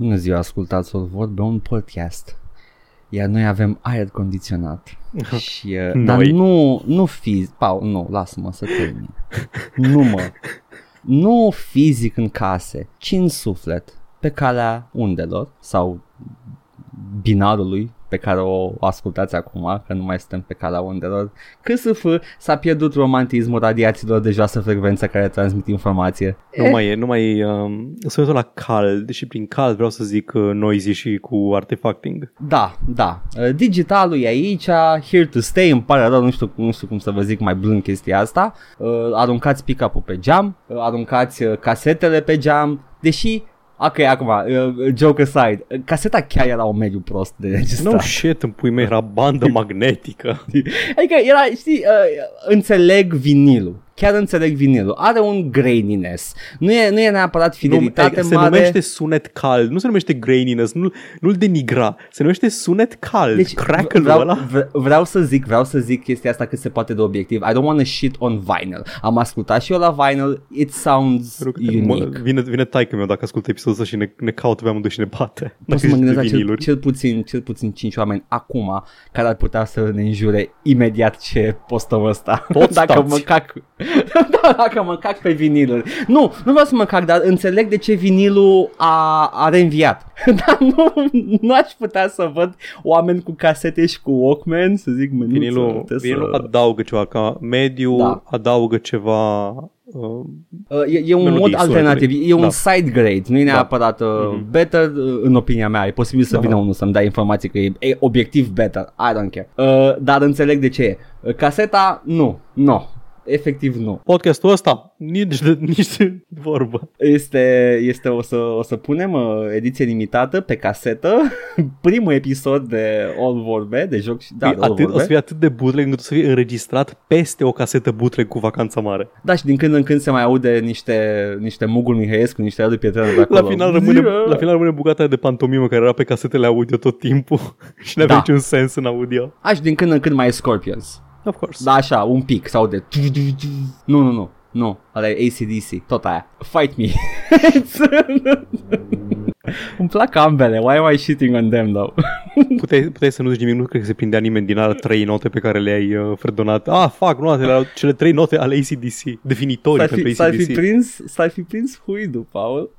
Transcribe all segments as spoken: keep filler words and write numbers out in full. Bună ziua, ascultați o vorbe, un podcast. Iar noi avem aer condiționat. Și, uh, dar nu, nu fizic, Pau, nu, lasă-mă să termin. Nu mă, nu fizic în case, ci în suflet, pe calea undelor sau binarului pe care o ascultați acum, că nu mai suntem pe calea undelor. C S F s-a pierdut romantismul radiațiilor de joasă frecvență care transmit informație. Nu mai e, nu mai e um, sunetul la cald și prin cald vreau să zic uh, noisy și cu artefacting. Da, da. Uh, digitalul e aici, here to stay, îmi pare rău, nu știu, nu știu cum să vă zic mai blând chestia asta. Uh, aruncați pick-up-ul pe geam, uh, aruncați uh, casetele pe geam, deși... Ok, acum, joke aside, caseta chiar era un mediu prost de registrat. No shit, îmi pui mei, era bandă magnetică. Adică era, știi, înțeleg vinilul. Chiar înțeleg vinilul. Are un graininess. Nu e, nu e neapărat fidelitate nu, se mare. Se numește sunet cald. Nu se numește graininess. Nu, nu-l denigra. Se numește sunet cald. Deci, crackle-ul vreau, ăla. Vreau să zic, vreau să zic chestia asta cât se poate de obiectiv. I don't want to shit on vinyl. Am ascultat și eu la vinyl. It sounds unique. Vine, vine taică-meu dacă ascultă episodul ăsta și ne, ne caută pe amândoi și ne bate. Pot să mă gândesc cel, cel, puțin, cel puțin cinci oameni acum care ar putea să ne înjure imediat ce postăm ăsta. Pot dacă mă cac... Da, dacă mă cac pe viniluri. Nu, nu vreau să mă cac, dar înțeleg de ce vinilul a, a reînviat. Dar nu, nu aș putea să văd oameni cu casete și cu Walkman, să zic mânuță. Vinilul, vinilul să... adaugă ceva, ca mediu da. Adaugă ceva... Uh, e, e un mod alternativ, e un da. Side grade, nu e neapărat uh, mm-hmm. better, în opinia mea, e posibil să da. Vină unul să-mi dai informații că e, e obiectiv better, I don't care. Uh, dar înțeleg de ce e. Caseta, nu, nu. Efectiv nu. Podcastul ăsta nici de, nici de vorbă. Este, este o, să, o să punem ediție limitată pe casetă. Primul episod de All Vorbe, de joc și da, de All atât, Vorbe. O să fie atât de bootleg încât o să fie înregistrat peste o casetă bootleg cu Vacanța Mare. Da, și din când în când se mai aude niște, niște Mugul Mihăiescu, niște Radu Pietreanu de acolo. La final rămâne, la final rămâne bucata de pantomimă care era pe casetele audio tot timpul și n-avea da. Niciun sens în audio. Aș din când în când mai Scorpions. Of course. Da, așa, un pic, sau de... Nu, nu, nu, nu, ăla e A C D C, tot aia. Fight me. Îmi plac ambele, why am I shitting on them, though? Puteai, puteai să nu zici nimic, nu cred că se prindea nimeni din alea trei note pe care le-ai uh, fredonat. Ah, fuck, nu, alea, cele trei note ale A C D C, definitorii s-ar fi, pentru A C D C. S-ar fi prins, s-ar fi prins huidu, Paul.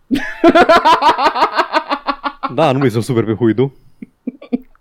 Da, nu mi sunt super pe huidu.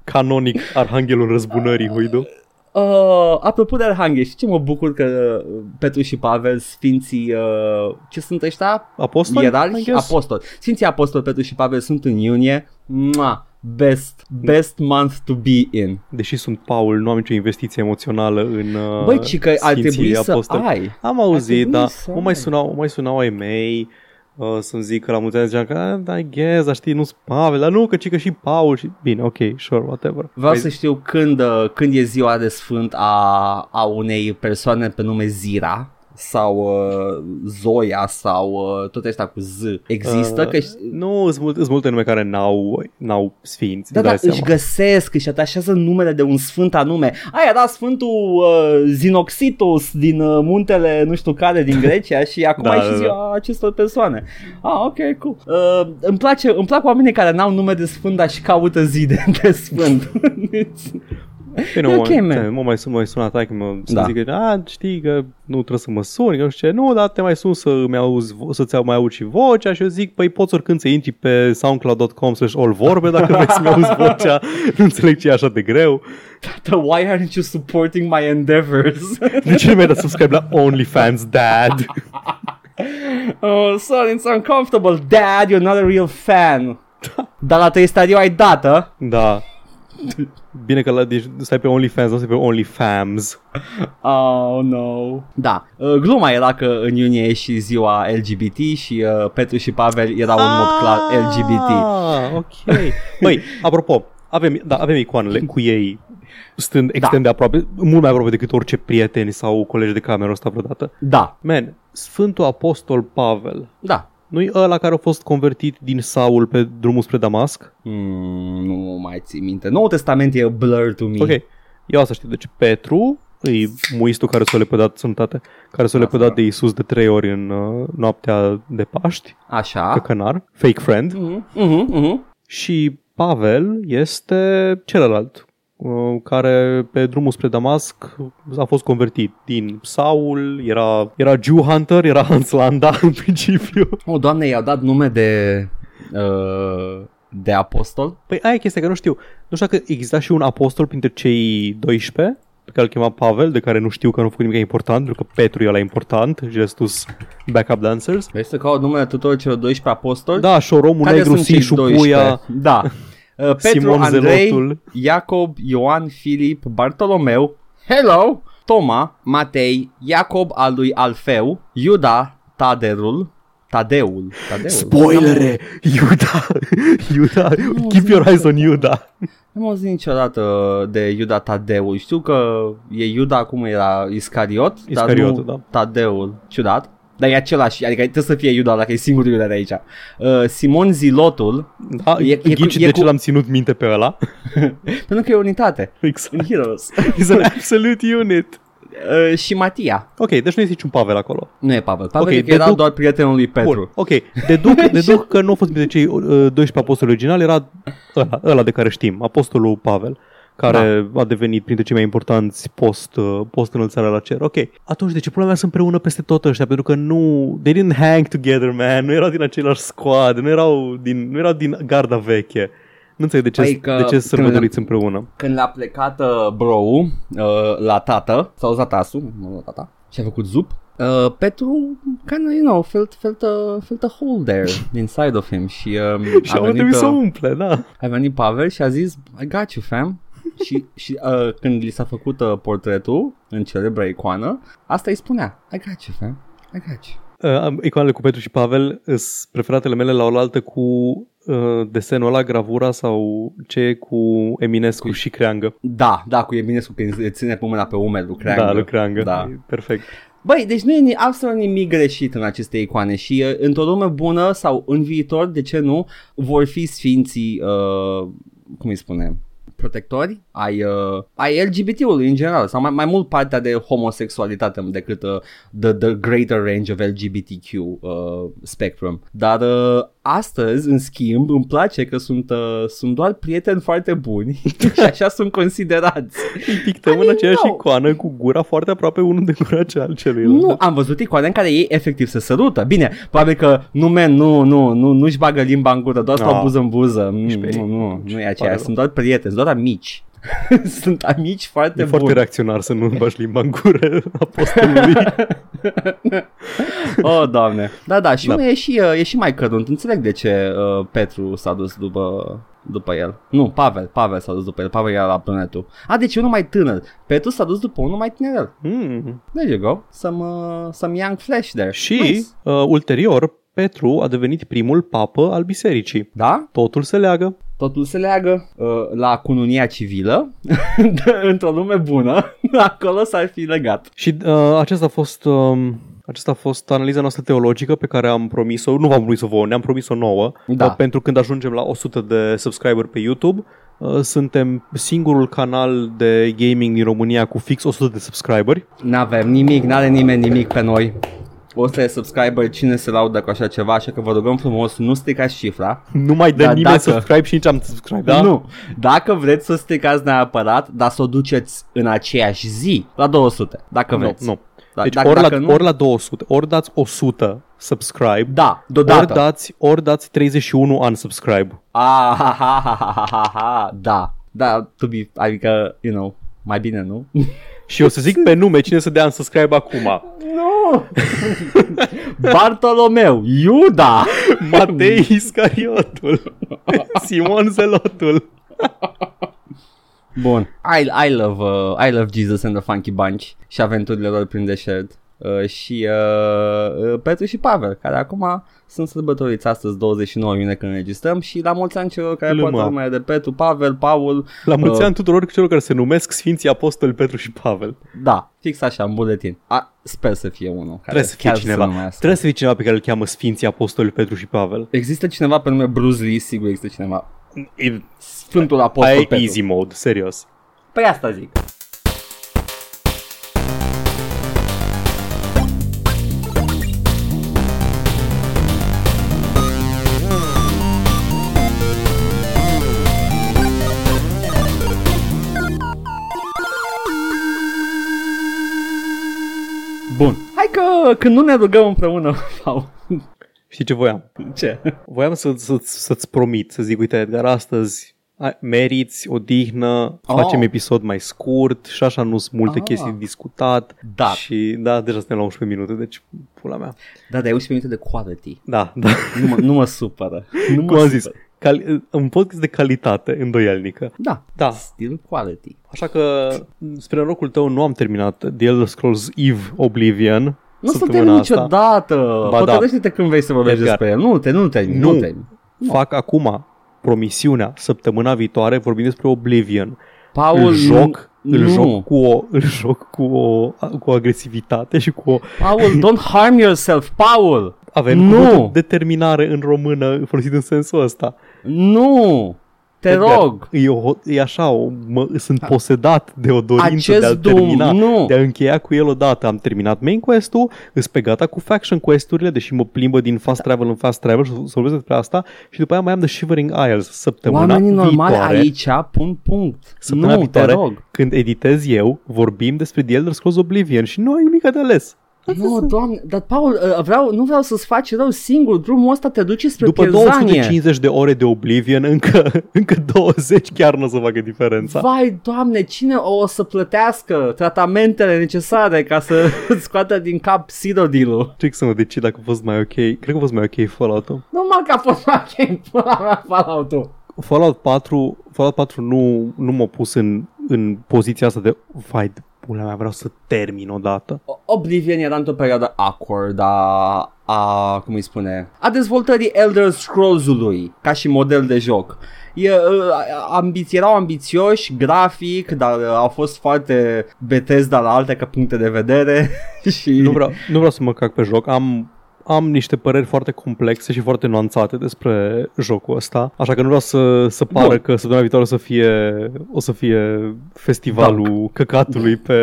Canonic, Arhanghelul Răzbunării, huidu. Uh, apropo de Arhanghel, știi ce mă bucur că Petru și Pavel, sfinții, uh, ce sunt ăștia? Apostoli? Ierarhi? Apostoli. Sfinții apostoli Petru și Pavel sunt în iunie. Mua! Best, best month to be in. Deși sunt Paul, nu am nicio investiție emoțională în uh, băi, ci că ar trebui apostoli. Să ai. Am auzit, dar mă mai sunau, mai sunau ai mei. Uh, să-mi zic că la mulți ani ziceam că I guess, dar știi, nu-s Pavel, dar nu, că ci că și Paul și... Bine, ok, sure, whatever. Vreau Hai să zi. știu când, uh, când e ziua de sfânt a, a unei persoane pe nume Zira sau uh, Zoia sau uh, tot ăsta cu Z. Există? Uh, că nu, sunt multe, multe nume care n-au, n-au sfinți. Da, da, seama. Își găsesc, își atașează numele de un sfânt anume. Aia da, sfântul uh, Zinoxitos din uh, muntele nu știu care din Grecia și acum da, e și ziua da. Acestor persoane. Ah, ok, cool. Uh, îmi, place, îmi plac oamenii care n-au nume de sfânt, dar și caută zi de, de sfânt. Bine, okay, mă, mă mai sun, mă mai sunat taică, mă da. Zic că, a, știi că nu trebuie să mă suni, că nu știu ce, nu, dar te mai sun să-mi auzi, să-ți mai auzi și vocea și eu zic, păi poți oricând să intri pe soundcloud dot com slash all vorbe dacă vrei să-mi auzi vocea, nu înțeleg ce e așa de greu. Tata, why aren't you supporting my endeavors? De ce nu mi-ai dat subscribe la OnlyFans, dad? Oh, son, it's uncomfortable, dad, you're not a real fan. Dar la tăi ai dată. Da. Bine că la, deci, stai pe OnlyFans, nu stai pe OnlyFams. Oh, no. Da, gluma era că în iunie e și ziua L G B T și uh, Petru și Pavel erau ah, în mod clar L G B T. Ok. Băi, apropo, avem, da, avem icoanele cu ei stând extrem da. De aproape, mult mai aproape decât orice prieteni sau colegi de cameră ăsta vreodată. Da. Man, Sfântul Apostol Pavel. Da. Nu-i ăla care a fost convertit din Saul pe drumul spre Damasc? Mm, nu mai ții minte. Noul Testament e blur to me. Ok, eu asta știu. Deci Petru e muistul care s-a lepădat, sunt tate, care s-a lepădat de Iisus de trei ori în uh, noaptea de Paști. Așa. Căcănar, fake friend. Uh-huh. Uh-huh. Uh-huh. Și Pavel este celălalt care pe drumul spre Damasc a fost convertit din Saul, era, era Jew Hunter, era Hans Landa în principiu. Oh, Doamne, i-au dat nume de, uh, de apostol? Păi aia e chestia, că nu știu. Nu știu dacă exista și un apostol printre cei doisprezece, pe care îl chema Pavel, de care nu știu că nu a făcut nimic important, pentru că Petru e ăla important, gestus backup dancers. Vrei să caut numele tuturor celor doisprezece apostoli? Da, Șoromul Negru, Sișu, Puia. Da. Petru, Simon Andrei, Zelotul. Iacob, Ioan, Filip, Bartolomeu, Hello, Toma, Matei, Iacob al lui Alfeu, Iuda, Taderul, Tadeul, Tadeul. Spoilere, Iuda, Iuda, keep your eyes on Iuda. Nu m-am zis niciodată de Iuda Tadeul, știu că e Iuda, cum era, Iscariot, Iscariot dar nu da. Tadeul, ciudat. Dar e același, adică trebuie să fie Iuda dacă e singurul Iuda de aici. Uh, Simon Zilotul. Da, e, e, ghici e, de cu... ce l-am ținut minte pe ăla. Pentru că e unitate. Exact. In Heroes. It's an absolute unit. Uh, și Matia. Ok, deci nu e niciun Pavel acolo. Nu e Pavel. Pavel okay, era duc... doar prietenul lui Petru. Bun, ok, deduc, deduc că nu a fost de cei uh, doisprezece apostoli originali, era ăla, ăla de care știm, apostolul Pavel, care da. A devenit printre cei mai importanți post, post înălțarea la cer. Ok, atunci de ce problema mea sunt împreună peste tot ăștia? Pentru că nu, they didn't hang together, man, nu erau din același squad, nu erau din, nu erau din garda veche. Nu înțeleg de ce, păi că, de ce să sărbătoriți împreună. Când l-a plecat uh, bro-ul uh, la tată, sau la tasul, nu la tata, și a făcut zup, Uh, Petru, kind of, you know, felt, felt, a, felt a hole there inside of him. Și um, a venit, să umple, da. A venit Pavel și a zis, I got you, fam. Și, și uh, când li s-a făcut uh, portretul în celebra icoană, asta îi spunea, I got you, fam, I got you. Uh, icoanele cu Petru și Pavel sunt preferatele mele la oaltă cu uh, desenul ăla, gravura sau ce cu Eminescu cu... și Creangă. Da, da, cu Eminescu, când îi ține pe mâna pe umeri lui Creangă. Da, lui Creangă, da. Perfect. Băi, deci nu e absolut nimic greșit în aceste icoane și uh, într-o lume bună sau în viitor, de ce nu, vor fi sfinții, uh, cum îi spunem, protectori ai, uh, ai L G B T-ului în general, sau mai, mai mult partea de homosexualitate decât uh, the, the greater range of L G B T Q uh, spectrum. Dar uh, astăzi, în schimb, îmi place că sunt, uh, sunt doar prieteni foarte buni și așa sunt considerați. Pictăm în aceeași no. icoană cu gura foarte aproape unul de gura cealaltăluia. Nu, am văzut icoane în care ei efectiv se sărută. Bine, probabil că nu, man, nu, nu, nu, nu-și bagă limba în gură, doar no. stau buză în buză. Mm, nu, nu, nu e aceea, sunt doar prieteni, doar amici. Sunt amici foarte buni. E foarte bun. Reacționar să nu-mi bagi limba în gură apostolului. Oh, Doamne. Da, da, și da. E, și, e și mai cărunt. Înțeleg de ce uh, Petru s-a dus după, după el. Nu, Pavel, Pavel s-a dus după el. Pavel era la planetul. A, deci unul mai tânăr. Petru s-a dus după unul mai tânăr. Mm. There you go. Some, uh, some young flesh there. Și, nice. uh, ulterior, Petru a devenit primul papă al bisericii. Da? Totul se leagă. Totul se leagă uh, la cununia civilă, într-o lume bună, acolo s-ar fi legat. Și uh, acesta a fost... Uh... Aceasta a fost analiza noastră teologică pe care am promis-o, nu v-am promis-o vouă, ne-am promis-o nouă, da. Pentru când ajungem la o sută de subscriberi pe YouTube, suntem singurul canal de gaming din România cu fix o sută de subscriberi. N-avem nimic, n-are nimeni nimic pe noi. o sută de subscriberi, cine se laudă cu așa ceva, așa că vă rugăm frumos, nu stricați cifra. Nu mai dă nimeni dacă... subscribe și nici am subscribe, da? Nu. Dacă vreți să stricați neapărat, dar să o duceți în aceeași zi la două sute, dacă nu, vreți. Nu. Deci dacă, ori, dacă la, nu... ori la două sute, ori dați o sută subscribe, da, ori, dați, ori dați treizeci și unu unsubscribe. Ah, ha, ha, ha, ha, ha, ha. Da, da, to be, adică, you know, mai bine, nu? Și eu să zic pe nume cine să dea unsubscribe acum. Nu! Bartolomeu, Iuda, Matei Iscariotul, Simon Zelotul. Bun, I, I, love, uh, I love Jesus and the Funky Bunch și aventurile lor prin deșert uh, și uh, Petru și Pavel, care acum sunt sărbătoriți astăzi douăzeci și nouă iunie când înregistrăm, și la mulți ani celor care Luma. Poate numele de Petru, Pavel, Paul. La mulți uh, ani tuturor celor care se numesc Sfinții Apostoli Petru și Pavel. Da, fix așa, în buletin. A, sper să fie unul. Trebuie să fie cineva. Trebuie să fie cineva pe care îl cheamă Sfinții Apostoli Petru și Pavel. Există cineva pe nume Bruce Lee, sigur există cineva. Sfântul Apostol Petru. Aia e easy mode, serios. Păi asta zic. că când nu ne rugăm împreună, wow. Știi ce voiam? Ce? Voiam să, să, să-ți promit, să zic, uite, Edgar, astăzi meriți odihnă, oh. facem episod mai scurt și așa nu sunt multe ah. chestii discutat. Da. Și da, deja suntem la unsprezece minute, deci pula mea. Da, dar e unsprezece minute de quality. Da, da. Nu mă, nu mă supără. Nu mă supără. Zis? Cali- un podcast de calitate îndoielnică. Da, da. Still quality. Așa că, spre norocul tău, nu am terminat The Elder Scrolls Eve Oblivion. Nu să-l termin niciodată. Hotărăște-te da. când vei să vorbești despre el. Nu te, nu te, nu, nu te. Nu. Fac acum promisiunea, săptămâna viitoare vorbim despre Oblivion. Paul, îl joc, nu, îl joc nu. cu o, îl joc cu o, cu o agresivitate și cu o... Paul, don't harm yourself, Paul! Avem nu. determinare în română folosit în sensul ăsta. Nu! Te Edgar, rog! Eu, e așa, o, mă, sunt posedat de o dorință acest de a termina, nu. de a încheia cu el odată. Am terminat main quest-ul, îs pe gata cu faction quest-urile, deși mă plimbă din fast travel în fast travel și să vorbesc despre asta, și după aia mai am The Shivering Isles săptămâna Oamenii viitoare. Oamenii normali aici pun punct. Săptămâna nu, viitoare, te rog. Când editez eu, vorbim despre The Elder Scrolls Oblivion și nu ai nimic de ales. Nu, Doamne, dar Paul, vreau, nu vreau să-ți faci rău singur, drumul ăsta te duce spre După pierzanie. După două sute cincizeci de ore de Oblivion, încă, încă douăzeci chiar nu o să facă diferența. Vai, Doamne, cine o să plătească tratamentele necesare ca să-ți scoată din cap sidodilul? Trebuie să mă decid dacă a fost mai ok, cred că a fost mai ok Fallout-ul. Numai că a fost mai ok Fallout-ul. Fallout patru, Fallout patru nu, nu m-a pus în, în poziția asta de fight. Pula mea, vreau să termin odată. Oblivion era într-o perioadă awkward a, a, cum îi spune, a dezvoltării Elder Scrolls-ului ca și model de joc. E, ambiți, erau ambițioși, grafic, dar au fost foarte Bethesda la alte ca puncte de vedere. Și... Nu, vreau, nu vreau să mă cac pe joc, am... Am niște păreri foarte complexe și foarte nuanțate despre jocul ăsta, așa că nu vreau să, să pară Bun. că săptămâna viitoare o să fie, o să fie festivalul Dark. căcatului pe,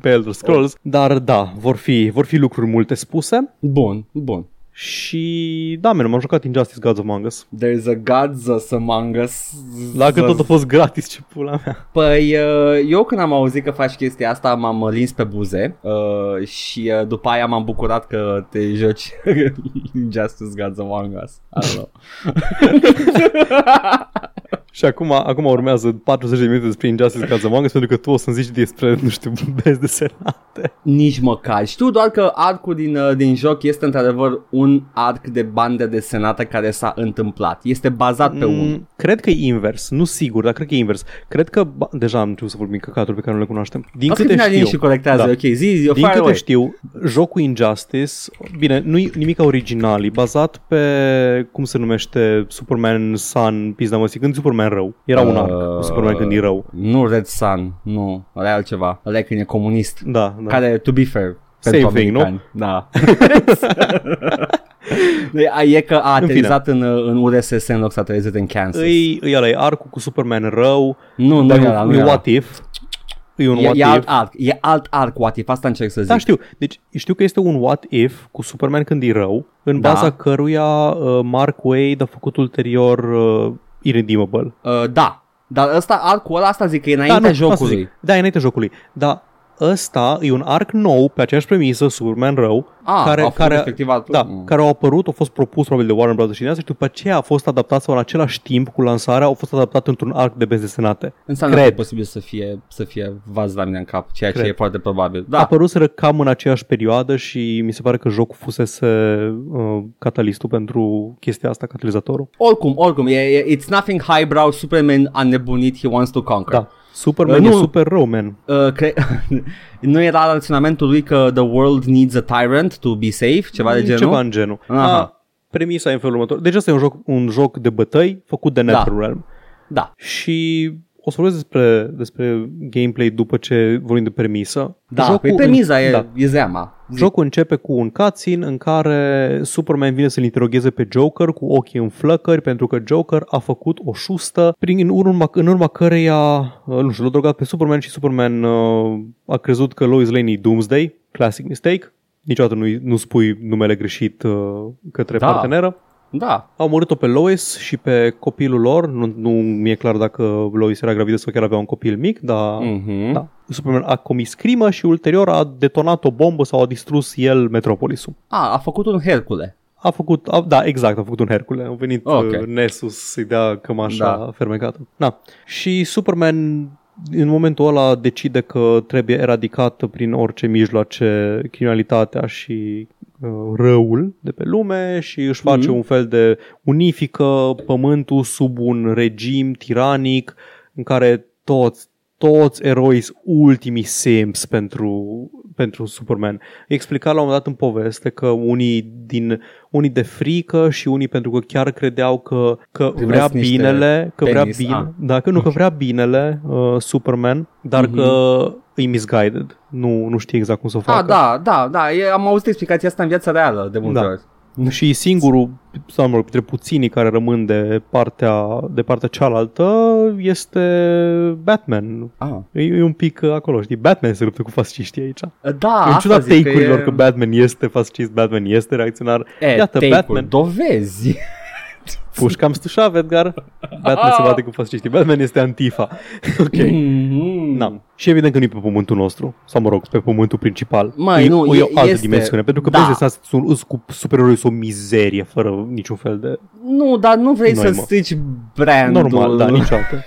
pe Elder Scrolls, dar da, vor fi, vor fi lucruri multe spuse. Bun, bun. Și da, men, m-am jucat Injustice Gods Among Us. There's a Gods Among Us. Dacă tot a fost gratis, ce pula mea. Păi eu când am auzit că faci chestia asta m-am lins pe buze uh, și după aia m-am bucurat că te joci Injustice Gods Among Us. I don't know. Și acum, acum urmează patruzeci de minute despre Injustice Gods Among Us, pentru că tu o să-mi zici despre, nu știu, băieți desenate. Nici măcar. Știu doar că arcul din, din joc este într-adevăr un arc de bandă desenată care s-a întâmplat. Este bazat pe mm, un... Cred că e invers. Nu sigur, dar cred că e invers. Cred că... Ba, deja am început să vorbim căcaturi pe care nu le cunoaștem. Din câte știu... Și corectează, da. okay, zi, zi, din câte away. știu, jocul Injustice, bine, nu-i nimic original, e bazat pe, cum se numește, Superman Sun, pizda măsii, când Superman rău. Era uh, un arc, Superman când e rău. Nu Red Sun, nu, ăla e altceva. Ăla e când e comunist. Da, da. Care, to be fair, same thing, nu? Da. E că a aterizat în, în, în U R S S în loc să aterizeze în Kansas. Îi, îi ăla e arcul cu Superman rău. Nu, nu era, nu era. What if... E, un e, what e, if. Alt arc, e alt arc what if, asta încerc să zic. Da, știu. Deci știu că este un what if cu Superman când e rău, în da. baza căruia uh, Mark Waid a făcut ulterior... Uh, Irredeemable. Uh, da, dar ăsta, arcul ăla, asta zic că e înaintea da, jocului. Da, e înaintea jocului, dar ăsta e un arc nou, pe aceeași premisă, Superman rău, ah, care, care, da, mm. care au apărut, a fost propus probabil de Warner Bros. Și după aceea a fost adaptat sau în același timp cu lansarea, au fost adaptat într-un arc de benzi desenate. Înseamnă că e posibil să fie, să fie vaz la mine în cap, ceea Cred. ce e foarte probabil. Da. A apăruseră cam în aceeași perioadă și mi se pare că jocul fusese uh, catalistul pentru chestia asta, catalizatorul. Oricum, oricum, e, e, it's nothing highbrow, Superman a nebunit, he wants to conquer. Da. Superman uh, e super rău, man. Uh, cre- nu era raționamentul lui că the world needs a tyrant to be safe? Ceva de genul? Ceva în genul. Aha. Premisa e în felul următor. Deci ăsta e un joc, un joc de bătăi făcut de NetherRealm. Da. da. Și o să vorbesc despre, despre gameplay după ce vorbim de premisă. Da, jocul păi premisa în... e, da. e zeama. Zic. Jocul începe cu un cutscene în care Superman vine să-l interogheze pe Joker cu ochii în flăcări pentru că Joker a făcut o șustă prin, în, urma, în urma căreia, nu știu, l-a drogat pe Superman și Superman uh, a crezut că Lois Lane e Doomsday, classic mistake, niciodată nu, nu spui numele greșit uh, către da. parteneră. Da. Au omorât-o pe Lois și pe copilul lor, nu, nu mi-e clar dacă Lois era gravidă sau chiar avea un copil mic, dar mm-hmm. da. Superman a comis crimă și ulterior a detonat o bombă sau a distrus el Metropolisul. A, a făcut un Hercule. A făcut, a, da, exact, a făcut un Hercule. A venit okay. Nessus să-i dea cămașa da. fermecată. Da. Și Superman în momentul ăla decide că trebuie eradicată prin orice mijloace criminalitatea și uh, răul de pe lume și își face mm-hmm. un fel de unifică pământul sub un regim tiranic în care toți toți eroii sunt ultimii simps pentru, pentru Superman. Explica la un moment dat în poveste că unii, din, unii de frică și unii pentru că chiar credeau că, că vrea binele, că vrea, bine, da, că, nu, că vrea binele uh, Superman, dar uh-huh. că e misguided, nu, nu știe exact cum să o facă. Da, da, da, am auzit explicația asta în viața reală de multe da. ori. Și singurul, sau mă rog, dintre puținii care rămân de partea, de partea cealaltă este Batman. Ah. E, e un pic acolo, știi? Batman se luptă cu fasciștii aici. Da, în ciuda take-urilor că, e... că Batman este fascist, Batman este reacționar. E, iată, Batman. Dovezi. Pușcam stușav, Edgar. Batman se bate cu fasciștii. Batman este Antifa. Ok. Mm-hmm. Na. Și evident că nu e pe pământul nostru. Sau mă rog, pe pământul principal. Mai, e, nu, e o altă este... dimensiune. Pentru că da. vezi asta, supereroii sunt o mizerie fără niciun fel de... Nu, dar nu vrei noi, să mă. strici brandul. Normal, da, nici altă.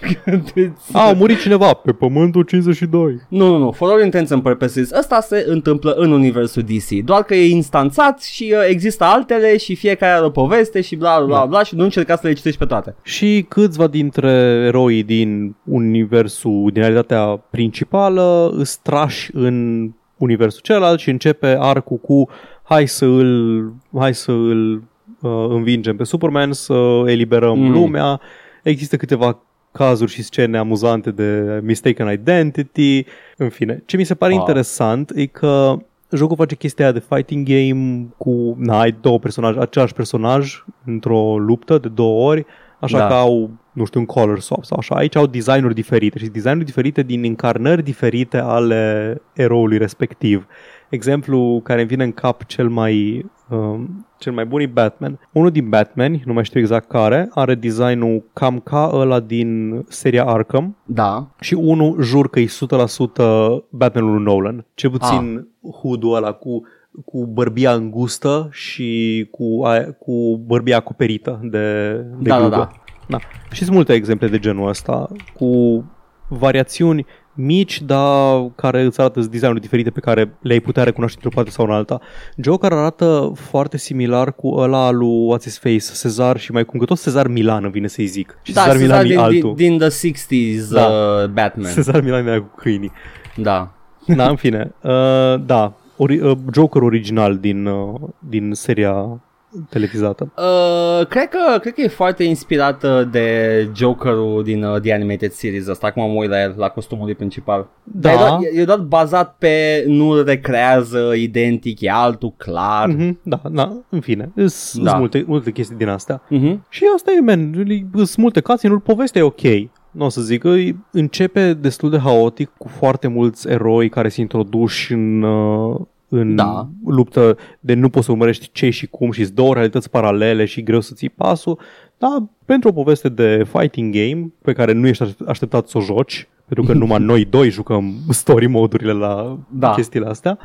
A, a murit cineva pe pământul cincizeci și doi. Nu, nu, nu. For all intents and purposes. Asta se întâmplă în universul D C. Doar că e instanțat și există altele și fiecare are o poveste și bla, bla, bla, bla și nu ca să le citești pe toate. Și câțiva dintre eroii din universul, din realitatea principală, îți trași în universul celălalt și începe arcul cu hai să îl, hai să îl uh, învingem pe Superman, să eliberăm mm. lumea. Există câteva cazuri și scene amuzante de mistaken identity. În fine, ce mi se pare ah. interesant e că jocul face chestia aia de fighting game cu, na, ai două personaje, același personaj într-o luptă de două ori, așa da. că au, nu știu, un color swap sau așa. Aici au designuri diferite și designuri diferite din încarnări diferite ale eroului respectiv. Exemplu care îmi vine în cap cel mai, um, cel mai bun e Batman. Unul din Batman, nu mai știu exact care, are designul cam ca ăla din seria Arkham. Da. Și unul jur că e o sută la sută Batmanul lui Nolan. Ce puțin ah. hood-ul ăla cu, cu bărbia îngustă și cu, cu bărbia acoperită de, de da, glugă. Da, da. Da. Și sunt multe exemple de genul ăsta, cu variațiuni mici, dar care îți arată designuri diferite pe care le-ai putea recunoaște într-o parte sau în alta. Joker arată foarte similar cu ăla lui What's His Face, Cezar și mai cum, că tot Cezar Milan îmi vine să-i zic. Și da, Cezar, Cezar Milan din, e altul. Din, din the sixties da. uh, Batman. Cezar Milan e cu câinii. Da. Da, în fine. Uh, da, Ori, uh, Joker original din, uh, din seria televizată. Uh, cred, că, cred că e foarte inspirată de Joker-ul din uh, The Animated Series ăsta. Acum mă uit la el, la costumul lui principal. Da. E doar, e doar bazat pe nu recrează identic, e altul clar. Mm-hmm, da, da, în fine. Sunt da. multe, multe chestii din astea. Mm-hmm. Și asta e, man, sunt multe cazuri, povestea e ok. Nu o să zic că începe destul de haotic cu foarte mulți eroi care se introduși în... Uh, în da. luptă de nu poți să urmărești ce și cum și-s două realități paralele și greu să ții pasul, dar pentru o poveste de fighting game pe care nu ești așteptat să o joci, pentru că numai noi doi jucăm story mode-urile la da. chestiile astea,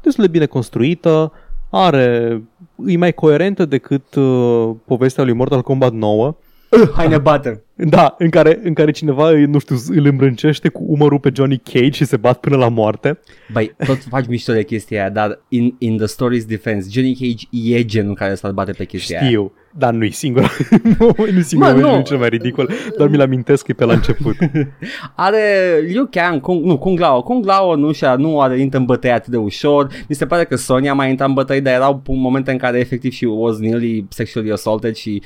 destul de bine construită, are, e mai coerentă decât uh, povestea lui Mortal Kombat nouă. Uh, hai ne batem. Da, în care, în care cineva, nu știu, îl îmbrâncește cu umărul pe Johnny Cage și se bat până la moarte. Băi, tot faci mișto de chestia aia, dar in, in the story's defense, Johnny Cage e genul care s-ar bate pe chestia Știu, aia. Dar nu-i singur. Nu-i singur, nu e cel mai ridicol, dar mi-l amintesc că e pe la început. Are Liu Kang, Kung, nu, Kung Lao. Kung Lao nu, nu are intrat în bătăi atât de ușor. Mi se pare că Sonya mai intrat în bătăi, dar erau momente în care efectiv și was nearly sexually assaulted și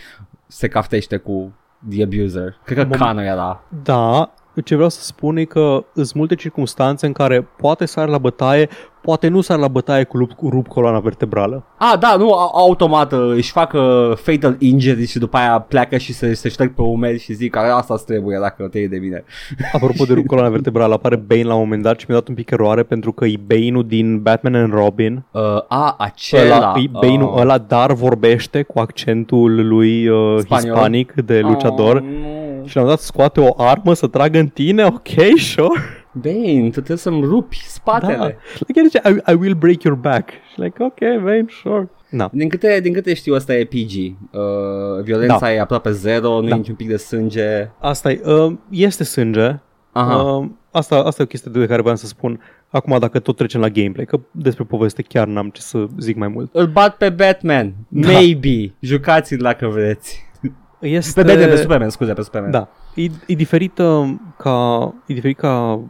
se caftește cu the abuser. Cred că Mom- Cano era. Da, ce vreau să spun e că sunt multe circunstanțe în care poate sar la bătaie, poate nu sar la bătaie cu rup, rup coloana vertebrală. Ah, da, nu, automat își fac uh, fatal injury și după aia pleacă și se, se șterg pe umeri și zic că asta îți trebuie dacă te iei de bine. Apropo de rup coloana vertebrală, apare Bane la un moment dat și mi-a dat un pic eroare pentru că e Bane-ul din Batman and Robin. Uh, a, acela. Ăla, e Bane-ul uh. ăla, dar vorbește cu accentul lui uh, hispanic de luchador. Oh, no. Și la un moment dat scoate o armă să tragă în tine, ok, sure. Bane, tu trebuie să-mi rupi spatele. Da. Like, zice, I, I will break your back. Și like, ok, Bane, sure. No. Din câte, din câte știu, asta e P G. Uh, violența da. e aproape zero, nu da. e niciun pic de sânge. Asta e, uh, este sânge. Aha. Uh, asta, asta e o chestie de care voiam să spun. Acum, dacă tot trecem la gameplay, că despre poveste chiar n-am ce să zic mai mult. Îl bat pe Batman, da. maybe, jucați-l dacă vreți. Este... Pe Batman, pe Superman, scuze, pe Superman. Da, e, e diferită ca... E diferit ca...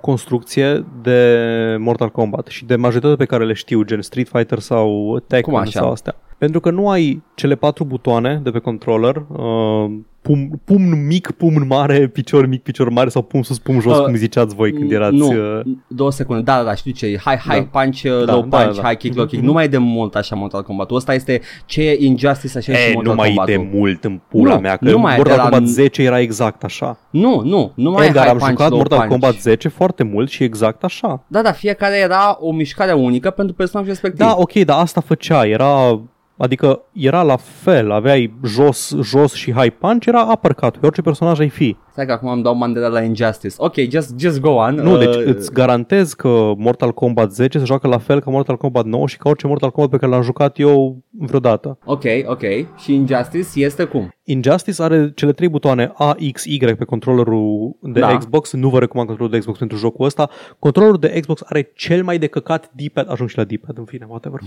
construcție de Mortal Kombat și de majoritatea pe care le știu, gen Street Fighter sau Tekken sau astea. Pentru că nu ai cele patru butoane de pe controller, uh, pum, pumn mic, pumn mare, picior mic, picior mare sau pumn sus, pumn jos, uh, cum ziceați voi când erați... Nu, uh... două secunde, da, da, da, știu ce e, high, high da. punch, da, low da, punch, da, da. high kick, low kick, nu mai e de mult așa Mortal Kombat-ul, ăsta este ce e Injustice așa e, și Mortal Kombat-ul. Nu mai e de mult în pula nu, mea, că nu mai Mortal la... Kombat zece era exact așa. Nu, nu, nu mai e high punch, low punch. Am jucat Mortal punch. Kombat zece foarte mult și exact așa. Da, da, fiecare era o mișcare unică pentru personajul respectiv. Da, ok, dar asta făcea, era... Adică era la fel, aveai jos, jos și high punch, era uppercut, pe orice personaj ai fi. Stai că acum îmi dau mandela la Injustice. Ok, just, just go on. Nu, uh... deci îți garantez că Mortal Kombat zece se joacă la fel ca Mortal Kombat nouă și ca orice Mortal Kombat pe care l-am jucat eu vreodată. Ok, ok. Și Injustice este cum? Injustice are cele trei butoane A, X, Y pe controllerul de da. Xbox. Nu vă recomand controllerul de Xbox pentru jocul ăsta. Controllerul de Xbox are cel mai de căcat D-pad. Ajung și la D-pad, în fine, whatever.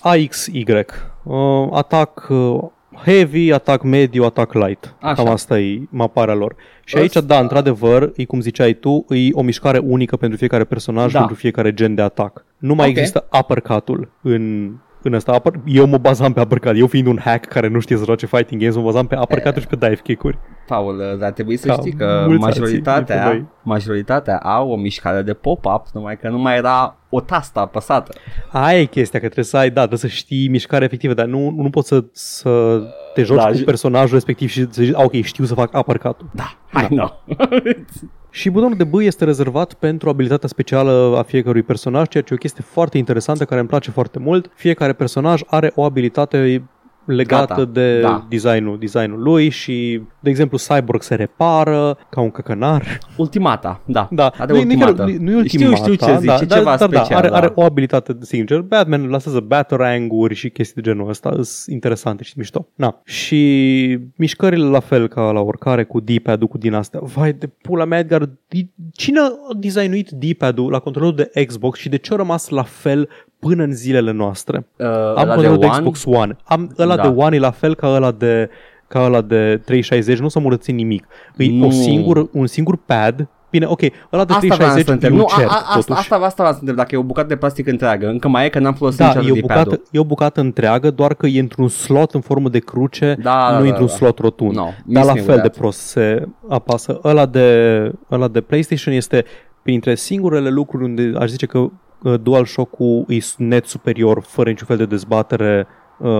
A, X, Y. Uh, atac... Uh, heavy, atac mediu, atac light. Așa. Cam asta e maparea lor. Și aici, asta... da, într-adevăr, e cum ziceai tu, e o mișcare unică pentru fiecare personaj, da. pentru fiecare gen de atac. Nu mai okay. există uppercut-ul în, în ăsta. Upper... Eu mă bazam pe uppercut. Eu fiind un hack care nu știe să joace fighting games, mă bazam pe uppercut-uri și pe dive kick-uri. Paul, dar trebuie să Ca știi că majoritatea, alții, majoritatea au o mișcare de pop-up, numai că nu mai era o tastă apăsată. Aia e chestia, că trebuie să ai, da, trebuie să știi mișcarea efectivă, dar nu, nu poți să, să te joci da, cu personajul respectiv și să zici, ok, știu să fac uppercut-ul. Da, hai da. no. Și butonul de B este rezervat pentru abilitatea specială a fiecărui personaj, ceea ce e o chestie foarte interesantă, care îmi place foarte mult. Fiecare personaj are o abilitate legată Gata. de da. designul, designul lui și, de exemplu, Cyborg se repară ca un căcănar. Ultimata, da. da. Are nu, ultimata. Nu, nu e ultimata, știu, știu ce zici, da, ce ceva dar, special. Da, are, da. are o abilitate sincer. Batman lansează batarang-uri și chestii de genul ăsta. Sunt interesante și mișto. Na. Și mișcările la fel ca la oricare cu D-pad-ul, cu din astea. Vai de pula mea, Edgar, cine a designuit D-pad-ul la controlul de Xbox și de ce a rămas la fel până în zilele noastre? Uh, Am controlul de, de Xbox One. Am ăla da. de One e la fel ca ăla de, ca ăla de trei șaizeci, nu s-a murățit nimic. E mm. o singur, un singur pad. Bine, ok, ăla de trei șaizeci nu cer, totuși. Asta v-a să întreb, dacă e o bucată de plastic întreagă, încă mai e că n-am folosit da, niciodată D-pad-ul. Da, e o bucată întreagă, doar că e într-un slot în formă de cruce, da, nu da, într-un da, slot rotund. No, Dar la fel de prost se apasă. Ăla de, ăla de PlayStation este printre singurele lucruri unde aș zice că DualShock-ul e net superior, fără niciun fel de dezbatere, uh,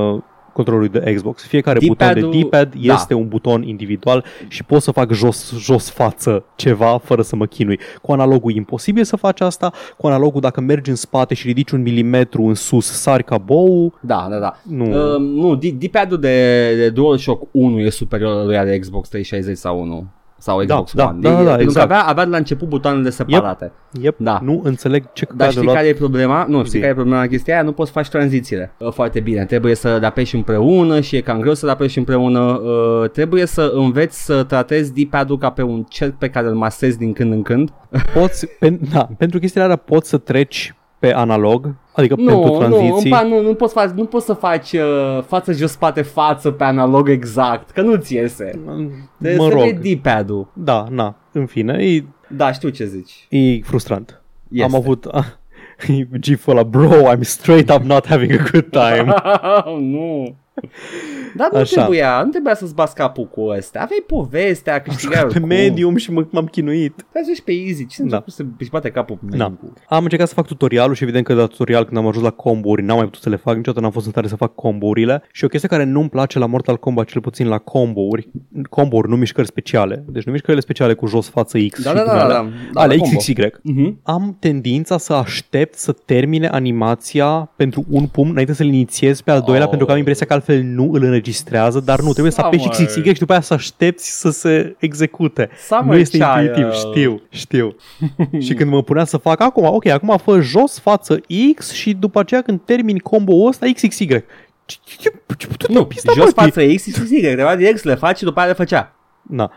controlului de Xbox. Fiecare D-pad-ul, buton de D-pad este da. un buton individual și pot să fac jos, jos față ceva fără să mă chinui. Cu analogul e imposibil să faci asta, cu analogul dacă mergi în spate și ridici un milimetru în sus, sari ca bou. Da, da, da. Nu, uh, nu D-pad-ul de, de DualShock unu e superior lui de Xbox trei șaizeci sau unu. Sau Xbox da, One. Da, da, da, exact. Pentru că avea, avea de la început butoanele separate. Yep, yep. Da. Nu înțeleg ce... Dar știi care e problema? Nu, știi care e problema la chestia aia? Nu poți faci tranzițiile foarte bine. Trebuie să le apeși împreună și e cam greu să le apeși împreună. Uh, trebuie să înveți să tratezi D-pad-ul ca pe un cerc pe care îl masezi din când în când. Poți, pe, da, pentru chestiile alea poți să treci pe analog, adică nu, pentru tranziții. Nu, nu, nu, poți, nu poți să faci uh, față, jos, spate, față pe analog exact, că nu-ți iese. De mă rog. D-pad-ul. Da, na, în fine. E, da, știu ce zici. E frustrant. Este. Am avut... Uh, gif-ul ăla, bro, I'm straight up not having a good time. Nu. Dar nu Așa. trebuia, nu trebuia să-ți bați capul cu ăstea. Aveai povestea, câștigai oricum. Am pe medium și m- m-am chinuit. Te ajungi pe easy, cine da. să-și bate capul pe da. Am încercat să fac tutorialul și evident că la tutorial când am ajuns la combo-uri n-am mai putut să le fac, niciodată n-am fost în stare să fac combo-urile. Și o chestie care nu-mi place la Mortal Kombat, cel puțin la combo-uri, combo-uri, nu mișcări speciale. Deci nu mișcările speciale cu jos, față, X da, și da, da, da, da, da, ale X X Y. Uh-huh. Am tendința să aștept să termine animația pentru un pumn înainte să-l inițiez pe al doilea, oh. pentru că am impresia că altfel nu îl înregistrează, dar nu, trebuie să apeși X X Y și după aia să aștepți să se execute. Nu este intuitiv, știu, știu. Și când mă punea să fac acum, ok, acum fă jos față X și după aceea când termin combo-ul ăsta X X Y. Nu, jos față X X Y, trebuia direct le faci și după aia le făcea. Na,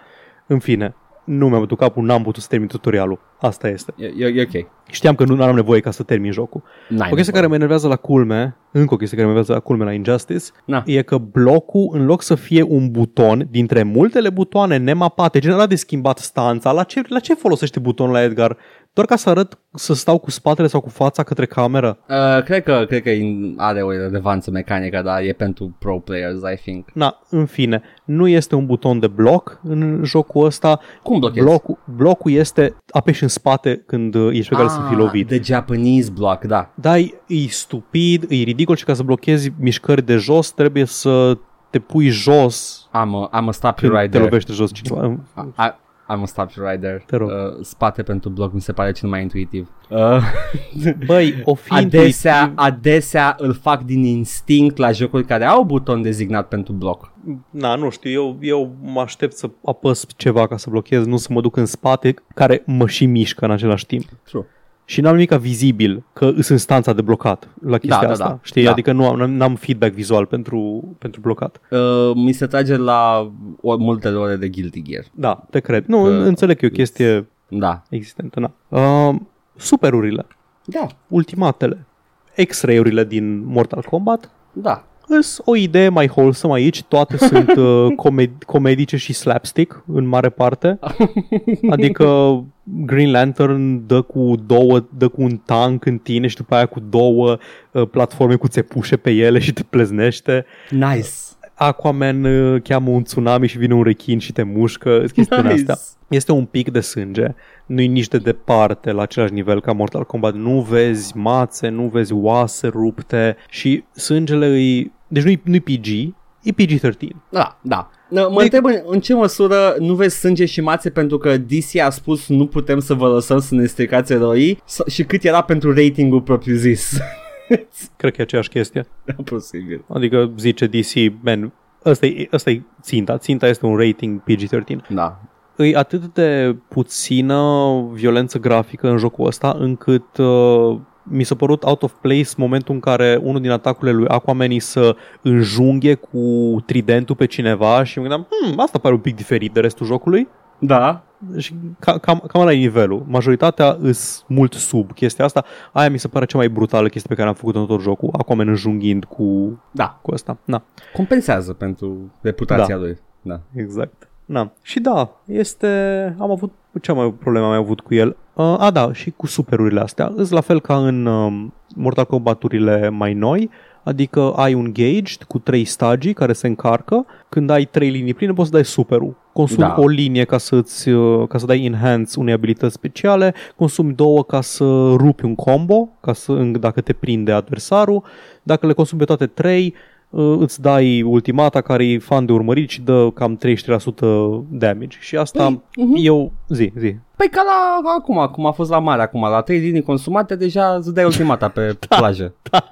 în fine. Nu mi-am bătut capul, n-am putut să termin tutorialul. Asta este. E, e ok. Știam că nu am nevoie ca să termin jocul. N-ai o chestie care mă enervează la culme, încă o chestie care mă enervează la culme la Injustice, na, e că blocul, în loc să fie un buton, dintre multele butoane nemapate, gen ăla de schimbat stanța, la ce, la ce folosește butonul la Edgar? Doar ca să arăt să stau cu spatele sau cu fața către cameră? Uh, cred că, cred că are o relevanță mecanică, dar e pentru pro players, I think. Na, în fine, nu este un buton de bloc în jocul ăsta. Cum blochezi? Blocul, blocul este apeși în spate când ești pe care ah, să fii lovit. The Japanese block, da. Da, e, e stupid, e ridicol și ca să blochezi mișcări de jos trebuie să te pui jos. Am am stop you right te there. Te lovește jos cineva. I- I'm a stop you right there. Uh, spate pentru blog mi se pare cel mai intuitiv. Uh, Băi, o fi adesea, intuitiv... adesea îl fac din instinct la jocuri care au buton dezignat pentru bloc. Na, nu știu, eu, eu mă aștept să apăs ceva ca să blochez, nu să mă duc în spate, care mă și mișcă în același timp. True. Și n-am nimica vizibil că sunt instanța de blocat la chestia da, da, asta, da, știi? Da. Adică nu am, n-am feedback vizual pentru, pentru blocat. Uh, mi se trage la o, multe ore de Guilty Gear. Da, te cred. Nu, uh, înțeleg că e o chestie da. existentă. Na. Uh, superurile. Da. Ultimatele. X-ray-urile din Mortal Kombat. Da. Îs o idee mai wholesome aici, toate sunt uh, comed- comedice și slapstick în mare parte, adică Green Lantern dă cu două, dă cu un tank în tine și după aia cu două uh, platforme cu țepușe pe ele și te pleznește. Nice! Aquaman uh, cheamă un tsunami și vine un rechin și te mușcă, chestiile nice. astea. Este un pic de sânge, nu-i nici de departe la același nivel ca Mortal Kombat, nu vezi mațe, nu vezi oase rupte și sângele îi... Deci nu-i, nu-i P G, e P G treisprezece. Da, da. Mă întreb în, în ce măsură nu vezi sânge și mațe pentru că D C a spus nu putem să vă lăsăm să ne stricați eroii și cât era pentru ratingul propriu-zis. Cred că e aceeași chestie. Da, posibil. Adică zice D C, man, ăsta-i, ăsta-i ținta, ținta este un rating P G treisprezece. Da. E atât de puțină violență grafică în jocul ăsta încât uh, mi s-a părut out of place momentul în care unul din atacurile lui Aquaman să înjunghe cu tridentul pe cineva și mă gândeam, hm, asta pare un pic diferit de restul jocului. Da. Și cam, cam, cam ăla e nivelul. Majoritatea îs mult sub chestia asta. Aia mi se pare cea mai brutală chestie pe care am făcut-o în tot jocul. Aquaman înjunghind cu, da. cu ăsta. Na. Compensează pentru reputația da. lui. Da, exact. Na. Și da, este... Am avut... Ce mai probleme am mai avut cu el? Uh, a, da, și cu superurile astea. Îs la fel ca în uh, Mortal Kombat-urile mai noi, adică ai un gauge cu trei stagii care se încarcă. Când ai trei linii pline, poți să dai superul. Consumi da. o linie ca, să-ți, uh, ca să dai enhance unei abilități speciale, consumi două ca să rupi un combo, ca să, dacă te prinde adversarul. Dacă le consumi pe toate trei, îți dai ultimata care e fan de urmărit și dă cam treizeci și trei la sută damage. Și asta păi, uh-huh. eu... Zi, zi. Păi ca la acum, cum a fost la mare acum, la trei linii consumate, deja îți dai ultimata pe da, plajă. Da.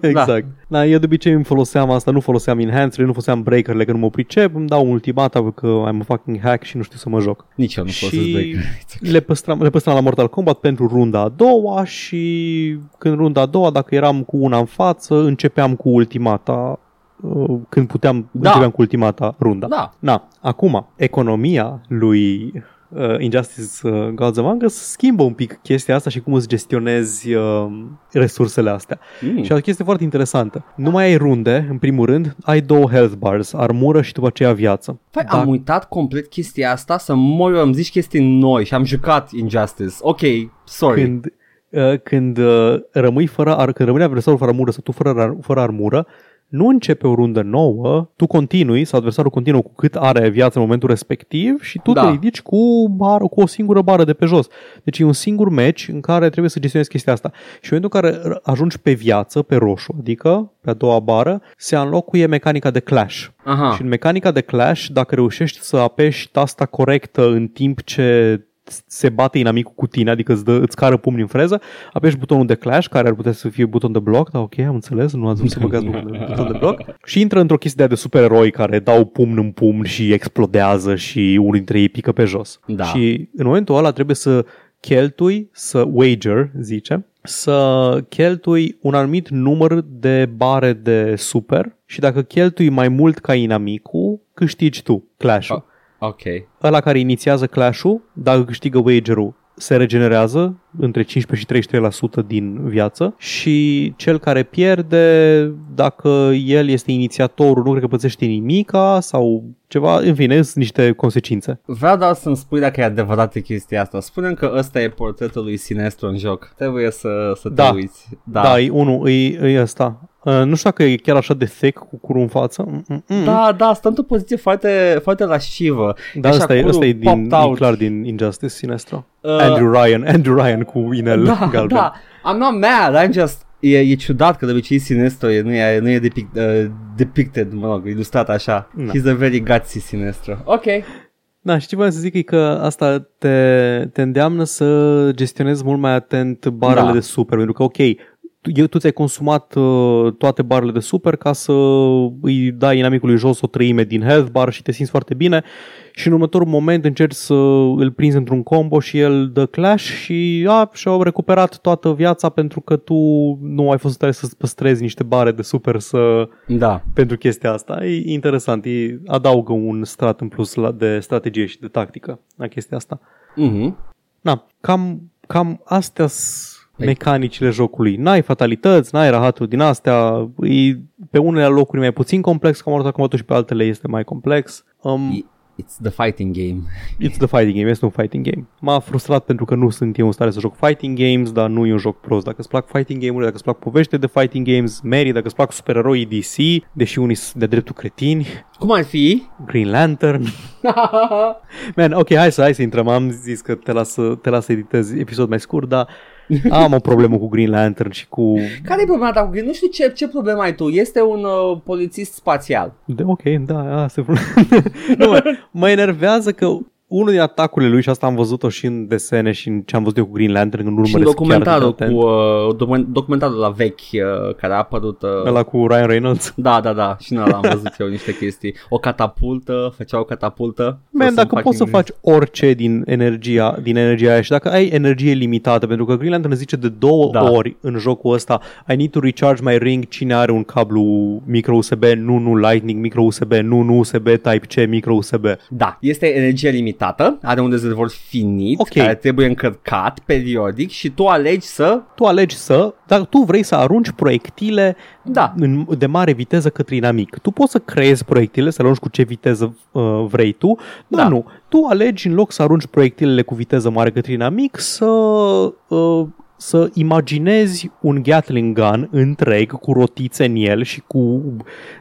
Exact. Da. Da, eu de obicei îmi foloseam asta, nu foloseam enhancer, nu foloseam breaker-le, că nu mă pricep, îmi dau ultimata că I'm a fucking hack și nu știu să mă joc. Nici eu nu folosesc breaker. Le păstram, le păstram la Mortal Kombat pentru runda a doua și când runda a doua, dacă eram cu una în față, începeam cu ultimata. Când puteam, da. începeam cu ultimata runda. Da. Na, acum, economia lui... Uh, Injustice uh, Gods Among Us schimbă un pic chestia asta și cum îți gestionezi uh, resursele astea. Mm. Și o chestie foarte interesantă. Nu mai ai runde, în primul rând, ai două health bars, armură și după aceea viață. Păi, Dar... am uitat complet chestia asta, să mor, eu îmi zici chestii noi și am jucat Injustice. Ok, sorry. Când, uh, când, uh, rămâi fără ar- când rămâne adversarul fără armură sau tu fără, ar- fără armură, nu începe o rundă nouă, tu continui, sau adversarul continuă cu cât are viață în momentul respectiv și tu da. te ridici cu, bar, cu o singură bară de pe jos. Deci e un singur match în care trebuie să gestionezi chestia asta. Și în momentul în care ajungi pe viață, pe roșu, adică pe a doua bară, se înlocuie mecanica de clash. Aha. Și în mecanica de clash, dacă reușești să apeși tasta corectă în timp ce se bate inamicul cu tine, adică îți, dă, îți cară pumni în freză, apeși butonul de clash, care ar putea să fie buton de bloc, dar ok, am înțeles, nu ați vrut să băgați buton de bloc, și intră într-o chestie de supereroi care dau pumn în pumn și explodează și unul dintre ei pică pe jos. Da. Și în momentul ăla trebuie să cheltui, să wager, zice, să cheltui un anumit număr de bare de super și dacă cheltui mai mult ca inamicul, câștigi tu clash-ul. Oh. Okay. Ăla care inițiază clash-ul, dacă câștigă wager-ul, se regenerează între cincisprezece și treizeci și trei la sută din viață și cel care pierde, dacă el este inițiatorul, nu cred că pățește nimica sau ceva, în fine, sunt niște consecințe. Vreau doar să-mi spui dacă e adevărată chestia asta. Spune-mi că ăsta e portretul lui Sinestro în joc. Trebuie să, să te da. uiți. Da, da, e unul, e, e ăsta. Uh, nu știu dacă e chiar așa de thick cu curul în față. Mm-mm. Da, da, stă într-o poziție foarte, foarte lascivă. Da, ăsta e, e, din, e clar din Injustice, Sinestro. Uh, Andrew Ryan, Andrew Ryan cu inel da, galben. Da, I'm not mad, I'm just... E, e ciudat că de obicei Sinestro e, nu e, nu e depict, uh, depicted, mă rog, ilustrat așa. No. He's a very gutsy Sinestro. Ok. Da, și ce vreau să zic e că asta te, te îndeamnă să gestionezi mult mai atent barele da. de super, pentru că, ok, eu, tu ți-ai consumat uh, toate barele de super ca să îi dai inamicului jos o treime din health bar și te simți foarte bine și în următorul moment încerci să îl prinzi într-un combo și el dă clash și a, și-au recuperat toată viața pentru că tu nu ai fost în stare să-ți păstrezi niște bare de super să... da. Pentru chestia asta. E interesant, e, adaugă un strat în plus la, de strategie și de tactică la chestia asta. Uh-huh. Na, cam, cam astea mecanicile jocului. N-ai fatalități, n-ai rahaturi din astea, e, pe unele locuri mai puțin complex, cum arată acum, și pe altele este mai complex. Um, it's the fighting game. It's the fighting game, este un fighting game. M-a frustrat pentru că nu sunt eu în stare să joc fighting games, dar nu e un joc prost. Dacă îți plac fighting game-urile, dacă îți plac poveștile de fighting games, Mary, dacă îți plac supereroi D C, deși unii sunt de dreptul cretini. Cum ar fi? Green Lantern. Man, ok, hai să, hai să intrăm. Am zis că te las, te las să editezi episod mai scurt, dar am o problemă cu Green Lantern și cu... Care e problema ta cu Green? Nu știu ce, ce problemă ai tu. Este un uh, polițist spațial. De, ok, da, asta e problema. Nu, mă, mă enervează că unul din atacurile lui, și asta am văzut-o și în desene și în ce am văzut eu cu Green Lantern, când nu urmăresc documentarul chiar cu uh, documentarul la vechi uh, care a apărut... Uh... Ăla cu Ryan Reynolds? Da, da, da, și nu am văzut eu niște chestii. O catapultă, făcea o catapultă. Man, dacă poți să faci orice din energia, din energia aia și dacă ai energie limitată, pentru că Green Lantern zice de două da. ori în jocul ăsta I need to recharge my ring, cine are un cablu micro U S B, nu, nu, lightning, micro U S B, nu, nu, U S B, Type-C, micro U S B. Da, este energie limitată. Are un rezervor finit, okay, care trebuie încărcat periodic și tu alegi să... Tu alegi să, dar tu vrei să arunci proiectile da. în, de mare viteză către inamic. Tu poți să creezi proiectile, să le arunci cu ce viteză uh, vrei tu, dar da. nu. Tu alegi, în loc să arunci proiectilele cu viteză mare către inamic, să... Uh, să imaginezi un Gatling Gun întreg cu rotițe în el și cu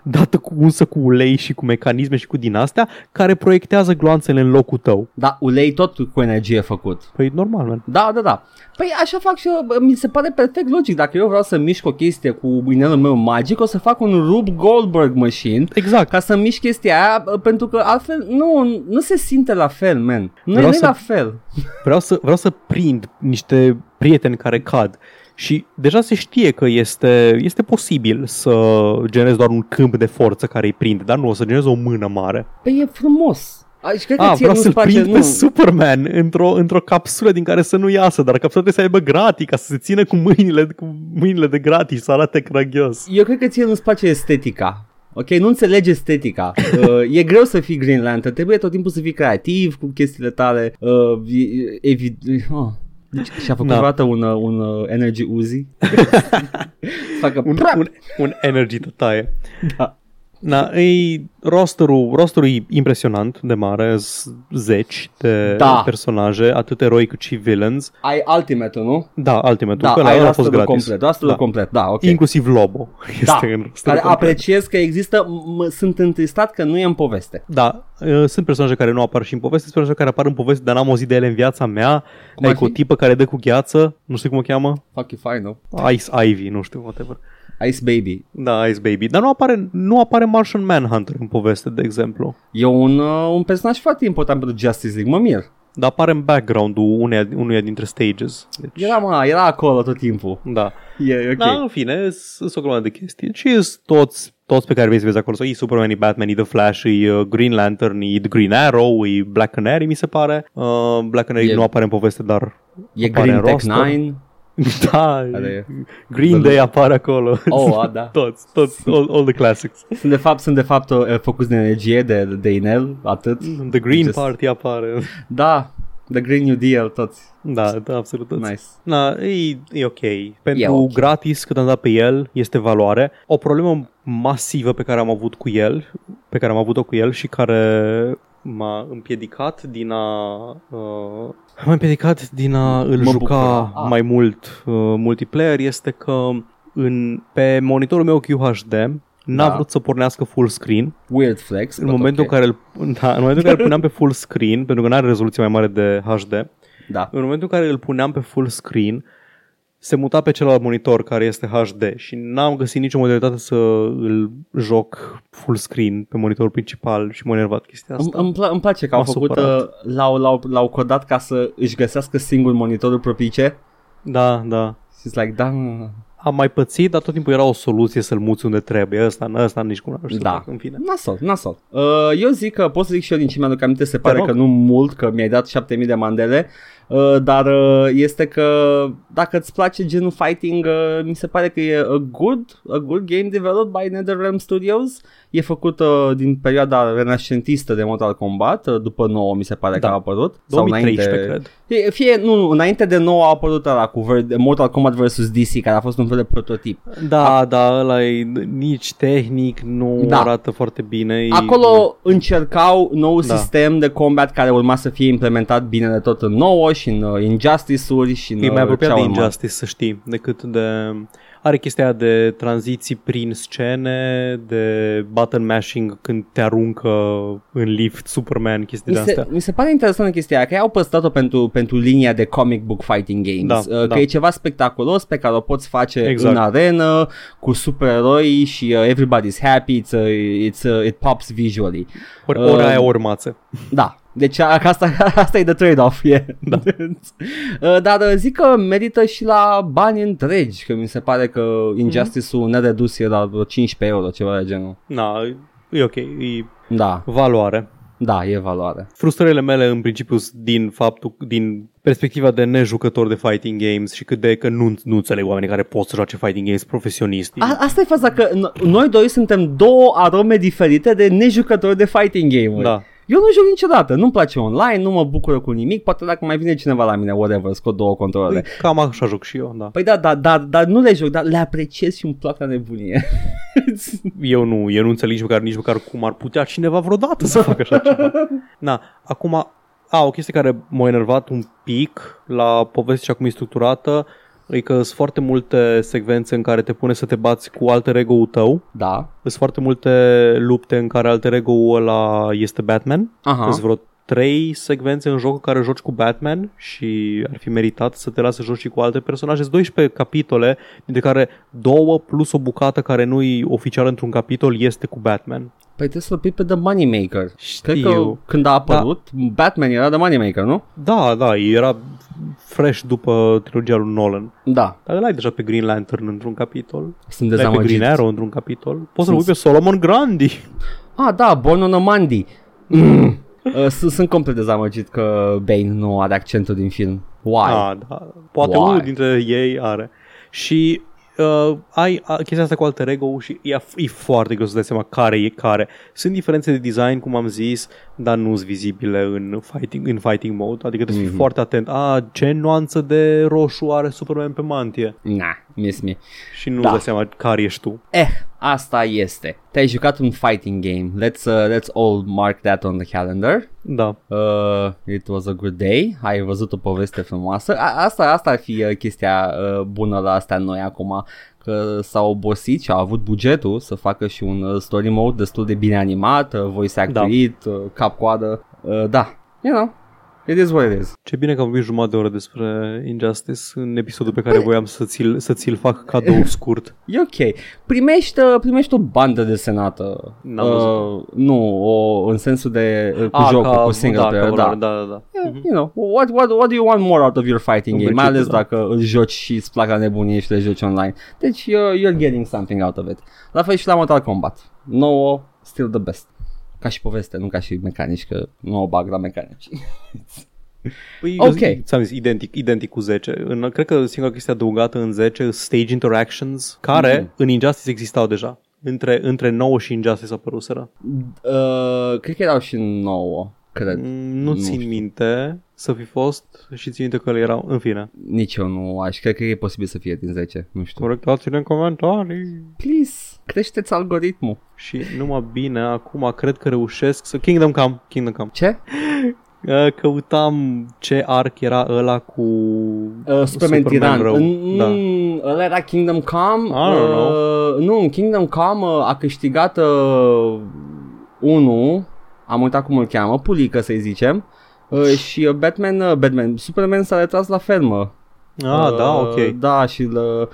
dată cu unsă cu ulei și cu mecanisme și cu din astea care proiectează gloanțele în locul tău. Da, ulei tot cu energie făcut. Păi normal, man. Da, da, da. Păi așa fac și eu, mi se pare perfect logic. Dacă eu vreau să mișc o chestie cu inelul meu magic, o să fac un Rube Goldberg machine. Exact. Ca să mișc chestia aia, pentru că altfel nu, nu se simte la fel, man. Nu e la fel. Vreau să, vreau să prind niște prieteni care cad și deja se știe că este, este posibil să generezi doar un câmp de forță care îi prinde, dar nu o să generezi o mână mare. Păi e frumos. Și cred că A, ție vreau nu să-l place, prind nu. pe Superman într-o, într-o capsulă din care să nu iasă, dar capsula trebuie să aibă gratii ca să se țină cu mâinile, cu mâinile de gratii și să arate cragios. Eu cred că ție nu-ți place estetica. Ok, nu înțelegi estetica. Uh, e greu să fii Green Lantern, trebuie tot timpul să fii creativ cu chestiile tale. Uh, evi- oh. Și-a făcut vreodată un, un Energy Uzi? un, un, un Energy tătaie. Da. Na, e, rosterul, rosterul e impresionant de mare, zeci de da. personaje, atât eroi cât și villains. Ai Ultimate-ul, nu? Da, Ultimate-ul, da, că ăla a fost gratis. Complet, rosterul da. complet, da, ok. Inclusiv Lobo este da. în rosterul complet. Apreciez că există, m- sunt întristat că nu e în poveste. Da, sunt personaje care nu apar și în poveste, sunt personaje care apar în poveste, dar n-am auzit de ele în viața mea. Cum ai cu o tipă care dă cu gheață, nu știu cum o cheamă? Fuck you, fine, no? Ice Ivy, nu știu, whatever. Ice Baby. Da, Ice Baby. Dar nu apare, nu apare Martian Manhunter în poveste, de exemplu. E un, uh, un personaj foarte important pentru Justice League, mă mir. Dar apare în background-ul uneia, unuia dintre stages. Deci... Era, mă, era acolo tot timpul. Da. E ok. Da, în fine, sunt o grămadă de chestii. Și sunt toți, toți pe care vei să vezi acolo. E Superman, e Batman, e The Flash, e Green Lantern, e The Green Arrow, e Black Canary, mi se pare. Uh, Black Canary e... nu apare în poveste, dar e Green Tech nouă. Da, Green Day apare acolo. Oh, a, da. Toți, toți, all, all the classics. Sunt de fapt, sunt de fapt uh, focus de energie de, de inel, atât. The Green Just... Party apare. Da, The Green New Deal, toți. Da, da, absolut toți. Nice. Na, e, e ok. Pentru e okay. Gratis cât am dat pe el, este valoare. O problemă masivă pe care am avut cu el, pe care am avut-o cu el și care... m-a împiedicat din a uh, m-a împiedicat din a îl mă juca ah. mai mult uh, multiplayer este că în pe monitorul meu Q H D n-a da. vrut să pornească full screen. Weird flex. În momentul okay. care îl da, în momentul în care îl puneam pe full screen, pentru că n-are rezoluție mai mare de H D. Da. În momentul în care îl puneam pe full screen, se muta pe celălalt monitor care este H D și n-am găsit nicio modalitate să îl joc full screen pe monitorul principal și m-a enervat chestia asta. Îmi, îmi place că au făcut, l-au, l-au, l-au codat ca să își găsească singur monitorul propice. Da, da. Și like, da. Am mai pățit, dar tot timpul era o soluție să-l muți unde trebuie. Ăsta, ăsta nici cum nu știu. Da, în fine. Nasol, nasol. Uh, eu zic că pot să zic și eu din ce mi-aduc aminte, se pare că nu mult, că mi-ai dat șapte mii de mandele, uh, dar uh, este că dacă îți place genul fighting, uh, mi se pare că e a good, a good game developed by NetherRealm Studios. E făcut uh, din perioada renascentistă de Mortal Kombat, uh, după nouă mi se pare da. că a apărut. două mii treisprezece, sau înainte, cred. Fie, nu, nu, înainte de nouă a apărut ăla cu Mortal Kombat versus. D C, care a fost un fel de prototip. Da, a- da, ăla e nici tehnic, nu da. arată foarte bine. Acolo e... încercau nou da. sistem de combat care urma să fie implementat bine de tot în nouă și în uh, Injustice-uri. Și în, e mai apropiat de Injustice, să știi, decât de... Are chestia de tranziții prin scene, de button mashing când te aruncă în lift, Superman, chestii mi se, de astea. Mi se pare interesantă chestia aia, că i-au păstrat-o pentru, pentru linia de comic book fighting games. Da, că da. e ceva spectaculos pe care o poți face exact. în arenă, cu supereroi și uh, everybody's happy, it's, uh, it's, uh, it pops visually. Or, ori uh, aia ori mață. Da. Deci asta, asta e de trade-off, yeah. da. Dar zic că merită și la bani întregi, că mi se pare că Injustice-ul neredus era cincisprezece euro, ceva de genul. Da, e ok, e da. valoare. Da, e valoare. Frustrările mele în principiu din faptul, din perspectiva de nejucător de fighting games și cât de că nu, nu înțeleg oamenii care pot să joace fighting games profesioniști. Asta e faza, că noi doi suntem două arome diferite de nejucători de fighting game-uri. Da. Eu nu joc niciodată, nu-mi place online, nu mă bucură cu nimic, poate dacă mai vine cineva la mine, whatever, scot două controlele. Păi, cam așa joc și eu, da. Păi da, dar da, da, nu le joc, dar le apreciez și îmi plac la nebunie. Eu nu, eu nu înțeleg nici măcar, nici măcar cum ar putea cineva vreodată să facă așa ceva. Na, acum, a, o chestie care m-a enervat un pic la povestea cum e structurată, e că sunt foarte multe secvențe în care te pune să te bați cu alter ego-ul tău. Da. Sunt foarte multe lupte în care alter ego-ul ăla este Batman. Sunt vreo trei secvențe în joc în care joci cu Batman și ar fi meritat să te lasă joci și cu alte personaje. Sunt doisprezece capitole, dintre care două plus o bucată care nu e oficial într-un capitol este cu Batman. Păi trebuie să-l pui pe The Moneymaker. Știu. Cred că când a apărut, da. Batman era The Moneymaker, nu? Da, da, era fresh după trilogia lui Nolan. Da. Dar îl ai deja pe Green Lantern într-un capitol. Sunt dezamăgit. Pe Green Arrow într-un capitol. Poți să-l pui pe Solomon Grundy. Ah, da, Born on a Monday. Mm. Sunt complet dezamăgit că Bane nu are accentul din film. Why? Ah, da. Poate Why? unul dintre ei are. Și... Uh, ai uh, chestia asta cu alter ego și e, e foarte greu să dai seama care e care. Sunt diferențe de design, cum am zis, dar nu sunt vizibile în fighting, în fighting mode. Adică trebuie să fii mm-hmm. foarte atent. A, ah, ce nuanță de roșu are Superman pe mantie? Na, miss me. Și nu da. dai seama care ești tu. Eh, asta este. Te-ai jucat un fighting game. Let's, uh, let's all mark that on the calendar. Da. Uh, it was a good day. Ai văzut o poveste frumoasă. A- asta, asta ar fi uh, chestia uh, bună la astea noi acum, că s-au obosit și au avut bugetul să facă și un story mode destul de bine animat, uh, voice actorit, da. uh, cap-coadă. Uh, da, you know. It is what it is. Ce bine că am vorbit jumătate de oră despre Injustice în episodul pe care P- voiam să ți-l, să ți-l fac cadou scurt. E ok. Primești, primești o bandă desenată. Uh, nu, o, în sensul de uh, cu ah, jocul, cu single-player. Da, da, da. da, da. Yeah, you know, what, what, what do you want more out of your fighting game? Mai ales da. dacă îl joci și îți plac la nebunie și le joci online. Deci you're, you're getting something out of it. La fel și la Mortal Kombat. Nouă, still the best. Ca și poveste, nu ca și mecanici, că nu o bag la mecanici. Păi, ok. Ți-am zis, identic, identic cu zece. În, cred că singura chestie adăugată în zece, stage interactions, care mm-hmm. în Injustice existau deja. Între, între nouă și Injustice apăruseră. Uh, cred că erau și nouă, cred. Mm, nu, nu țin știu. minte să fi fost și țin minte că le erau, în fine. Nici eu nu aș. Cred că e posibil să fie din zece, nu știu. Corectați-ne în comentarii. Please. Crește-ți algoritmul. Și numai bine, acum cred că reușesc să... Kingdom Come, Kingdom Come. Ce? Căutam ce arc era ăla cu uh, Superman Tiran. Mm, da. Ăla era Kingdom Come. Uh, nu, Kingdom Come uh, a câștigat uh, unul, am uitat cum îl cheamă, Pulică să-i zicem, uh, și uh, Batman, uh, Batman, Superman s-a retras la fermă. Ah, uh, da, ok. Da, și... Uh,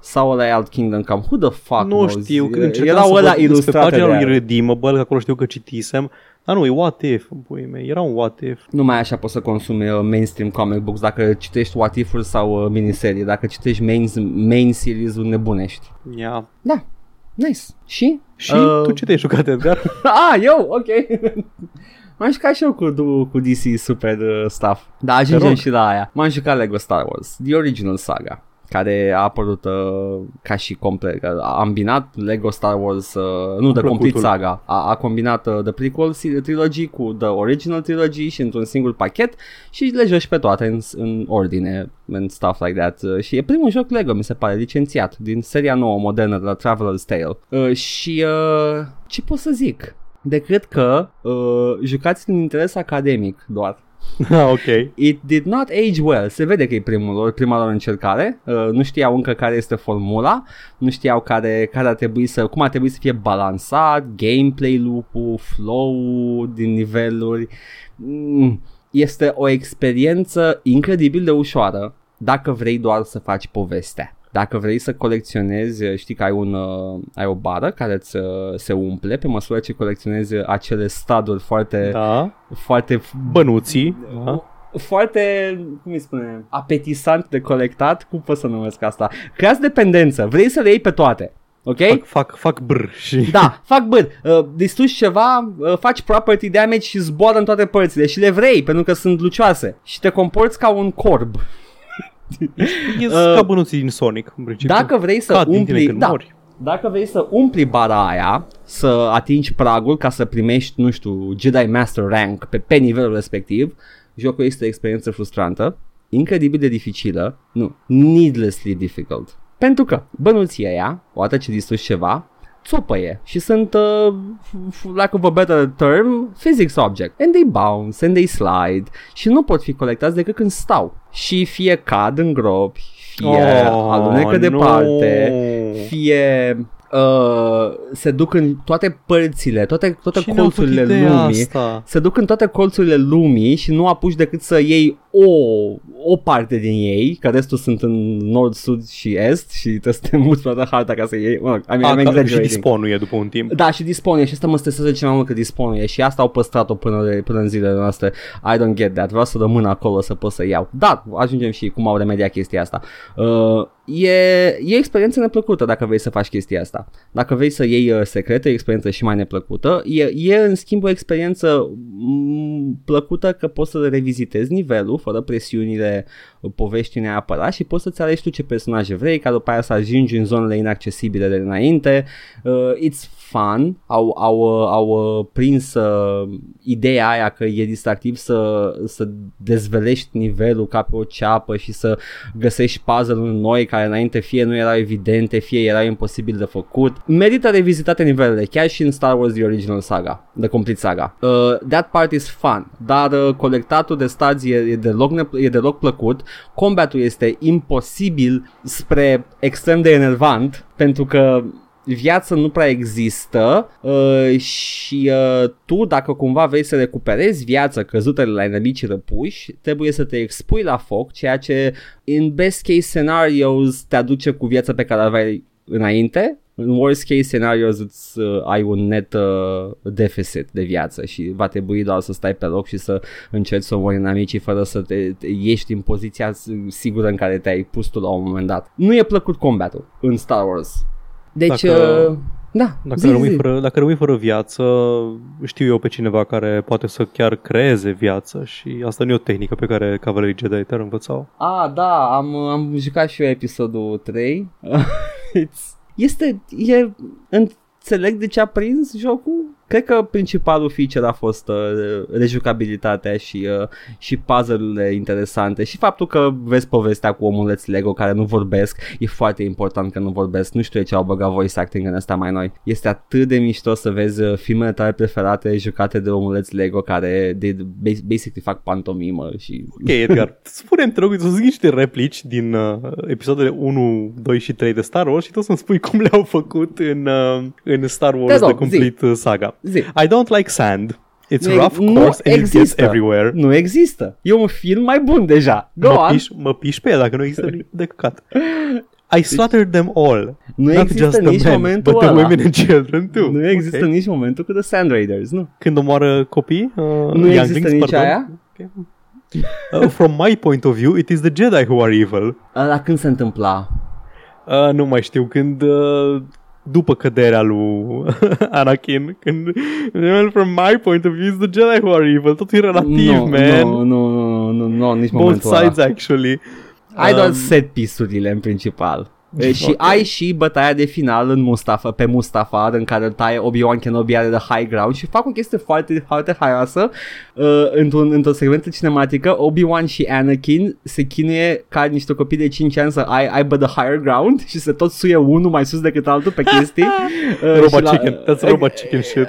sau ăla e alt Kingdom Come. Who the fuck nu knows? Știu, că încercam era să văd despre pagina lui Redeemable, că acolo știu că citisem. Dar nu, e What If, pui mei, era un What If. Numai așa poți să consumi uh, mainstream comic books dacă citești What If-uri sau uh, miniserie. Dacă citești main, main series-ul nebunești. Yeah. Da, nice. Și? Și uh... tu ce te-ai jucat, Edgar? ah, eu, ok. M-am jucat și eu cu, cu D C Super uh, Stuff. Da, ajungem și la aia. M-am jucat Lego Star Wars, The Original Saga, care a apărut uh, ca și complet, a ambinat Lego Star Wars, uh, nu, The Complete Saga, a, a combinat uh, The Prequel Trilogy cu The Original Trilogy și într-un singur pachet și le joci pe toate în, în ordine and stuff like that. Uh, și e primul joc Lego, mi se pare, licențiat, din seria nouă modernă de la Traveler's Tale. Uh, și uh, ce pot să zic? Decât că uh, jucați din interes academic doar. Okay. It did not age well. Se vede că e primul lor, prima lor încercare. uh, Nu știau încă care este formula. Nu știau care, care ar trebui să, cum ar trebui să fie balansat gameplay loop-ul, flow-ul din niveluri. mm, Este o experiență incredibil de ușoară dacă vrei doar să faci povestea. Dacă vrei să colecționezi, știi că ai, un, uh, ai o bară care îți, uh, se umple pe măsură ce colecționezi acele straduri foarte, da. foarte bănuții, da. Foarte, cum îi spune, apetisant de colectat, cum pot să numesc asta? Creați dependență, vrei să le iei pe toate. Okay? Fac, fac, fac brr și... Da, fac brr, uh, distrugi ceva, uh, faci property damage și zboară în toate părțile și le vrei pentru că sunt lucioase și te comporți ca un corb. Yes, uh, ca bănuții din Sonic în principiu. Dacă vrei să Cad umpli, da, dacă vrei să umpli bara aia, să atingi pragul ca să primești, nu știu, Jedi Master Rank pe, pe nivelul respectiv, jocul este o experiență frustrantă, incredibil de dificilă, nu, needlessly difficult. Pentru că bănuții aia, odată ce distrugi ceva, țopăie și sunt, uh, lack of a better term, physics object. And they bounce, and they slide și nu pot fi colectați decât când stau. Și fie cad în gropi, fie oh, alunecă no. departe, fie uh, se duc în toate părțile, toate, toate colțurile lumii. Asta? Se duc în toate colțurile lumii și nu apuci decât să iei o, o parte din ei, că restul sunt în nord, sud și est și trebuie să te muți toată harta ca să iei. Mă, I mean, A, ca, și disponuie după un timp. Da, și disponuie și asta mă stresează cel mai mult, că disponuie și asta au păstrat-o până, de, până în zilele noastre. I don't get that, vreau să rămân acolo să pot să iau. Da, ajungem și cum au remediat chestia asta. Uh, e, e experiență neplăcută dacă vrei să faci chestia asta. Dacă vrei să iei uh, secrete, e experiență și mai neplăcută. E, e în schimb o experiență m- plăcută că poți să revizitezi nivelul fără presiunile poveștii neapărat și poți să-ți alegi tu ce personaje vrei, ca după aia să ajungi în zonele inaccesibile de înainte. Uh, it's fun. Au, au, au prins uh, ideea aia că e distractiv să, să dezvelești nivelul ca pe o ceapă și să găsești puzzle-uri noi care înainte fie nu erau evidente, fie erau imposibil de făcut. Merită revizitate nivelele, chiar și în Star Wars The Original Saga, The Complete Saga. Uh, that part is fun, dar uh, colectatul de stazi e, e, deloc ne- e deloc plăcut. Combatul este imposibil spre extrem de enervant pentru că viață nu prea există uh, și uh, tu, dacă cumva vrei să recuperezi viața căzută la inamicii răpuși, trebuie să te expui la foc, ceea ce in best case scenarios te aduce cu viața pe care aveai înainte. În worst case scenarios îți uh, ai un net uh, deficit de viață și va trebui doar să stai pe loc și să încerci să mori în amicii fără să te, te ieși din poziția sigură în care te-ai pus tu la un moment dat. Nu e plăcut combatul în Star Wars. Deci, dacă, uh, da, dacă, zi, rămâi zi. Fără, dacă rămâi fără viață, știu eu pe cineva care poate să chiar creeze viață și asta nu e o tehnică pe care Cavalerii Jedi te-ar învățau. Ah, da, am, am jucat și eu episodul trei. It's... Este, e, înțeleg de ce a prins jocul? Cred că principalul feature a fost uh, rejucabilitatea și, uh, și puzzle-urile interesante și faptul că vezi povestea cu omuleți Lego care nu vorbesc. E foarte important că nu vorbesc. Nu știu de ce au băgat voice acting în ăsta mai noi. Este atât de mișto să vezi filmele tale preferate jucate de omuleți Lego care de, basically fac pantomimă și... Ok, Edgar, spune-mi, te rog, să zici niște replici din uh, episoadele unu, doi și trei de Star Wars și tot să-mi spui cum le-au făcut în, uh, în Star Wars The Complete Saga. Zi. I don't like sand. It's nu, rough, coarse, and it gets everywhere. Nu există. E un film mai bun deja. Go mă, on. Piș, mă piș pe el dacă nu există de căcat. I slaughtered them all. Nu Not există nici men, momentul ăla. But the women and children too. Nu există okay. nici momentul cu The Sand Raiders, nu? Când omoară copii? Uh, nu există nici pardon. Aia? Okay. Uh, from my point of view, it is the Jedi who are evil. Ăla când se întâmpla? Uh, nu mai știu. Când... Uh, după căderea lui Anakin, când, from my point of view, the Jedi who are evil, totul e relativ, no, man. Nu, nu, nu, nu, nu, nici Both momentul ăla. Both sides, actually. Ai um, doar set piece-urile în principal. Okay. Și ai și bătaia de final în Mustafa, pe Mustafar, în care îl taie Obi-Wan Kenobi are de high ground și fac o chestie foarte, foarte haioasă. Uh, într-un, într-o secvență cinematică, Obi-Wan și Anakin se chinuie ca niște copii de cinci ani să ai, aibă the higher ground și se tot suie unul mai sus decât altul pe chestii. Uh, robot la, chicken, that's uh, robot chicken shit.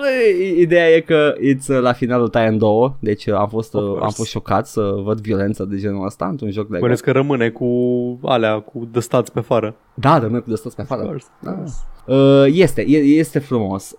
Uh, ideea e că it's, uh, la final îl taie în două, deci am fost, uh, am fost șocat să văd violența de genul ăsta într-un joc legal. Bănesc că rămâne cu alea, cu the stats pe afară. Da, rămâne cu dăstați pe afară. Da. Este, este frumos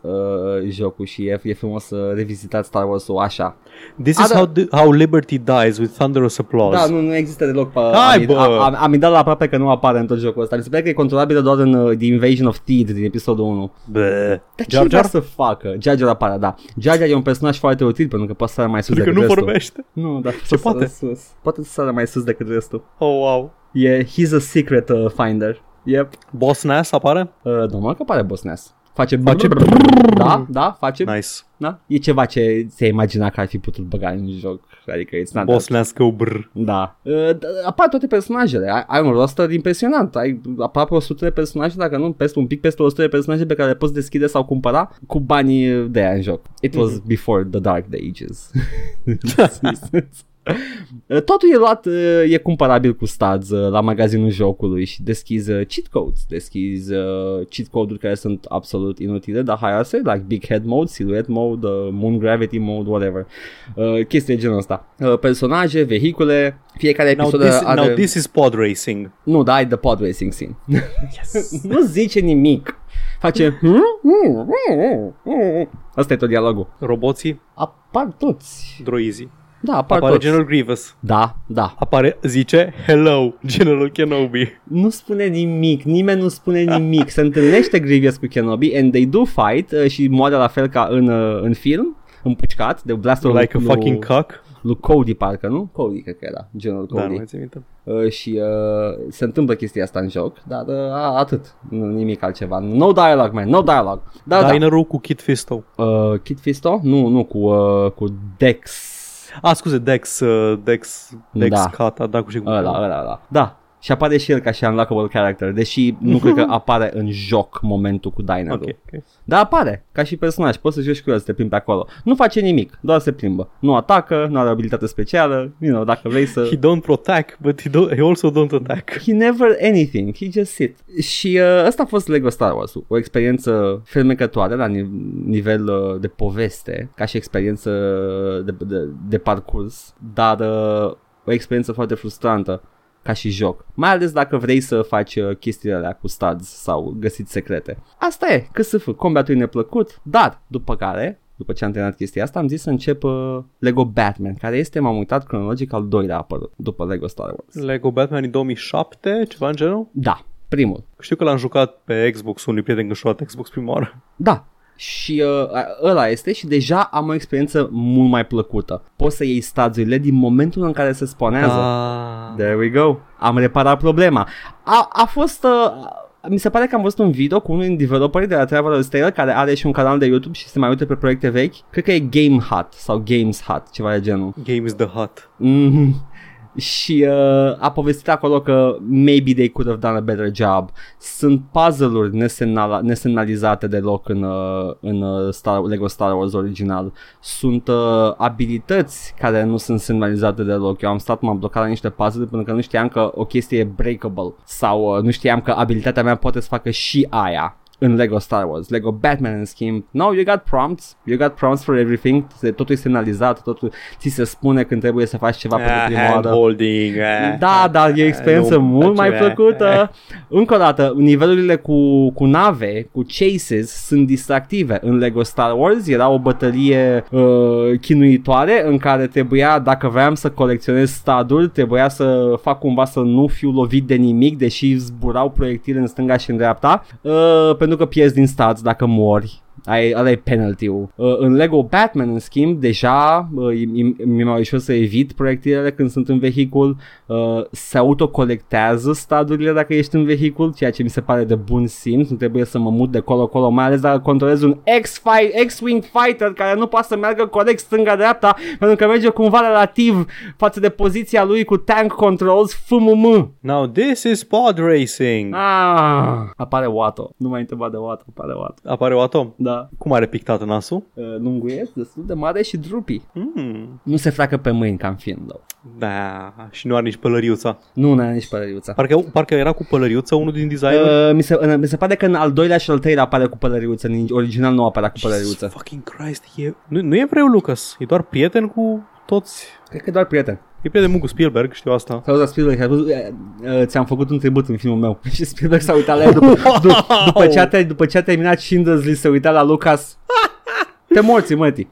jocul și e frumos să revizitați Star Wars-ul așa. This is how, the, how liberty dies with thunderous applause. Da, nu, nu există deloc. Pe, Hai, am, am, am dat la aproape că nu apare în tot jocul ăsta. Mi se pare că e controlabilă doar în uh, The Invasion of Teed din episodul unu. Bă. Dar ce vrea să facă? Jar Jar apare, da. Jar Jar e un personaj foarte util pentru că poate să sară mai sus pentru decât restul. Pentru că nu vorbește. Nu, dar ce poate? Sus. Poate să sară mai sus decât restul. Oh, wow. Yeah, he's a secret uh, finder. Yep. Boss Nass apare? Uh, normal că apare Boss Nass. Face face brrr. Brrr. Da, da, face. Nice. Da? E ceva ce ți-ai imagina că ar fi putut băga în joc. Adică it's not Boss Nass go brr. Da. Uh, apar toate personajele. Ai, ai un roster impresionant. Ai aproape o sută de personaje, dacă nu, peste un pic peste o sută de personaje pe care le poți deschide sau cumpăra cu banii de aia în joc. It was mm-hmm. before the dark the ages. Totul e luat, e cumpărabil cu studs la magazinul jocului și deschizi cheat codes, deschizi cheat code-uri care sunt absolut inutile, dar hai să like big head mode, silhouette mode, moon gravity mode, whatever, chestii de genul ăsta. Personaje, vehicule, fiecare episod are... Now this is pod racing. Nu, da, ai the pod racing scene. Yes. Nu zice nimic. Face... Asta e tot dialogul. Roboții? Apar toți. Droizii. Da, apar apare toți. General Grievous. Da, da. Apare, zice, hello, General Kenobi. Nu spune nimic, nimeni nu spune nimic. Se întâlnește Grievous cu Kenobi and they do fight uh, și moare la fel ca în, uh, în film, împușcat de blasterul like lui, a fucking cock. Lui Cody, parcă, nu? Cody, cred că era, General Cody. Da, nu mai țin minte. Uh, și uh, se întâmplă chestia asta în joc, dar uh, atât, nimic altceva. No dialogue, man, no dialogue. Da, Diner-ul da. Cu Kit Fisto. Uh, Kit Fisto? Nu, nu, cu, uh, cu Dex. Ah, scuze, Dex, uh, Dex, Dex, da. Cata, da, cu și cum. Ăla, ăla, ăla. Da. Și apare și el ca și unlockable character, deși nu cred că apare în joc momentul cu Diner-ul. Okay, okay. Dar apare, ca și personaj, poți să joci cu el, să te plimbi acolo. Nu face nimic, doar se plimbă. Nu atacă, nu are abilitate specială, you know, dacă vrei să... He don't attack, but he, don't, he also don't attack. He never anything, he just sit. Și uh, ăsta a fost Lego Star Wars, o experiență fermecătoare la nivel uh, de poveste, ca și experiență de, de, de parcurs, dar uh, o experiență foarte frustrantă. ca și joc, mai ales dacă vrei să faci chestiile alea cu studs sau găsiți secrete. Asta e, că să fă, combatul e neplăcut, dar după care, după ce am terminat chestia asta, am zis să încep uh, Lego Batman, care este, m-am uitat cronologic, al doilea apărut după Lego Star Wars. Lego Batman în două mii șapte, ceva în genul? Da, primul. Știu că l-am jucat pe Xbox, unui prieten când și-a luat Xbox prima oară. Da. Și uh, ăla este și deja am o experiență mult mai plăcută. Poți să iei stagiile din momentul în care se spawnează. Ah. There we go. Am reparat problema. A, a fost... Uh, mi se pare că am văzut un video cu unul din developerii de la Traveler's Tale, care are și un canal de YouTube și se mai uită pe proiecte vechi. Cred că e Game Hut sau Games Hut, ceva de genul. Games the Hut. Mm-hmm. Și uh, a povestit acolo că maybe they could have done a better job. Sunt puzzle-uri nesemnala- nesemnalizate deloc în, uh, în Star- Lego Star Wars original. Sunt uh, abilități care nu sunt semnalizate deloc. Eu am stat, m-am blocat la niște puzzle-uri pentru că nu știam că o chestie e breakable. Sau uh, nu știam că abilitatea mea poate să facă și aia. În Lego Star Wars, Lego Batman în schimb, no, you got prompts, you got prompts for everything, totul e semnalizat, totul ți se spune când trebuie să faci ceva ah, pentru prima oară. Holding, ah, da, dar e o experiență ah, mult mai plăcută. Încă o dată, nivelurile cu, cu nave, cu chases, sunt distractive. În Lego Star Wars era o bătălie uh, chinuitoare în care trebuia, dacă voiam să colecționez stadul, trebuia să fac cumva să nu fiu lovit de nimic, deși zburau proiectile în stânga și în dreapta, uh, pentru că pierzi din stats dacă mori. Ăla e penalty-ul. Uh, în Lego Batman, în schimb, deja uh, mi-e mai ușor să evit proiectilele când sunt în vehicul. Uh, se autocolectează stadurile dacă ești în vehicul, ceea ce mi se pare de bun simț. Nu trebuie să mă mut de colo-colo, mai ales dacă controlez un X-Wing Fighter care nu poate să meargă corect stânga-dreapta pentru că merge cumva relativ față de poziția lui cu tank controls F M M. Now this is pod racing. Ah, apare Watto. Nu mai întreba de Watto. Apare Watto. Apare Watto? Da. Cum are pictat nasul? Lunguiesc, destul de mare și drupi. Mm. Nu se freacă pe mâini ca în film, though. Da, și nu are nici pălăriuța. Nu, nu are nici pălăriuța. Parcă, parcă era cu pălăriuța unul din design-uri. Uh, mi, se, mi se pare că în al doilea și al treilea apare cu pălăriuța. În original nu apare cu pălăriuța. Jesus fucking Christ, e... Nu, nu e vreo Lucas, e doar prieten cu toți. Cred că doar prieten. E prieten mult cu Spielberg, știu asta. S-a uitat Spielberg, ți-am făcut un tribut în filmul meu. Și Spielberg s-a uitat la el după, după, ce, a, după ce a terminat Schindler's List, se uita la Lucas. Te morți, mătii.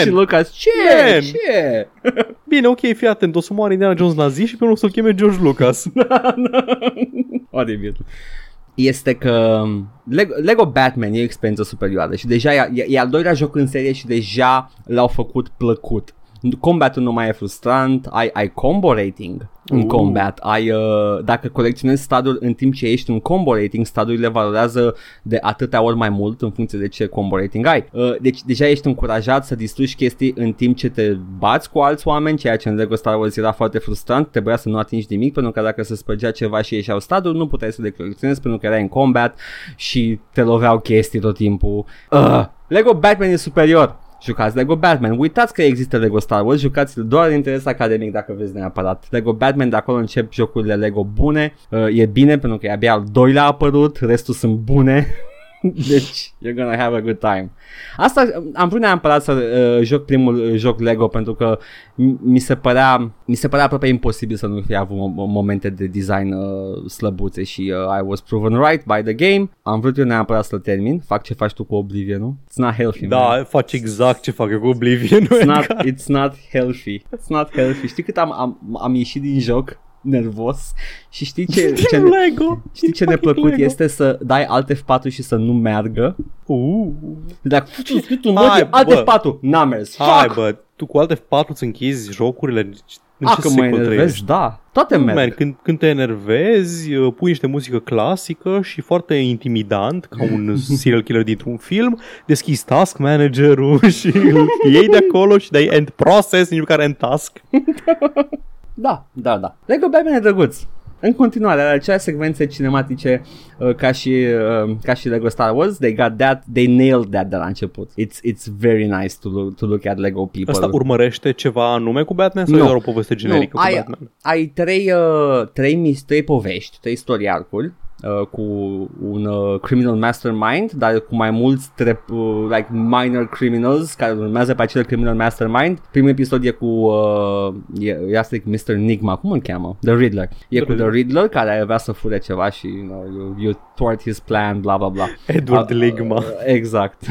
Și Lucas, ce? Man. Ce? Bine, ok, fii atent, o să moară Indiana Jones nazi și pe unul să-l cheme George Lucas. Oribil. Este că Lego, Lego Batman e o experiență superioară și deja e, e, e al doilea joc în serie și deja l-au făcut plăcut. Combatul nu mai e frustrant, ai, ai combo rating în uh. combat, ai, uh, dacă colecționezi staduri în timp ce ești în combo rating, stadurile valorează de atâtea ori mai mult în funcție de ce combo rating ai. Uh, deci deja ești încurajat să distrugi chestii în timp ce te bați cu alți oameni, ceea ce în Lego Star Wars era foarte frustrant, trebuia să nu atingi nimic pentru că dacă se spărgea ceva și ieșeau staduri, nu puteai să le colecționezi pentru că erai în combat și te loveau chestii tot timpul. Uh, Lego Batman e superior! Jucați Lego Batman, uitați că există Lego Star Wars, jucați doar interes academic dacă vreți neapărat. Lego Batman, de acolo încep jocurile Lego bune, e bine pentru că e abia al doilea apărut, restul sunt bune. Deci, you're gonna have a good time. Asta am vrut neapărat să uh, joc primul joc Lego pentru că mi se părea, mi se părea aproape imposibil să nu fi avut momente de design uh, slăbuțe și uh, I was proven right by the game. Am vrut eu neapărat să-l termin. Fac ce faci tu cu Oblivion, nu? It's not healthy. Da, man. Faci exact ce fac eu cu Oblivion. It's not, it's not healthy. It's not healthy. Știi cât am, am, am ieșit din joc? Nervos. Și știi ce, ce, Lego. Știi ce neplăcut Lego. Este să dai alt F patru și să nu meargă. Uuu Dacă alt F patru n-a mers. Hai bă, tu cu alt F patru îți închizi jocurile. Dacă mă enervezi, da, toate merg. Când, când te enervezi, pui niște muzică clasică și foarte intimidant, ca un serial killer dintr-un film, deschizi task manager-ul și iei de acolo și dai end process, nici măcar end task. Da, da, da. Lego Batman e drăguț. În continuare, are aceleași secvențe cinematice uh, ca, și, uh, ca și Lego Star Wars. They got that, they nailed that de la început. It's, it's very nice to look, to look at Lego people. Asta urmărește ceva anume cu Batman sau no. E doar o poveste generică no. cu ai, Batman? Ai trei, uh, trei, trei povești, trei story arc-uri uh, cu un uh, criminal mastermind, dar cu mai mulți trep, uh, like minor criminals care urmează pe acel criminal mastermind. Primul episod e cu uh, e, e asta e cu mister Enigma, cum îl cheamă? The Riddler. E the cu Riddler. The Riddler care avea să fure ceva și you, know, you, you thwart his plan, bla bla bla. Edward Ligma. Uh, uh, exact.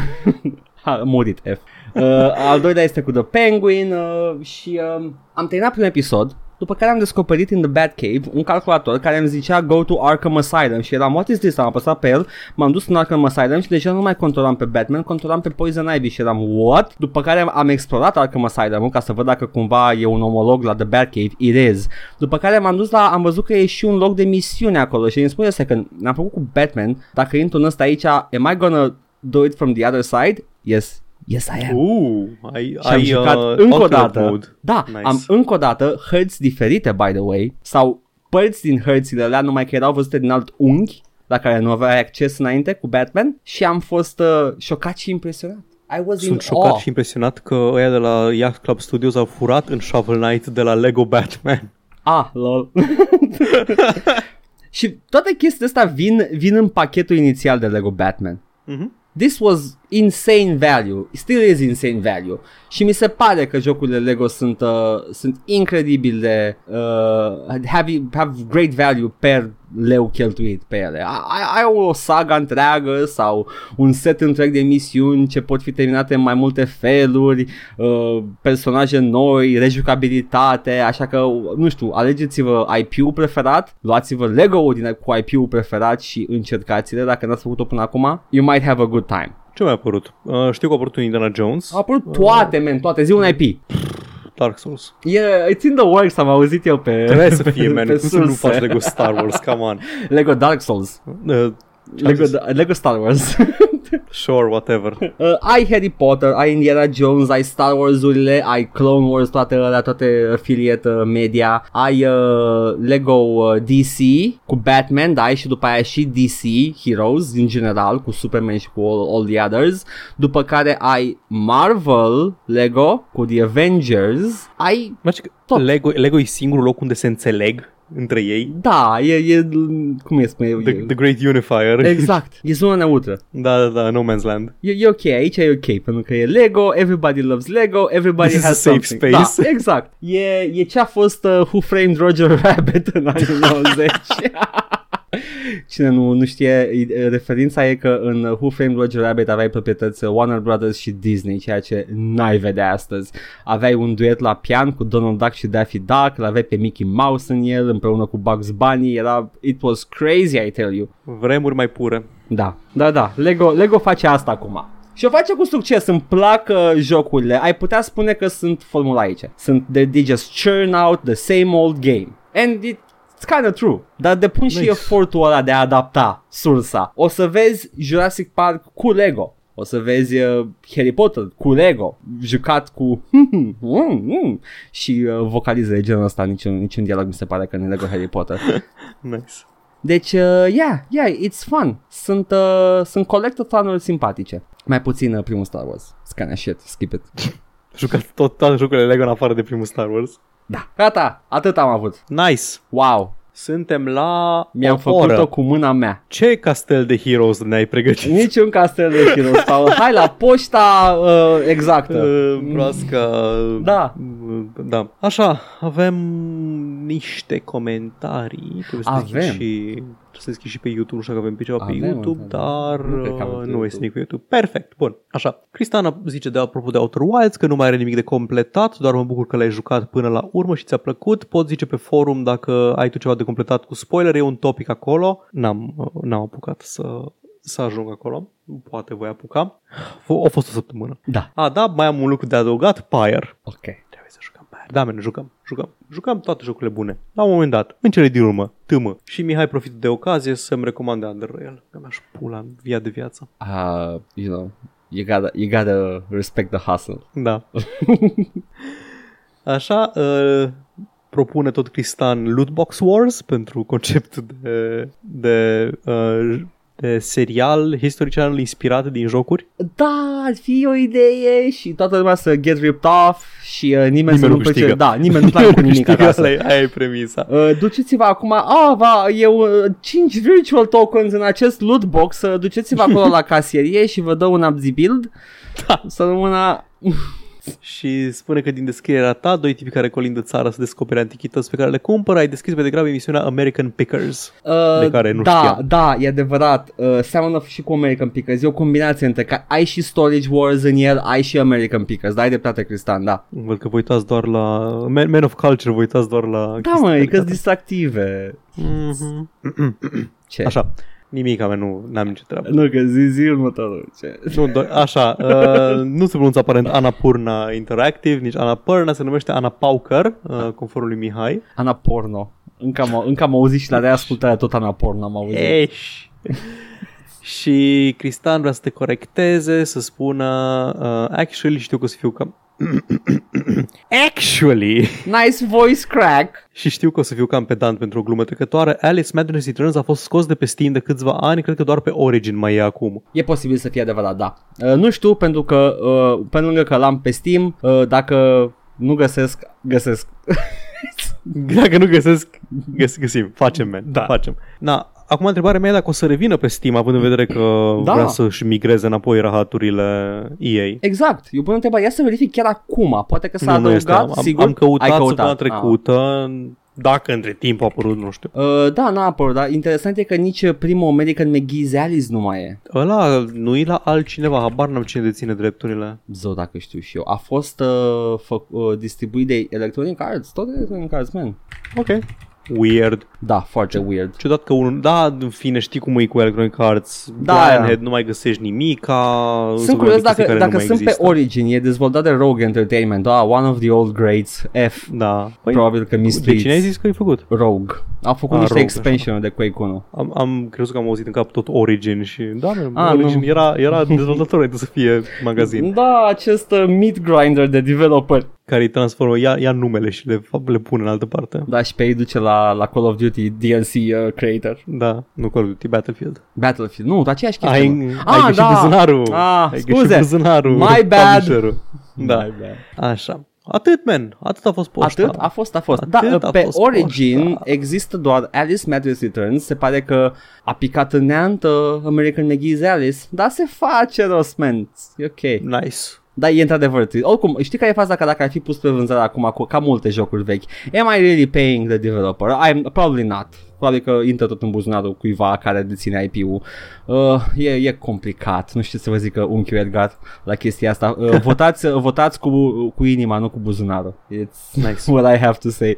A murit F. Uh, al doilea este cu The Penguin uh, și uh, am terminat primul episod, după care am descoperit in The Batcave un calculator care îmi zicea go to Arkham Asylum și eram what is this? Am apăsat pe el, m-am dus în Arkham Asylum și deja nu mai controlam pe Batman, controlam pe Poison Ivy și eram what? După care am explorat Arkham Asylum ca să văd dacă cumva e un omolog la The Batcave, it is. După care m-am dus la, am văzut că e și un loc de misiune acolo și îmi spune asta că am făcut cu Batman, dacă intru în ăsta aici, am I gonna do it from the other side? Yes. Yes, I am. Ooh, I, și am I, jucat uh, încă o dată. Mode. Da, nice. Am încă o dată hărți diferite, by the way, sau părți din hărțile alea, numai că erau văzute din alt unghi, la care nu aveai acces înainte cu Batman, și am fost uh, șocat și impresionat. I was Sunt in șocat awe. și impresionat că ăia de la Yacht Club Studios au furat în Shovel Knight de la Lego Batman. Ah, lol. Și toate chestiile astea vin, vin în pachetul inițial de Lego Batman. Mhm. This was insane value, still is insane value și mi se pare că jocurile Lego sunt, uh, sunt incredibil de, uh, have, have great value per leu cheltuit pe ele. Ai o saga întreagă sau un set întreg de misiuni ce pot fi terminate în mai multe feluri, uh, personaje noi, rejucabilitate, așa că, nu știu, alegeți-vă I P-ul preferat, luați-vă Lego-ul din, cu I P-ul preferat și încercați-le dacă n-ați făcut-o până acum, you might have a good time. Ce mai a apărut? Uh, știu că a apărut un Indiana Jones. A apărut toate, uh, men, toate, zi un I P. Dark Souls. Yeah, it's in the works, am auzit eu pe... Trebuie să fie, man, cum să nu faci Lego Star Wars, come on. Lego Dark Souls. Uh, Lego, Lego Star Wars. Sure, whatever. Uh, ai Harry Potter, ai Indiana Jones, ai Star Wars-urile, ai Clone Wars, toate alea, toate afiliată media, ai uh, Lego uh, D C cu Batman, da, ai și după aia și D C Heroes în general, cu Superman și cu all, all the others, după care ai Marvel Lego cu The Avengers, ai tot. Lego, Lego e singurul loc unde se înțeleg între ei. Da, e, e cum e spune eu? The, the Great Unifier. Exact, e zona neutră. Da, da, da, No Man's Land. E, e ok, aici e ok, pentru că e Lego, everybody loves Lego, everybody This has safe something. Space. Da, exact. E, e ce a fost uh, Who Framed Roger Rabbit în anii nouăzeci. Cine nu, nu știe, referința e că în Who Framed Roger Rabbit aveai proprietăți Warner Brothers și Disney, ceea ce n-ai vedea astăzi. Aveai un duet la pian cu Donald Duck și Daffy Duck, l-aveai pe Mickey Mouse în el împreună cu Bugs Bunny, era it was crazy, I tell you. Vremuri mai pure. Da, da, da, Lego, Lego face asta acum. Și o face cu succes, îmi plac uh, jocurile, ai putea spune că sunt formulaice. Sunt, they, they just churn out the same old game. And it it's kind of true, dar depun nice. Și efortul ăla de a adapta sursa. O să vezi Jurassic Park cu Lego, o să vezi Harry Potter cu Lego, jucat cu și vocalizele genul ăsta, niciun, niciun dialog mi se pare că nu Lego Harry Potter. Nice. Deci, uh, yeah, yeah, it's fun. Sunt, uh, sunt collectathon-uri simpatice. Mai puțin uh, primul Star Wars. It's kind of shit, skip it. Jucat tot, toate jocurile Lego în afară de primul Star Wars. Da, gata, atât am avut. Nice. Wow. Suntem la Mi-am făcut-o cu mâna mea. Ce castel de Heroes ne-ai pregătit? Niciun castel de Heroes. Sau hai la poșta uh, exactă. Uh, broasca. Da. Da. Așa, avem niște comentarii. Avem. Și... să deschid și pe YouTube, nu știu că avem pe ceva avem, pe YouTube, avem. Dar nu, nu este nici pe YouTube. Perfect, bun, așa. Cristana zice de apropo de Outer Wilds că nu mai are nimic de completat, doar mă bucur că l-ai jucat până la urmă și ți-a plăcut. Poți zice pe forum dacă ai tu ceva de completat cu spoiler, e un topic acolo. N-am, n-am apucat să, să ajung acolo. Poate voi apuca. A fost o săptămână. Da. A, da, mai am un lucru de adăugat, Pyre. Ok. Trebuie să jucăm Pyre. Da, mene, jucăm, jucăm. Jucam toate jocurile bune. La un moment dat, în cele din urmă, tâmă. Și Mihai profit de ocazie să-mi recomande Under Rail. Că mi-aș pula în via de viață. Ah, uh, you know, you gotta, you gotta respect the hustle. Da. Așa, uh, propune tot Cristian Lootbox Wars pentru concept de, de uh, de serial History Channel inspirat din jocuri? Da, ar fi o idee și toată lumea să get ripped off și uh, nimeni, nimeni să nu plăce. Da, nimeni nu plăce cu nimic acasă. Aia e premisa. Uh, duceți-vă acum, a, va, eu cinci virtual tokens în acest loot box, uh, duceți-vă acolo la casierie și vă dă un Abzi Build. Da. Să rămână... Și spune că din descrierea ta, doi tipi care colindă țara să descopere antichități pe care le cumpără, ai deschis pe degrabă emisiunea American Pickers, uh, de care nu da, știam. Da, e adevărat, uh, seamănă și cu American Pickers, e o combinație între că ai și Storage Wars în el, ai și American Pickers, da, ai dreptate, Cristian, da. Văd că vă uitați doar la Man, Man of Culture, vă uitați doar la... Da, măi, că-s distractive. Mm-hmm. Ce? Așa. Nimic, amen, nu n-am nicio treabă. Nu, că zi zi următorul. Nu, do- așa, uh, nu se pronunță aparent Annapurna Interactive, nici Annapurna, se numește Anna Pauker, uh, conform lui Mihai. Annaporno. Încă am, încă am auzit și la reascultare tot Annaporno am auzit. Ești. Și Cristian vrea să te corecteze, să spună uh, actually știu că o să fiu cam... Actually nice voice crack. Și știu că o să fiu cam pedant pentru o glumă trecătoare. Alice Madness Returns a fost scos de pe Steam de câțiva ani. Cred că doar pe Origin mai e acum. E posibil să fie adevărat, da. uh, Nu știu, pentru că uh, pe lângă că l-am pe Steam, uh, dacă nu găsesc, găsesc. Dacă nu găsesc, găs- găsim, facem, man, da. Facem. Na, acum întrebarea mea e dacă o să revină pe Steam, având în vedere că da. Vrea să-și migreze înapoi rahaturile E A. Exact, eu pun întrebarea, ia să verific chiar acum, poate că s-a nu, adăugat, nu am, sigur. Am căutat, căutat. săptămâna trecută, ah. Dacă între timp a apărut, nu știu. Uh, da, n-a apărut, dar interesant e că nici primul American McGee's Alice nu mai e. Ăla nu-i la altcineva, habar n-am cine deține drepturile. Zău dacă știu și eu. A fost uh, fă, uh, distribuit de Electronic Arts, tot Electronic Arts, man. Ok. Weird. Da, foarte weird. Ciudat că unul, da, în fine, știi cum e cu Electronic Arts, da, Lionhead, nu mai găsești nimic. Ca... Sunt curios dacă, dacă sunt există. Pe Origin, e dezvoltat de Rogue Entertainment, da, one of the old greats, F. Da. Păi, probabil că Mystery. De cine ai zis că ai făcut? Rogue. Am făcut A, niște Rogue, expansion de Quake unu. Am, am crezut că am auzit în cap tot Origin și, da, A, Origin nu. era, era dezvoltator să fie magazin. Da, acest uh, meat grinder de developer. Care îi transformă, ia, ia numele și le, le pune în altă parte. Da, și pe ei duce la, la Call of Duty D L C uh, creator. Da, nu Call of Duty, Battlefield. Battlefield, nu, dar aceeași chestie. Ai, ai ah, da. Buzunarul. Ah, ai scuze, buzunarul, my bad. Da, my bad. Așa. Atât, man, atât a fost poșta. Atât a fost, a fost. Atât da, a pe fost Origin poșta. Există doar Alice Madness Returns, se pare că a picat în neantă American McGee's Alice, dar se face rost, man. E ok. Nice. Da, e într-adevăr. Oricum, știi care e faza? Că dacă ar fi pus pe vânzare acum cu ca multe jocuri vechi, am I really paying the developer? I'm probably not. Probabil că intră tot în buzunarul cuiva care deține I P-ul. Uh, e, e complicat. Nu știu ce să vă zică unchiul Edgar la chestia asta. Uh, votați votați cu, cu inima, nu cu buzunarul. It's nice. What I have to say.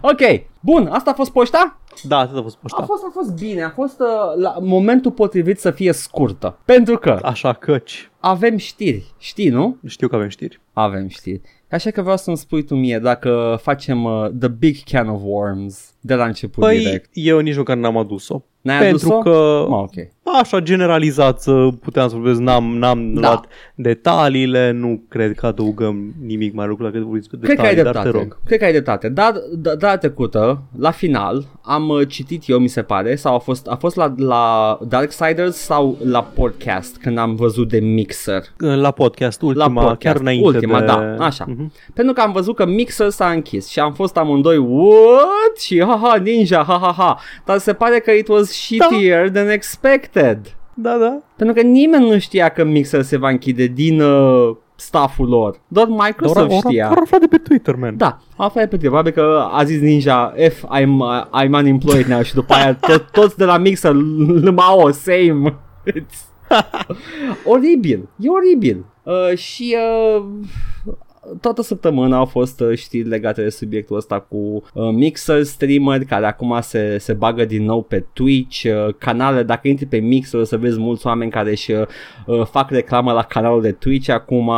Ok, bun, asta a fost poșta? Da, asta a fost poșta. A fost, a fost bine, a fost uh, la momentul potrivit să fie scurtă. Pentru că... Așa căci... Avem știri, știi, nu? Știu că avem știri. Avem știri. Așa că vreau să-mi spui tu mie dacă facem uh, the big can of worms de la început. Păi, direct. Eu nici măcar n-am adus-o. N-ai pentru adus-o? Că... Ma, okay. Așa, generalizat, puteam să vorbesc, n-am, n-am da. luat detaliile, nu cred că adăugăm nimic mai rău la cât vorbiți pe detalii, dar dreptate, te rog. Cred că ai dreptate, dar data trecută, la final, am citit eu, mi se pare, sau a fost, a fost la, la Darksiders sau la podcast, când am văzut de Mixer? La podcast, ultima, la podcast, chiar înainte ultima, de... da, așa. Uh-huh. Pentru că am văzut că Mixer s-a închis și am fost amândoi, what? Și haha, ninja, haha, ha. Dar se pare că it was shittier da. than expected. Da, da. Pentru că nimeni nu știa că Mixer se va închide din uh, stafful lor. Doar Microsoft Doar, știa. Doar afla de pe Twitter, man. Da, afla de pe Twitter. Probabil că a zis Ninja, F, I'm, uh, I'm unemployed now. Și după aia to- toți de la Mixer, lmao, same. Oribil, e oribil. Uh, și... Uh... Toată săptămâna au fost știri legate de subiectul ăsta cu uh, Mixer, streamer care acum se, se bagă din nou pe Twitch, uh, canale, dacă intri pe Mixer o să vezi mulți oameni care își uh, fac reclamă la canalul de Twitch acum.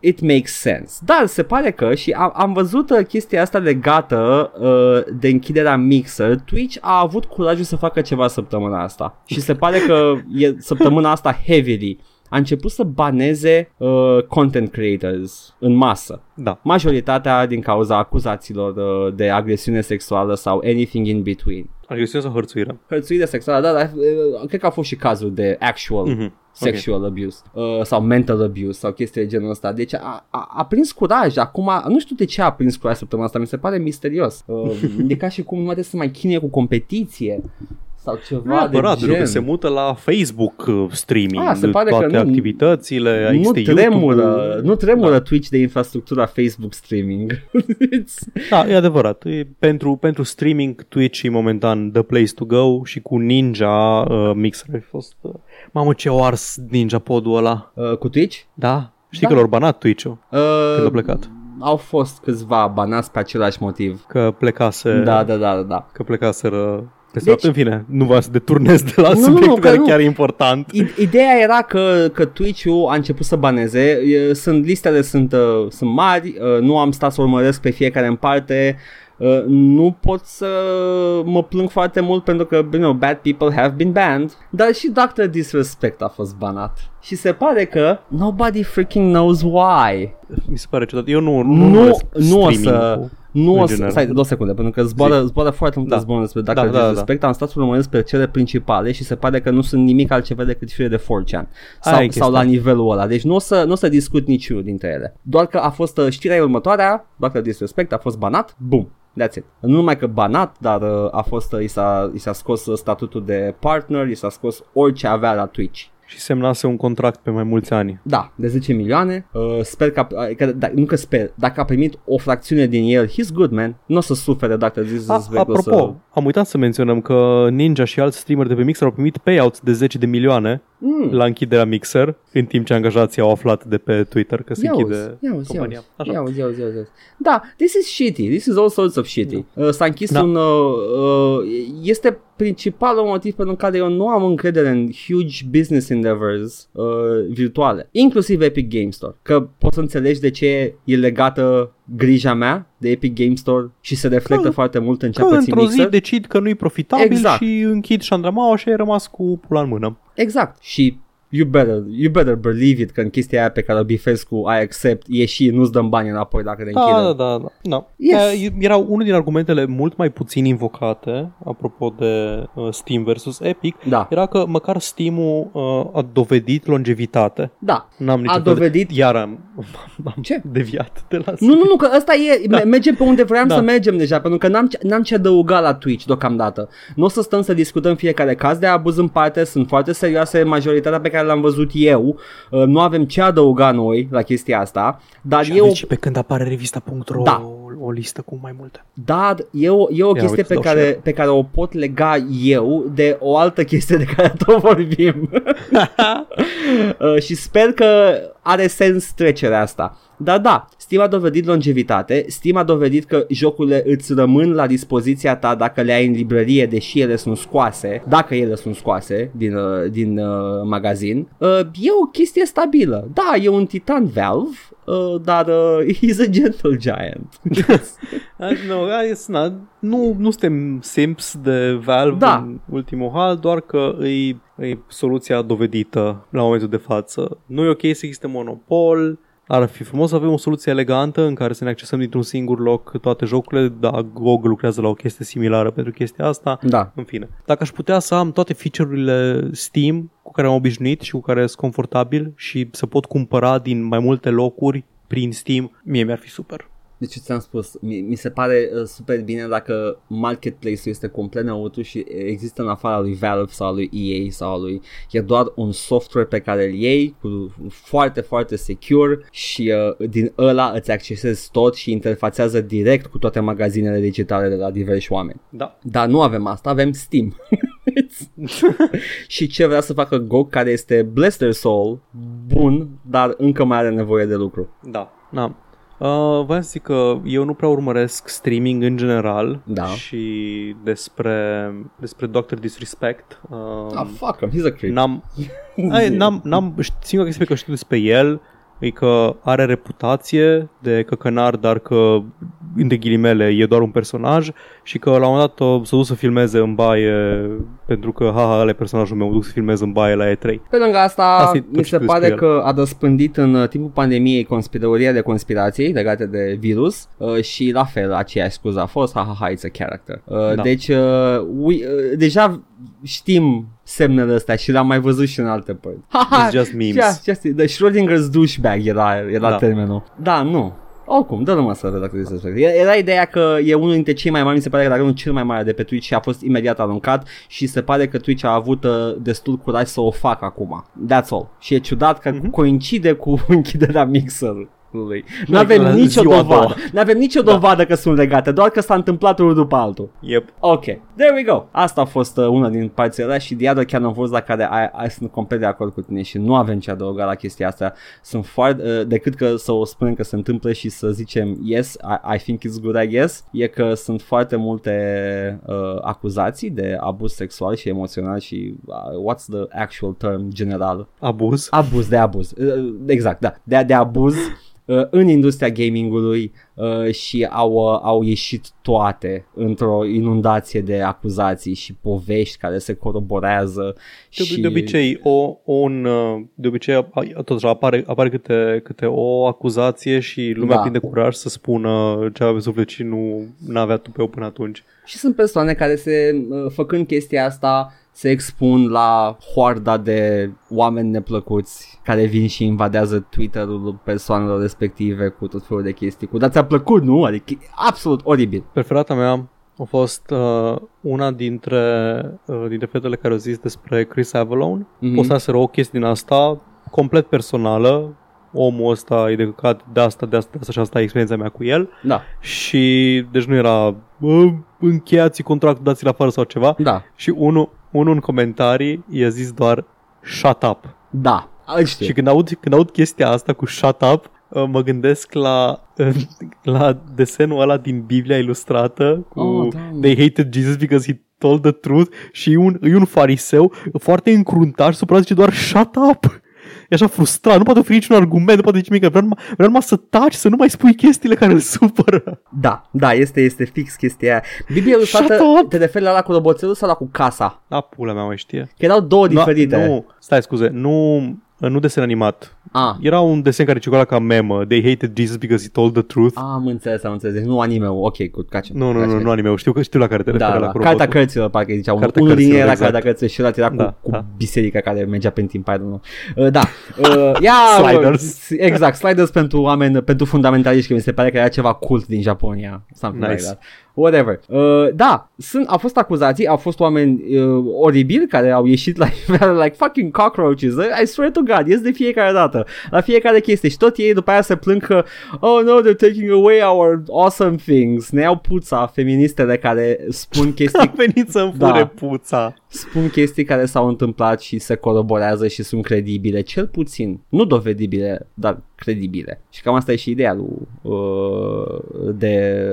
It makes sense. Dar se pare că și am, am văzut chestia asta legată uh, de închiderea Mixer. Twitch a avut curajul să facă ceva săptămâna asta și se pare că e săptămâna asta heavily. A început să baneze uh, content creators în masă. Da. Majoritatea din cauza acuzațiilor uh, de agresiune sexuală sau anything in between. Agresiune sau hărțuire? Hărțuire sexuală, da, dar cred că a fost și cazul de actual mm-hmm. sexual okay. abuse uh, sau mental abuse sau chestii de genul ăsta. Deci a, a, a prins curaj. Acum, nu știu de ce a prins curaj săptămâna asta, mi se pare misterios. Uh, e ca și cum nu trebuie să mai chinie cu competiție sau ceva a, de părat, gen. Că se mută la Facebook streaming, a, se pare toate că nu, activitățile, nu este tremură, YouTube. Nu tremură da. Twitch de infrastructura Facebook streaming. Da, e adevărat. E, pentru, pentru streaming Twitch e momentan the place to go și cu Ninja uh, Mixer a fost... Uh, mamă, ce o ars Ninja podul ăla. Uh, cu Twitch? Da. Știi da. Că l-au banat Twitch-ul uh, când a plecat. Au fost câțiva banați pe același motiv. Că plecase... Da, da, da, da. Că plecaseră... Deci, în fine, nu v-ați deturnez de la nu, subiectul care chiar e important. Ideea era că, că Twitch-ul a început să baneze. Sunt, listele sunt, uh, sunt mari, uh, nu am stat să urmăresc pe fiecare în parte. Uh, nu pot să mă plâng foarte mult pentru că, you know, bad people have been banned. Dar și doctor Disrespect a fost banat. Și se pare că nobody freaking knows why. Mi se pare ciudat. Eu nu nu, nu, nu o să... Nu o să, stai două secunde, pentru că zboară, zboară foarte multe da. Zboruri despre Dark Horse da, da, Respect. Da. Am stat să urmăresc pe cele principale și se pare că nu sunt nimic altceva decât fire de four chan sau, sau la nivelul ăla. Deci nu o să, nu o să discut niciunul dintre ele. Doar că a fost știrea următoarea, Dark Horse Respect a fost banat, boom. That's it. Nu numai că banat, dar a fost, i s-a, i s-a scos statutul de partner, i s-a scos orice avea la Twitch. Și semnase un contract pe mai mulți ani. Da, de zece milioane. Uh, sper că, că da, nu că sper, dacă a primit o fracțiune din el, he's good, man. Nu o să sufere dacă zis a, Zbeg, apropo, să... am uitat să menționăm că Ninja și alți streameri de pe Mixer au primit payouts de zece de milioane mm. la închiderea Mixer, în timp ce angajații au aflat de pe Twitter că se iauzi, închide iauzi, compania. Așa. Iauzi, iauzi, iauzi. Da, this is shitty. This is all sorts of shitty. Da. Uh, s-a închis da. un... Uh, uh, este... principalul motiv pentru care eu nu am încredere în huge business endeavors uh, virtuale, inclusiv Epic Game Store, că poți să înțelegi de ce e legată grija mea de Epic Game Store și se reflectă că, foarte mult în ce pățin Mixer. Că într-o zi decid că nu-i profitabil exact. Și închid șandramaua și ai rămas cu pula în mână. Exact. Și you better, you better believe it că în chestia aia pe care o bifez cu I accept e și nu-ți dăm bani înapoi dacă te închidem. Da, da, da. da. Yes. Era unul din argumentele mult mai puțin invocate, apropo de Steam versus Epic, da. Era că măcar Steam-ul a dovedit longevitate. Da, n-am nicio a dovedit... De... Iar am, am ce? deviat de la Steam. Nu, nu, nu, că ăsta e, da. mergem pe unde vreau da. să mergem deja, pentru că n-am ce, n-am ce adăuga la Twitch deocamdată. Nu o să stăm să discutăm fiecare caz de abuz în parte, sunt foarte serioase majoritatea pe care l-am văzut eu, nu avem ce adăuga noi la chestia asta, dar și eu... Și pe când apare revista punct ro da. o, o listă cu mai multe. Dar e o, e o chestie uite, pe, care, pe care o pot lega eu de o altă chestie de care tot vorbim. Și sper că are sens trecerea asta. Dar da, Steam a dovedit longevitate, Steam a dovedit că jocurile îți rămân la dispoziția ta dacă le ai în librărie, deși ele sunt scoase, dacă ele sunt scoase din, din uh, magazin. Uh, e o chestie stabilă. Da, e un titan Valve, uh, dar uh, he's a gentle giant. No, it's not. Nu, nu suntem simps de Valve da. în ultimul hal, doar că îi, îi soluția dovedită la momentul de față. Nu e ok să existe monopol. Ar fi frumos să avem o soluție elegantă în care să ne accesăm dintr-un singur loc toate jocurile, dar G O G lucrează la o chestie similară pentru chestia asta. Da. În fine, dacă aș putea să am toate feature-urile Steam cu care am obișnuit și cu care sunt confortabil și să pot cumpăra din mai multe locuri prin Steam, mie mi-ar fi super. Deci ți-am spus, mi, mi se pare uh, super bine dacă marketplace-ul este complet neutru și există în afara lui Valve sau lui E A sau lui... E doar un software pe care îl iei, cu, foarte, foarte secure și uh, din ăla îți accesezi tot și interfațează direct cu toate magazinele digitale de la diversi oameni. Da. Dar nu avem asta, avem Steam. Și ce vrea să facă G O G, care este bless their soul, bun, dar încă mai are nevoie de lucru. Da, da. Uh, vreau să zic că eu nu prea urmăresc streaming în general da. și despre, despre doctor Disrespect. Uh, ah, fuck him, he's a creep. N-am, ai, n-am, n-am, singura chestie pe care știu despre el e că are reputație de căcănar, dar că, între ghilimele, e doar un personaj și că la un dat s-a dus să filmeze în baie pentru că, haha, ăla e personajul meu, mă duc să filmez în baie la E trei. Pe lângă asta, asta mi se pare că a răspândit în timpul pandemiei conspirătoria de conspirații legate de virus și la fel aceeași scuză a fost, haha, it's a character. Da. Deci, we, deja știm semnele astea și l-am mai văzut și în alte părți. It's just memes. Just, just, the Schrödinger's douchebag era, era da. termenul. Da, nu. Oricum, dă rămas să redactezi respect. Era ideea că e unul dintre cei mai mari, mi se pare că dacă nu cel mai mare de pe Twitch și a fost imediat aruncat și se pare că Twitch a avut uh, destul curaj să o facă acum. That's all. Și e ciudat că mm-hmm. coincide cu închiderea mixerului. Nu avem nicio dovadă. Nu avem nicio dovadă că sunt legate, doar că s-a întâmplat unul după altul. Yep. Ok, there we go. Asta a fost una din parțiile și diada chiar n-am văzut la care ai, ai, sunt complet de acord cu tine și nu avem ce adăuga la chestia asta. Sunt foarte, decât că să o spunem că se întâmplă și să zicem yes, I, I think it's good, I guess. E că sunt foarte multe uh, acuzații de abuz sexual și emoțional și uh, what's the actual term general? Abuz. Abuz, de abuz. Uh, exact, da. De, de abuz. În industria gamingului uh, și au, uh, au ieșit toate într-o inundație de acuzații și povești care se coroborează. De, și... de obicei, o, un, de obicei totuși, apare, apare câte, câte o acuzație și lumea da. prinde curaj să spună ce avea pe suflet și nu n-avea tupeu până atunci. Și sunt persoane care se, făcând chestia asta, se expun la hoarda de oameni neplăcuți care vin și invadează Twitter-ul persoanelor respective cu tot felul de chestii. Cu, dar ți-a plăcut, nu? Adică absolut oribil. Preferata mea a fost uh, una dintre, uh, dintre fetele care au zis despre Chris Avellone. Mm-hmm. Postaseră o chestie din asta complet personală. Omul ăsta e de căcat, de asta, de asta, de asta și asta e experiența mea cu el. Da. Și deci nu era încheiați contractul, dați-l afară sau ceva. Da. Și unul Unul în comentarii i-a zis doar shut up. Da, știu. Și când aud, când aud chestia asta cu shut up, mă gândesc la, la desenul ăla din Biblia ilustrată cu oh, they hated Jesus because he told the truth și e un, e un fariseu foarte încruntat și supărat zice doar shut up. E așa frustrat, nu poate oferi niciun argument, nu poate nici mică, vreau numai, vreau numai să taci, să nu mai spui chestiile care îl supără. Da, da, este, este fix chestia aia. Biblia ilustrată, te referi la ala cu roboțelul sau la cu casa? Da, pula mea, mai știe. Că erau două diferite. Da, nu, stai, scuze, nu, nu desen animat. Ah. Era un desen care circula ca memă, they hated Jesus because he told the truth. Ah, am înțeles, am înțeles, nu anime-ul, ok, good, gotcha. Nu, nu, nu, nu anime-ul, știu, știu la care te referi, da, la cu robotul. Carta cărților, parcă zicea, carta unul din era exact. Carta cărților și ăla era da, cu, cu da. biserica care mergea pe timp, I don't know. Uh, da, uh, ia, sliders. Exact, sliders pentru oameni, pentru fundamentaliști, că mi se pare că era ceva cult din Japonia. Something nice. Like that. Whatever. Uh, da, sunt, au fost acuzații, au fost oameni uh, oribili care au ieșit la nivel, like fucking cockroaches, I swear to God, ies de fiecare dată. La fiecare chestie și tot ei după aia se plâng că oh no, they're taking away our awesome things. Ne iau puța, feministele care spun chestii că a venit să-mi fure da. puța. Spun chestii care s-au întâmplat și se coroborează și sunt credibile, cel puțin, nu dovedibile, dar credibile. Și cam asta e și ideea lui, uh, de,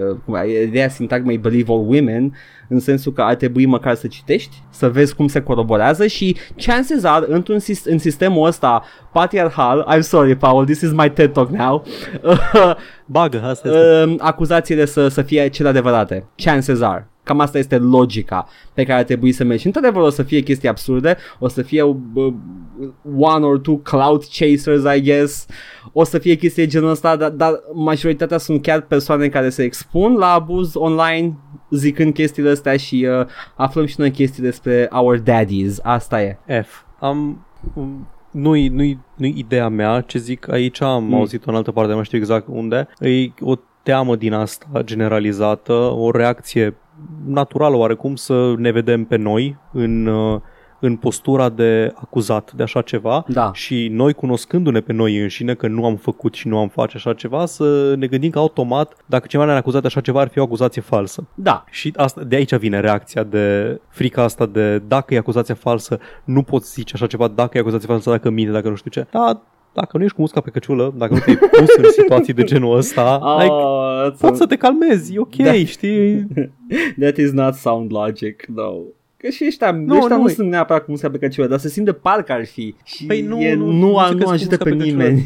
ideea sintagmei believe all women, în sensul că ar trebui măcar să citești, să vezi cum se coroborează și chances are, într-un în sistemul ăsta patriarhal, I'm sorry, Paul, this is my TED Talk now, uh, bagă, asta uh, acuzațiile să, să fie cele adevărate. Chances are. Cam asta este logica pe care trebuie să mergi. Într-adevăr o să fie chestii absurde, o să fie uh, one or two cloud chasers, I guess, o să fie chestii genul ăsta, dar, dar majoritatea sunt chiar persoane care se expun la abuz online zicând chestiile astea și uh, aflăm și noi chestii despre our daddies. Asta e. F. Am... Um, nu-i, nu-i, nu-i ideea mea ce zic aici, am mm. auzit-o în altă parte, nu știu exact unde. E o teamă din asta generalizată, o reacție naturală oarecum să ne vedem pe noi în, în postura de acuzat de așa ceva da. și noi cunoscându-ne pe noi înșine că nu am făcut și nu am face așa ceva să ne gândim că automat dacă cineva ne-a acuzat de așa ceva ar fi o acuzație falsă. Da. Și asta, de aici vine reacția de frica asta de dacă e acuzația falsă nu poți zice așa ceva, dacă e acuzație falsă, dacă minte, dacă nu știu ce. Da. Dacă nu ești cu musca pe căciulă, dacă nu te-ai pus în situații de genul ăsta, oh, like, poți să te calmezi, e ok, that, știi? That is not sound logic, no. Că și ăștia no, ăștia nu, nu sunt neapărat cu musca pe căciulă, dar se simte parcă ar fi și păi nu, e, nu, nu, nu, nu ajută pe, pe nimeni.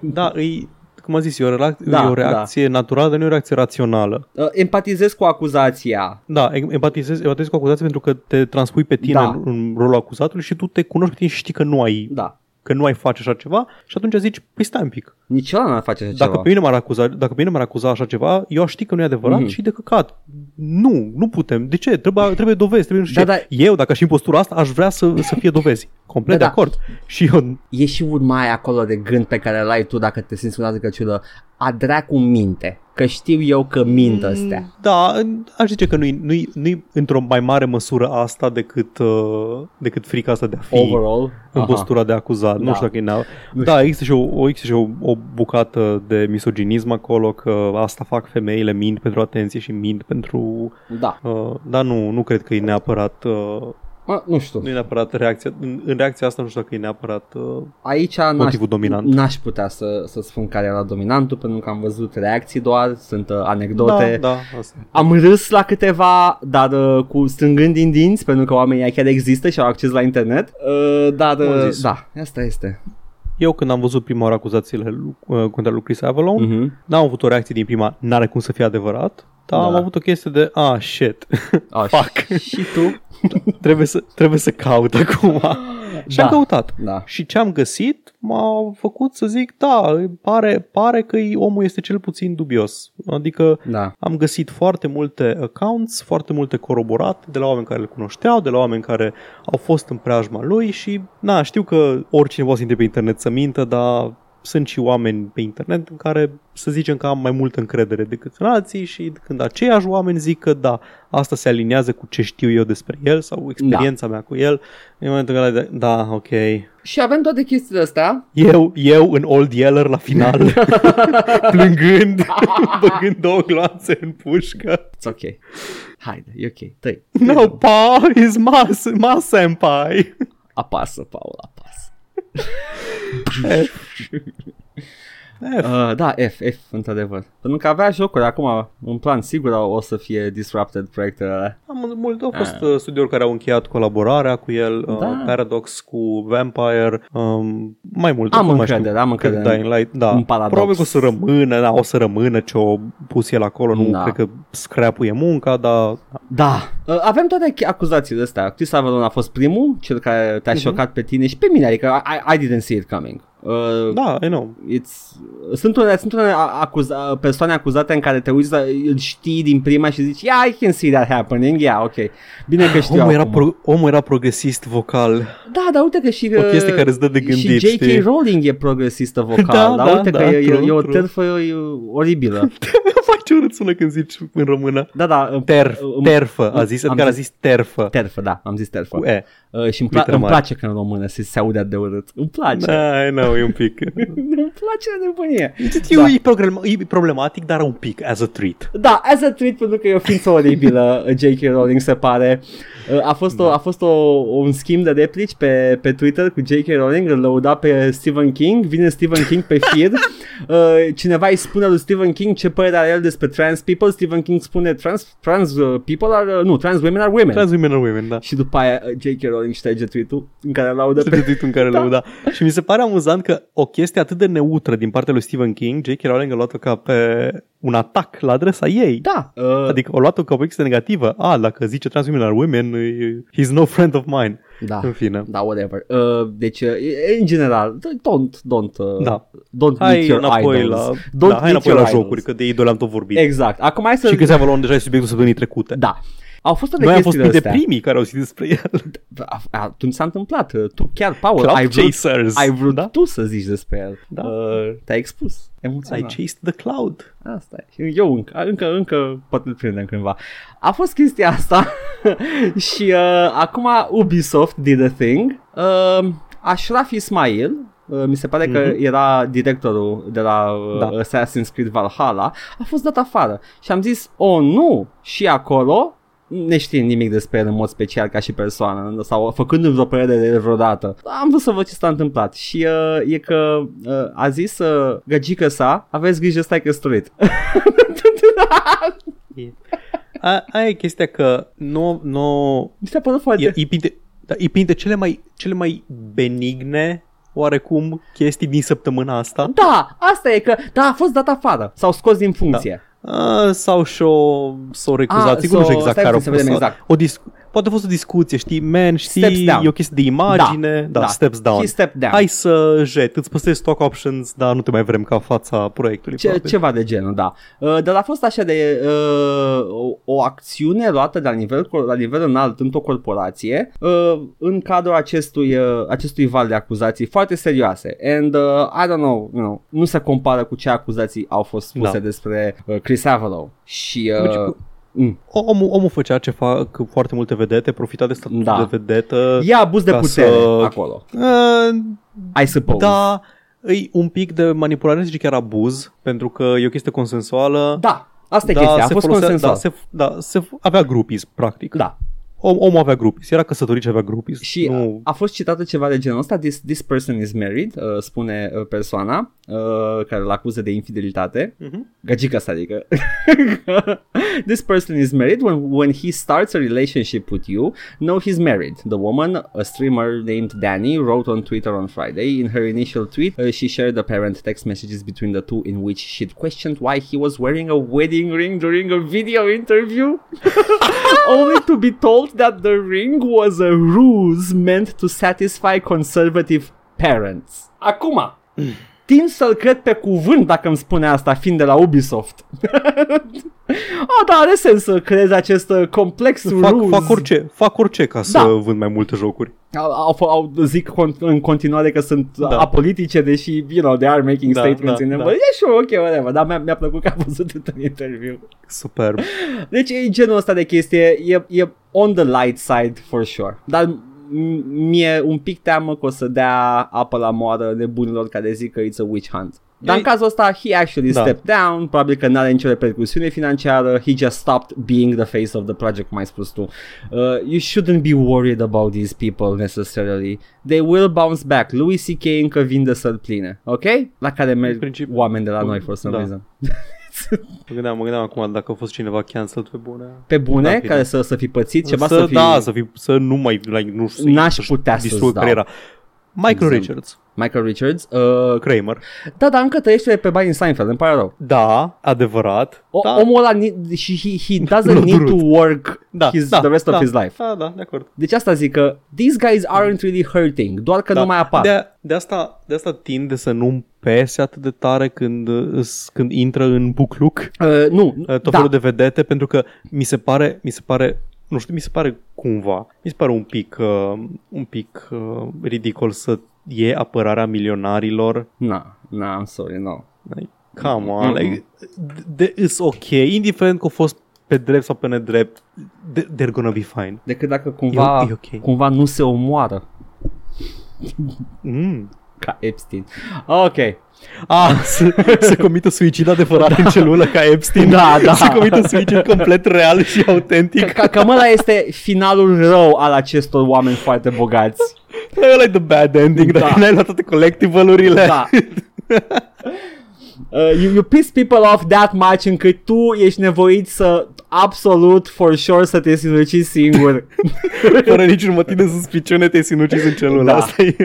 Da, îi, cum a zis, e o, relac- da, e o reacție da. naturală, nu e o reacție rațională. Empatizez cu acuzația. Da, empatizez, empatizez cu acuzația pentru că te transpui pe tine da. în rolul acuzatului și tu te cunoști pe tine și știi că nu ai... Da. Că nu ai face așa ceva și atunci zici, păi stai un pic. Nici ăla n-ar face așa dacă ceva. Pe mine m-ar acuza, dacă pe mine m-ar acuza așa ceva, eu aș ști că nu e adevărat mm. și de căcat. Nu, nu putem. De ce? Trebuie, trebuie dovezi. Trebuie nu știu da, ce. Da. Eu, dacă aș fi în postura asta, aș vrea să, să fie dovezi. Complet da, de acord. Da. Și eu... E și urma aia acolo de gând pe care l-ai tu dacă te simți un altă căciulă. A dracu minte. Că știu eu că mint astea. Da, aș zice că nu-i, nu-i, nu-i într-o mai mare măsură asta decât, uh, decât frica asta de a fi overall în aha. postura de acuzat. Da. Nu știu dacă e neapărat. Da, există și, o, există și o, o bucată de misoginism acolo, că asta fac femeile, mint pentru atenție și mint pentru... Da. Uh, dar nu, nu cred că e neapărat... Uh, A, nu știu. Nu e neapărat reacția. În, în reacția asta nu știu dacă e neapărat uh, aici motivul dominant. N-aș putea să, să spun care era dominantul, pentru că am văzut reacții doar, sunt uh, anecdote. Da, da, asta. Am râs la câteva, dar uh, cu strângând din dinți, pentru că oamenii chiar există și au acces la internet. Uh, dar, uh, da, asta este. Eu când am văzut prima oară acuzațiile uh, contra lui Chris Avellone, uh-huh. n-am avut o reacție din prima, n-are cum să fie adevărat. Da, da, am avut o chestie de, ah, shit, a, fuck. Și tu? trebuie, să, trebuie să caut acum. Și da, am căutat. Da. Și ce am găsit m-a făcut să zic, da, pare, pare că omul este cel puțin dubios. Adică da. am găsit foarte multe accounts, foarte multe coroborate de la oameni care îl cunoșteau, de la oameni care au fost în preajma lui și, na, știu că oricine poate să intre pe internet să mintă, dar... Sunt și oameni pe internet în care să zicem că am mai multă încredere decât în alții și când aceiași oameni zic că da, asta se aliniază cu ce știu eu despre el sau experiența da. mea cu el, în momentul în care da, ok. Și avem toate chestiile astea. Eu, eu în Old Yeller la final, plângând, băgând două gloanțe în pușcă. It's ok. Haide, e ok. Tăi. No, pa, is my, my senpai. Apasă, Paul, apasă. F. F. Uh, da, F, F, într-adevăr. Pentru că avea jocuri acum, în plan sigur o să fie disrupted proiectele alea. Au fost uh. studiouri care au încheiat colaborarea cu el, da. uh, Paradox cu Vampire, um, mai multe. Am încredere, am încredere Dying Light, da. Probabil că o să rămână, da, o să rămână ce o pus el acolo, nu da. cred că scrapuie munca, dar... Da, uh, avem toate acuzațiile astea. Chris Avellone a fost primul, cel care te-a uh-huh. șocat pe tine și pe mine, adică I, I didn't see it coming. Uh, da, I know. It's... Sunt unele, sunt unele acuza... persoane acuzate în care te uiți, îl știi din prima și zici, yeah, I can see that happening, yeah, ok. Bine că știu. Omul era, pro... Omul era progresist vocal. Da, dar uite că și, o chestie care îți dă de gândit, și J K. Rowling e progresistă vocal, da, dar da, uite da, că da, e, true, e o terfă oribilă. Ce urât sună când zici în română. Da, da. Terf, terfă, a zis, adică a zis terfă. Terfă, da, am zis terfă. E. Uh, și îmi, pla- îmi place că în română se, se aude de urât. Îmi place. Da, nu, e un pic. Îmi place de nebunie. Da. E, problem, e problematic, dar un pic, as a treat. Da, as a treat, pentru că e o ființă oribilă, J K. Rowling, se pare. Uh, a fost, da. o, a fost o, un schimb de replici pe, pe Twitter cu J K. Rowling, îl lăuda pe Stephen King, vine Stephen King pe feed, uh, cineva îi spune lui Stephen King ce părere are el despre trans people, Stephen King spune trans, trans people are, nu, trans women are women. Trans women are women, da. Și după aia J K. Rowling șterge tweet-ul în care laudă pe... tweet-ul în care da. laudă. Și mi se pare amuzant că o chestie atât de neutră din partea lui Stephen King, J K. Rowling a luat-o ca pe un atac la adresa ei. Da. Uh... Adică a luat-o ca o chestie negativă. A, dacă zice trans women are women, he's no friend of mine. Da, în fine. Da, whatever. Uh, deci, în general, don't, don't, uh, da. don't hai meet your idols. La, don't da, hai înapoi la idols. Jocuri, că de idol am tot vorbit. Exact. Acum hai să... Și că se avea deja subiectul săptămânii trecute. Da. Au fost Noi am fost de primii care au zis despre el. Tu mi s-a întâmplat. Tu chiar, Paul, ai vrut, ai vrut da? tu să zici despre el. Da. Uh, te-ai expus. Emoțional. I chased the cloud. Asta e. Eu încă, încă, încă poate îl prindem cândva. A fost chestia asta și uh, acum Ubisoft did a thing. Uh, Ashraf Ismail, uh, mi se pare mm-hmm. că era directorul de la uh, da. Assassin's Creed Valhalla, a fost dat afară. Și am zis, oh nu, și acolo... Ne știm nimic despre el în mod special ca și persoană sau făcând vreo părere de vreodată. Am vrut să văd ce s-a întâmplat și uh, e că uh, a zis uh, găgică sa, aveți grijă, stai căsătorit. Aia e chestia că nu... nu... Mi s-a părut foarte... E, e, pinte, e pinte cele mai, cele mai benigne oarecum chestii din săptămâna asta. Da, asta e că da, a fost dat afară, s-au scos din funcție. Da. A, sau și-o s-o recuzat, sigur nu știu exact care o discuție. Poate a fost o discuție, știi, man, știi, e o chestie de imagine, da, da, steps down. Step down. Hai să jet, îți păstrezi stock options, dar nu te mai vrem ca fața proiectului. Ce, ceva de genul, da. Uh, dar a fost așa de uh, o, o acțiune luată la nivel, la nivel înalt într-o corporație uh, în cadrul acestui, uh, acestui val de acuzații foarte serioase. And uh, I don't know, you know, nu se compară cu ce acuzații au fost spuse da. despre uh, Chris Avellone și... Uh, Mm. Omul, omul făcea ce fac foarte multe vedete, profita de statutul da. de vedetă. E abuz de putere să... acolo. Uh, I suppose. Da, e un pic de manipulare, zici chiar abuz, pentru că e o chestie consensuală. Da, asta e da, chestia, a fost folosea, consensual. Da, se, da, se avea groupies, practic. Da. Om, omul avea groupies, era căsătorit și avea groupies. Și nu... a, a fost citată ceva de genul ăsta, this, this person is married, uh, spune persoana uh, care l-acuză de infidelitate. Mm-hmm. Gagica asta adică. This person is married, when, when he starts a relationship with you, no, he's married. The woman, a streamer named Danny, wrote on Twitter on Friday. In her initial tweet, uh, she shared apparent text messages between the two in which she'd questioned why he was wearing a wedding ring during a video interview, only to be told that the ring was a ruse meant to satisfy conservative parents. Acum, tind să-l cred pe cuvânt dacă îmi spune asta, fiind de la Ubisoft. Oh, dar are sens să creezi acest complex fac, ruse. Fac orice, fac orice ca să da. vând mai multe jocuri. Au, au, zic con- în continuare că sunt da. apolitice, deși, you know, they are making da, statements da, in them. Da. E sure, ok, whatever, dar mi-a, mi-a plăcut că am văzut într-un interviu. Superb. Deci e genul ăsta de chestie, e, e on the light side for sure. Dar mi-e un pic teamă că o să dea apă la moară nebunilor care zic că it's a witch hunt. Dar în cazul ăsta, he actually da. stepped down, probabil că n-are nicio repercusiune financiară, he just stopped being the face of the project, cum ai spus tu. Uh, you shouldn't be worried about these people necessarily. They will bounce back. Louis C K încă vinde sări pline, ok? La care merg oameni de la noi, for some reason. Mă gândeam, mă gândeam acum dacă a fost cineva cancelled pe bune. Pe bune? Da, care să, să fi pățit ceva? Să, să fi... Da, să, fi, să nu mai... Like, nu, să N-aș putea să-ți dau. Michael Zim. Richards. Michael Richards. Uh, Kramer. Da, dar încă trăiește pe bani în Seinfeld, îmi pare rău. Da, adevărat. O, da. Omul ăla, ne- he, he doesn't need durut. to work da, his, da, the rest da, of his life. Da, da, de acord. Deci asta zic că these guys aren't really hurting, doar că da. nu mai apar. De, de, asta, de asta tinde să nu-mi pese atât de tare când, când intră în bucluc. Uh, nu. Uh, tot da. felul de vedete, pentru că mi se pare... Mi se pare Nu știu, mi se pare cumva, mi se pare un pic, uh, un pic uh, ridicol să iei apărarea milionarilor. Na, na, I'm sorry, no. Like, come on, mm-hmm. like, it's ok, indiferent că a fost pe drept sau pe nedrept, they're gonna be fine. Decât dacă cumva, e, e okay. cumva nu se omoară. Mm. Ca Epstein. Ok. Ah, se, se comită suicid adevărat da. în celulă ca Epstein. Da, da. Se comită suicid complet real și autentic. Cam ca, ăla este finalul rău al acestor oameni foarte bogați. Ăla e the bad ending, da. dacă n-ai luat toate collectible-urile. Da. Uh, you, you piss people off that much încât tu ești nevoit să absolut for sure să te sinucizi singur. Fără niciun motiv de suspiciune te sinucizi în celul da. Asta e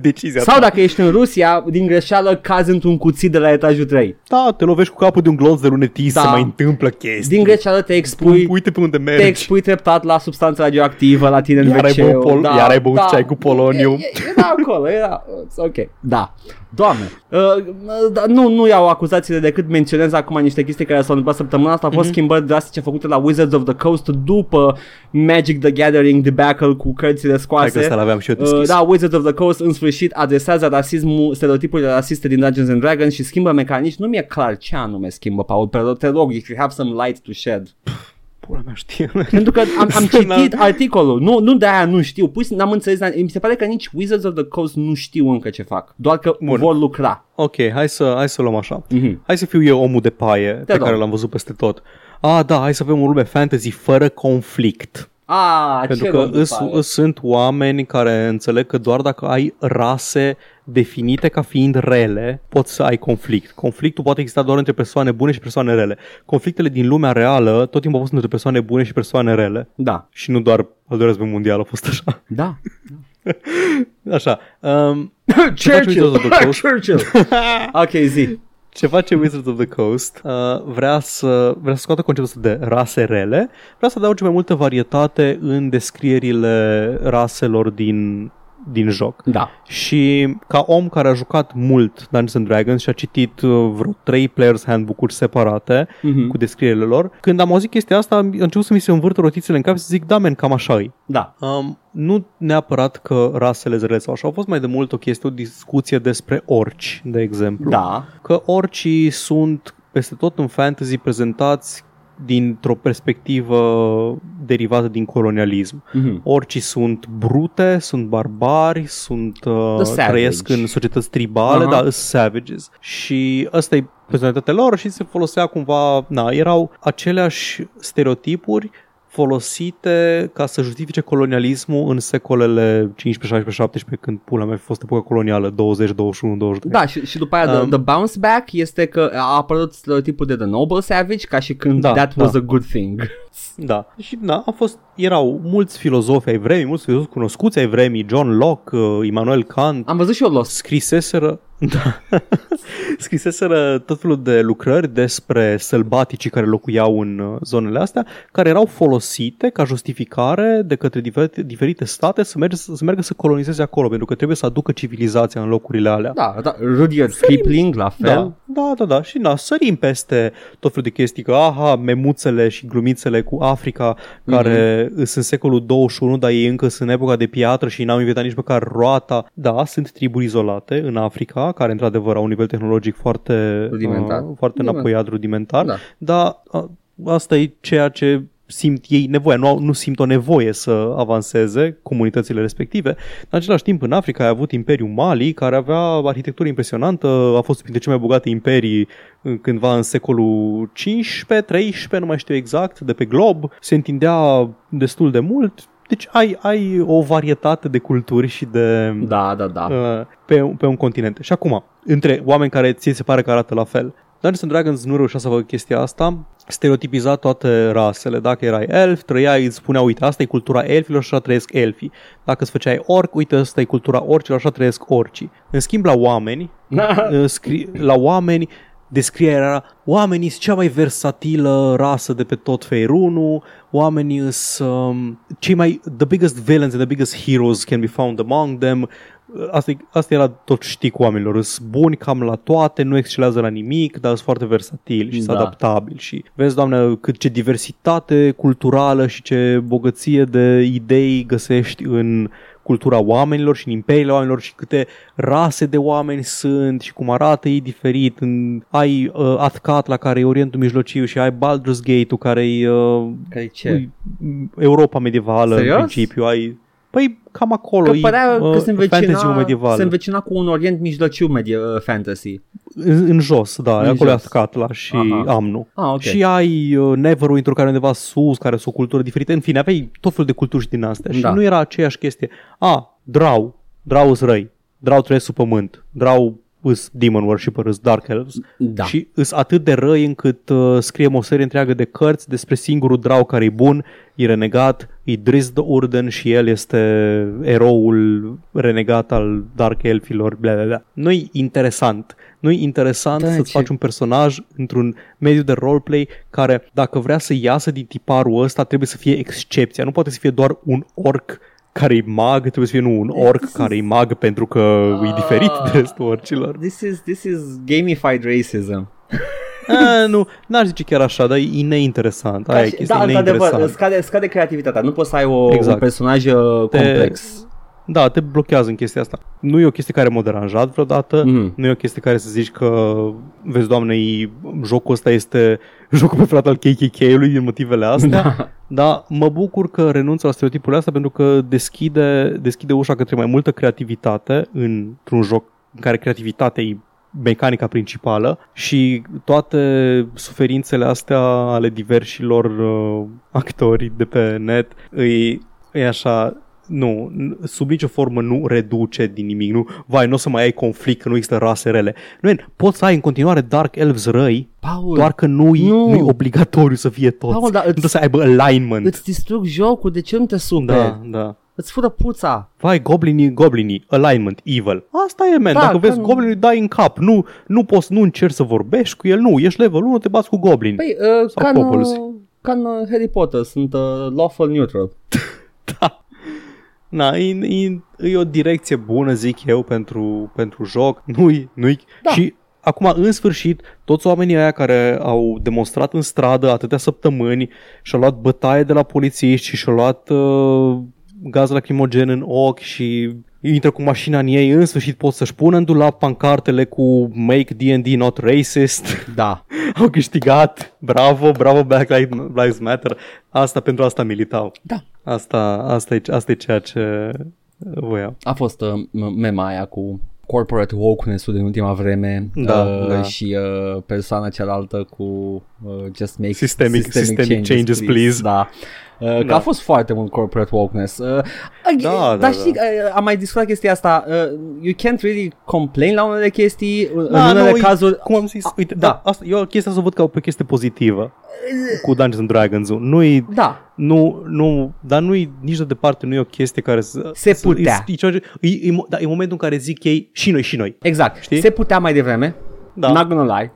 decizia sau ta. Dacă ești în Rusia, din greșeală cazi într-un cuțit de la etajul trei. Da, te lovești cu capul de un glonț de lunetii, da. se mai întâmplă chestii. Din greșeală te expui, uite pe unde mergi. Te expui treptat la substanța radioactivă la tine în veceu. Pol- da, iar ai băut da. ceai cu poloniu. E, e, era acolo, era ok, da. Doamne, uh, nu, nu iau acuzațiile decât menționez acum niște chestii care s-au întâmplat săptămâna asta. Au fost mm-hmm. schimbări drastice făcute la Wizards of the Coast după Magic the Gathering debacle cu cărțile scoase. Hai că ăsta l-aveam și eu deschis. Uh, da, Wizards of the Coast în sfârșit adresează rasismul, stereotipurile rasiste din Dungeons and Dragons și schimbă mecanici. Nu mi-e clar ce anume schimbă, Paul, pe te rog, if you have some light to shed. Pula mea știe. Pentru că am, am citit articolul, nu, nu de-aia nu știu, pus, n-am înțeles, mi se pare că nici Wizards of the Coast nu știu încă ce fac, doar că Bun. vor lucra. Ok, hai să, hai să luăm așa. Mm-hmm. Hai să fiu eu omul de paie Te pe dom. care l-am văzut peste tot. Ah, da, hai să avem o lume fantasy fără conflict. Ah, pentru că îs, îs, sunt oameni care înțeleg că doar dacă ai rase definite ca fiind rele, poți să ai conflict. Conflictul poate exista doar între persoane bune și persoane rele. Conflictele din lumea reală tot timpul au fost între persoane bune și persoane rele. Da. Și nu doar al doilea război mondial a fost așa. Da. Așa. Um, Churchill! Churchill! Ok, zi. Ce face Wizards of the Coast? Uh, vrea să vrea să scoată conceptul de rase rele. Vrea să adauge mai multă varietate în descrierile raselor din... din joc. Da. Și ca om care a jucat mult Dungeons and Dragons și a citit vreo trei players handbook-uri separate, uh-huh, cu descrierile lor, când am auzit chestia asta, am început să mi se învârtă rotițele în cap și să zic, da, men, cam așa-i. Da. Um, nu neapărat că rasele zrele sau așa, au fost mai de mult o chestie, o discuție despre orci, de exemplu. Da. Că orcii sunt peste tot în fantasy prezentați dintr-o perspectivă derivată din colonialism. Mm-hmm. Orcii sunt brute, sunt barbari, sunt uh, trăiesc în societăți tribale, uh-huh, da, sunt savages. Și ăsta e personalitatea lor și se folosea cumva, na, erau aceleași stereotipuri folosite ca să justifice colonialismul în secolele cincisprezece, șaisprezece, șaptesprezece, când pula mea a fost epoca colonială, douăzeci, douăzeci și unu, douăzeci și doi. Da, și, și după aia um, the, the bounce back este că a apărut tipul de the noble savage, ca și când da, that was da. a good thing. Da, și da, a fost, erau mulți filozofi ai vremii, mulți filozofi cunoscuți ai vremii, John Locke, Immanuel Kant. Am văzut și eu Lost. Scriseseră, da, scriseseră tot felul de lucrări despre sălbaticii care locuiau în zonele astea, care erau folosite ca justificare de către diferite, diferite state să, merge, să, să meargă să colonizeze acolo, pentru că trebuie să aducă civilizația în locurile alea. Da, da, Rudyard Kipling, la fel. Da, da, da, da. Și na, sărim peste tot felul de chestii, că aha, memuțele și glumițele cu Africa, care mm-hmm, sunt secolul douăzeci și unu, dar ei încă sunt în epoca de piatră și n-au inventat nici măcar roata. Da, sunt triburi izolate în Africa, care într-adevăr au un nivel tehnologic foarte rudimentar, uh, foarte înapoiat, rudimentar, da. Dar a, asta e ceea ce simt ei nevoia, nu, au, nu simt o nevoie să avanseze comunitățile respective. În același timp, în Africa ai avut Imperiul Mali, care avea arhitectură impresionantă, a fost printre cele mai bogate imperii cândva în secolul cincisprezece, treisprezece, nu mai știu exact, de pe glob, se întindea destul de mult. Deci ai, ai o varietate de culturi și de... Da, da, da. Pe, pe un continent. Și acum, între oameni care ție se pare că arată la fel, Dungeons and Dragons nu reușea să facă chestia asta, stereotipiza toate rasele. Dacă erai elf, trăiai, îți spunea, uite, asta e cultura elfilor, așa trăiesc elfii. Dacă îți făceai orc, uite, asta e cultura orcilor, așa trăiesc orcii. În schimb, la oameni, scri- la oameni, descrierea era, oamenii sunt cea mai versatilă rasă de pe tot Feirunul, oamenii sunt um, cei mai, the biggest villains and the biggest heroes can be found among them. Asta, asta era tot știi cu oamenilor, sunt buni cam la toate, nu excelează la nimic, dar sunt foarte versatili și da, sunt adaptabili și vezi, doamne, cât ce diversitate culturală și ce bogăție de idei găsești în cultura oamenilor și în imperiile oamenilor și câte rase de oameni sunt și cum arată ei diferit. Ai uh, Atcat, la care e Orientul Mijlociu, și ai Baldur's Gate-ul, care-i uh, care Europa medievală. Serios? În principiu. Ai... Păi cam acolo e uh, fantasy-ul medieval. Se învecina cu un Orient Mijlociu media, uh, fantasy. În, în jos, da, în acolo jos. E Ascatla și aha, Amnu. Ah, okay. Și ai uh, Neverwinter, care undeva sus, care sunt o cultură diferită. În fine, aveai tot felul de culturi și din astea. Da. Și nu era aceeași chestie. A, drau, drau-s răi, drau trăiesc sub pământ, drau îs demon worshipper, îs dark elves. Da. Și îs atât de răi încât uh, scriem o serie întreagă de cărți despre singurul drau care e bun, e renegat, e Drizzt the Urden și el este eroul renegat al dark elfilor, bla bla bla. Nu-i interesant. Nu-i interesant da, să-ți ce... faci un personaj într-un mediu de roleplay care, dacă vrea să iasă din tiparul ăsta, trebuie să fie excepția. Nu poate să fie doar un orc care-i mag, trebuie să fie nu un orc this care-i mag pentru că uh, e diferit de restul orcilor. This is, this is gamified racism. A, nu, n-aș zice chiar așa, dar e neinteresant. Aia, da, da, neinteresant. Scade, scade creativitatea, nu poți să ai o, exact. un personaj te, complex. Da, te blochează în chestia asta. Nu e o chestie care m-a deranjat vreodată, mm. nu e o chestie care să zici că, vezi, doamne, jocul ăsta este jocul preferat al K K K-ului din motivele astea. Da. Dar mă bucur că renunță la stereotipul ăsta pentru că deschide, deschide ușa către mai multă creativitate într-un joc în care creativitatea e mecanica principală și toate suferințele astea ale diversilor uh, actori de pe net îi, îi așa, nu, sub nicio formă nu reduce din nimic, nu, vai, nu o să mai ai conflict, că nu există rase rele. Nu, poți să ai în continuare dark elves răi, Paul, doar că nu-i, nu. nu-i obligatoriu să fie toți. Paul, nu trebuie să aibă alignment. Îți distrug jocul, de ce nu te superi? Da, da. îți fură puța. Vai, goblinii, goblinii, alignment, evil. Asta e, man, da, dacă vezi nu... goblinii, dai în cap. Nu, nu poți, nu încerci să vorbești cu el, nu, ești level unu, te bați cu goblini. Păi, uh, ca, în, ca în Harry Potter, sunt uh, lawful neutral. Da. Na, e, e, e o direcție bună, zic eu, pentru, pentru joc. Nu-i, nu-i... Da. Și acum, în sfârșit, toți oamenii aia care au demonstrat în stradă atâtea săptămâni și-au luat bătaie de la polițiști și și-au luat uh, gaz lacrimogen în ochi și intră cu mașina în ei, în sfârșit pot să-și pună în dulap pancartele cu Make D and D Not Racist. Da. Au câștigat. Bravo, bravo, Black Lives Matter. Asta, pentru asta militau. Da. Asta, asta, e, asta e ceea ce voiau. A fost uh, mema aia cu... corporate wokeness-ul din ultima vreme, da, uh, da. și uh, persoana cealaltă cu uh, just make systemic, systemic, systemic changes, changes please, please. Da. Uh, da. Că a fost foarte mult corporate wokeness. Uh, da, uh, da, dar știi, da. uh, am mai discutat chestia asta, uh, you can't really complain la unele chestii, da, în unele no, cazuri. Cum am zis, uite, da. asta, eu chestia asta o văd ca o chestie pozitivă cu Dungeons and Dragons-ul. Nu-i, da. nu, nu, dar nu-i nici de departe, nu e o chestie care să, se să, putea. E, e, e, e, e momentul în care zic ei și noi, și noi. Exact. Știi? Se putea mai devreme, da. Not gonna lie.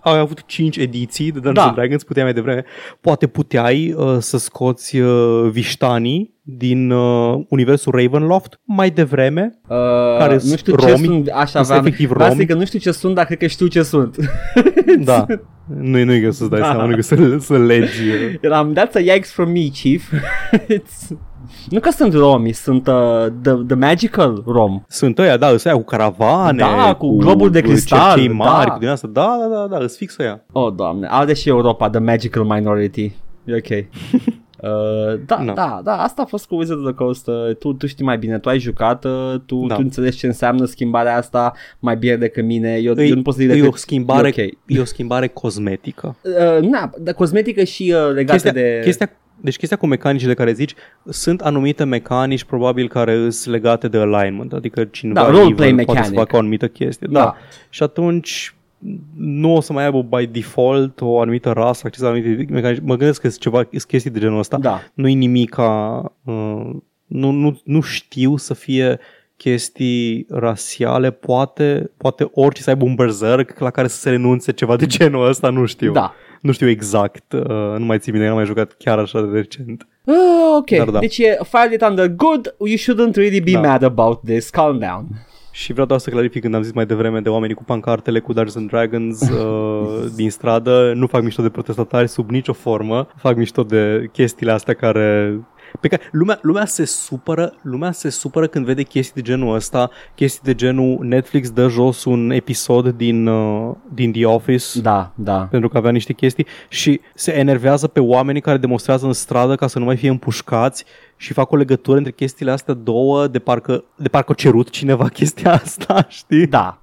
Au avut cinci ediții de Dungeons and da. Dragons, puteai mai devreme. Poate puteai uh, să scoți uh, viștanii din uh, universul Ravenloft mai devreme, uh, care nu știu romi, ce sunt, așa aveam, efectiv romi. Că nu știu ce sunt, dar cred că știu ce sunt. Da, nu-i, nu-i că să-ți dai da. seama, nu-i că să, să legi. Eram, that's a yikes from me, chief. Nu că sunt romi, sunt uh, the, the magical rom. Sunt ăia, da, ăia cu caravane, da, cu, cu globuri de cristal, cercei mari, da. Cu din asta, da, da, da, da, îți fix ăia. Oh, Doamne, are și Europa, the magical minority. E ok. Uh, da, no. da, da, asta a fost cu Wizard of the Coast. Tu, tu știi mai bine, tu ai jucat, tu, da. tu înțelegi ce înseamnă schimbarea asta mai bine decât mine. Eu, e, eu nu pot să zic decât... E o schimbare, okay. E o schimbare cosmetică. Uh, na, da, cosmetică și uh, legată chestia, de... Chestia... Deci chestia cu mecanicile care zici, sunt anumite mecanici probabil care sunt legate de alignment, adică cineva da, role-play mechanic poate să facă o anumită chestie. Da. Da. Și atunci nu o să mai aibă by default o anumită rasă, acces la anumite mecanici. Mă gândesc că sunt ceva chestii de genul ăsta. Da. Nu-i nimic ca, uh, nu, nu, nu știu să fie... chestii rasiale, poate, poate orice să aibă un berserk la care să se renunțe, ceva de genul ăsta, nu știu. Da. Nu știu exact, uh, nu mai țin bine, n-am mai jucat chiar așa de recent. Uh, ok, dar, da. Deci e Fire It Under Good, you shouldn't really be da. mad about this, calm down. Și vreau doar să clarific, când am zis mai devreme de oamenii cu pancartele cu Dungeons and Dragons uh, din stradă, nu fac mișto de protestatari sub nicio formă, fac mișto de chestiile astea care... Pe care lumea, lumea, se supără, lumea se supără când vede chestii de genul ăsta, chestii de genul Netflix dă jos un episod din, uh, din The Office, da, da. pentru că avea niște chestii, și se enervează pe oamenii care demonstrează în stradă ca să nu mai fie împușcați și fac o legătură între chestiile astea două, de parcă, de parcă a cerut cineva chestia asta, știi? Da.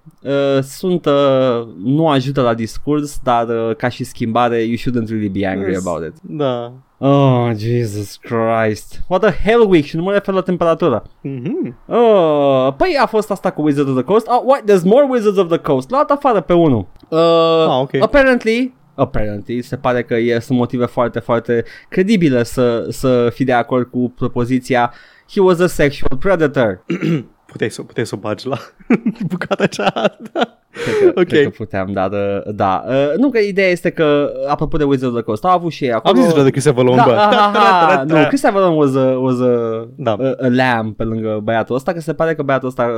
Sunt, uh, nu ajută la discurs, dar uh, ca și schimbare, you shouldn't really be angry yes. about it. Da. Oh, Jesus Christ. What a hell week. Și nu mă refer la temperatură. Mm-hmm. Uh, păi a fost asta cu Wizards of the Coast. Oh, what? There's more Wizards of the Coast. L-a dat afară pe unul. Uh, ah, okay. Apparently... Apparently, se pare că e, sunt motive foarte, foarte credibile să, să fii de acord cu propoziția He was a sexual predator. Puteai să, puteai să o bagi la bucata cealaltă. Cred că, okay. că puteam, dar da. Uh, nu, că ideea este că, apropo de Wizard of the Coast, au avut și ei acolo... Am zis deja de Chris Avellone, da, bă. Aha, aha, nu, Chris Avellone was, a, was a, da. a, a lamb pe lângă băiatul ăsta, că se pare că băiatul ăsta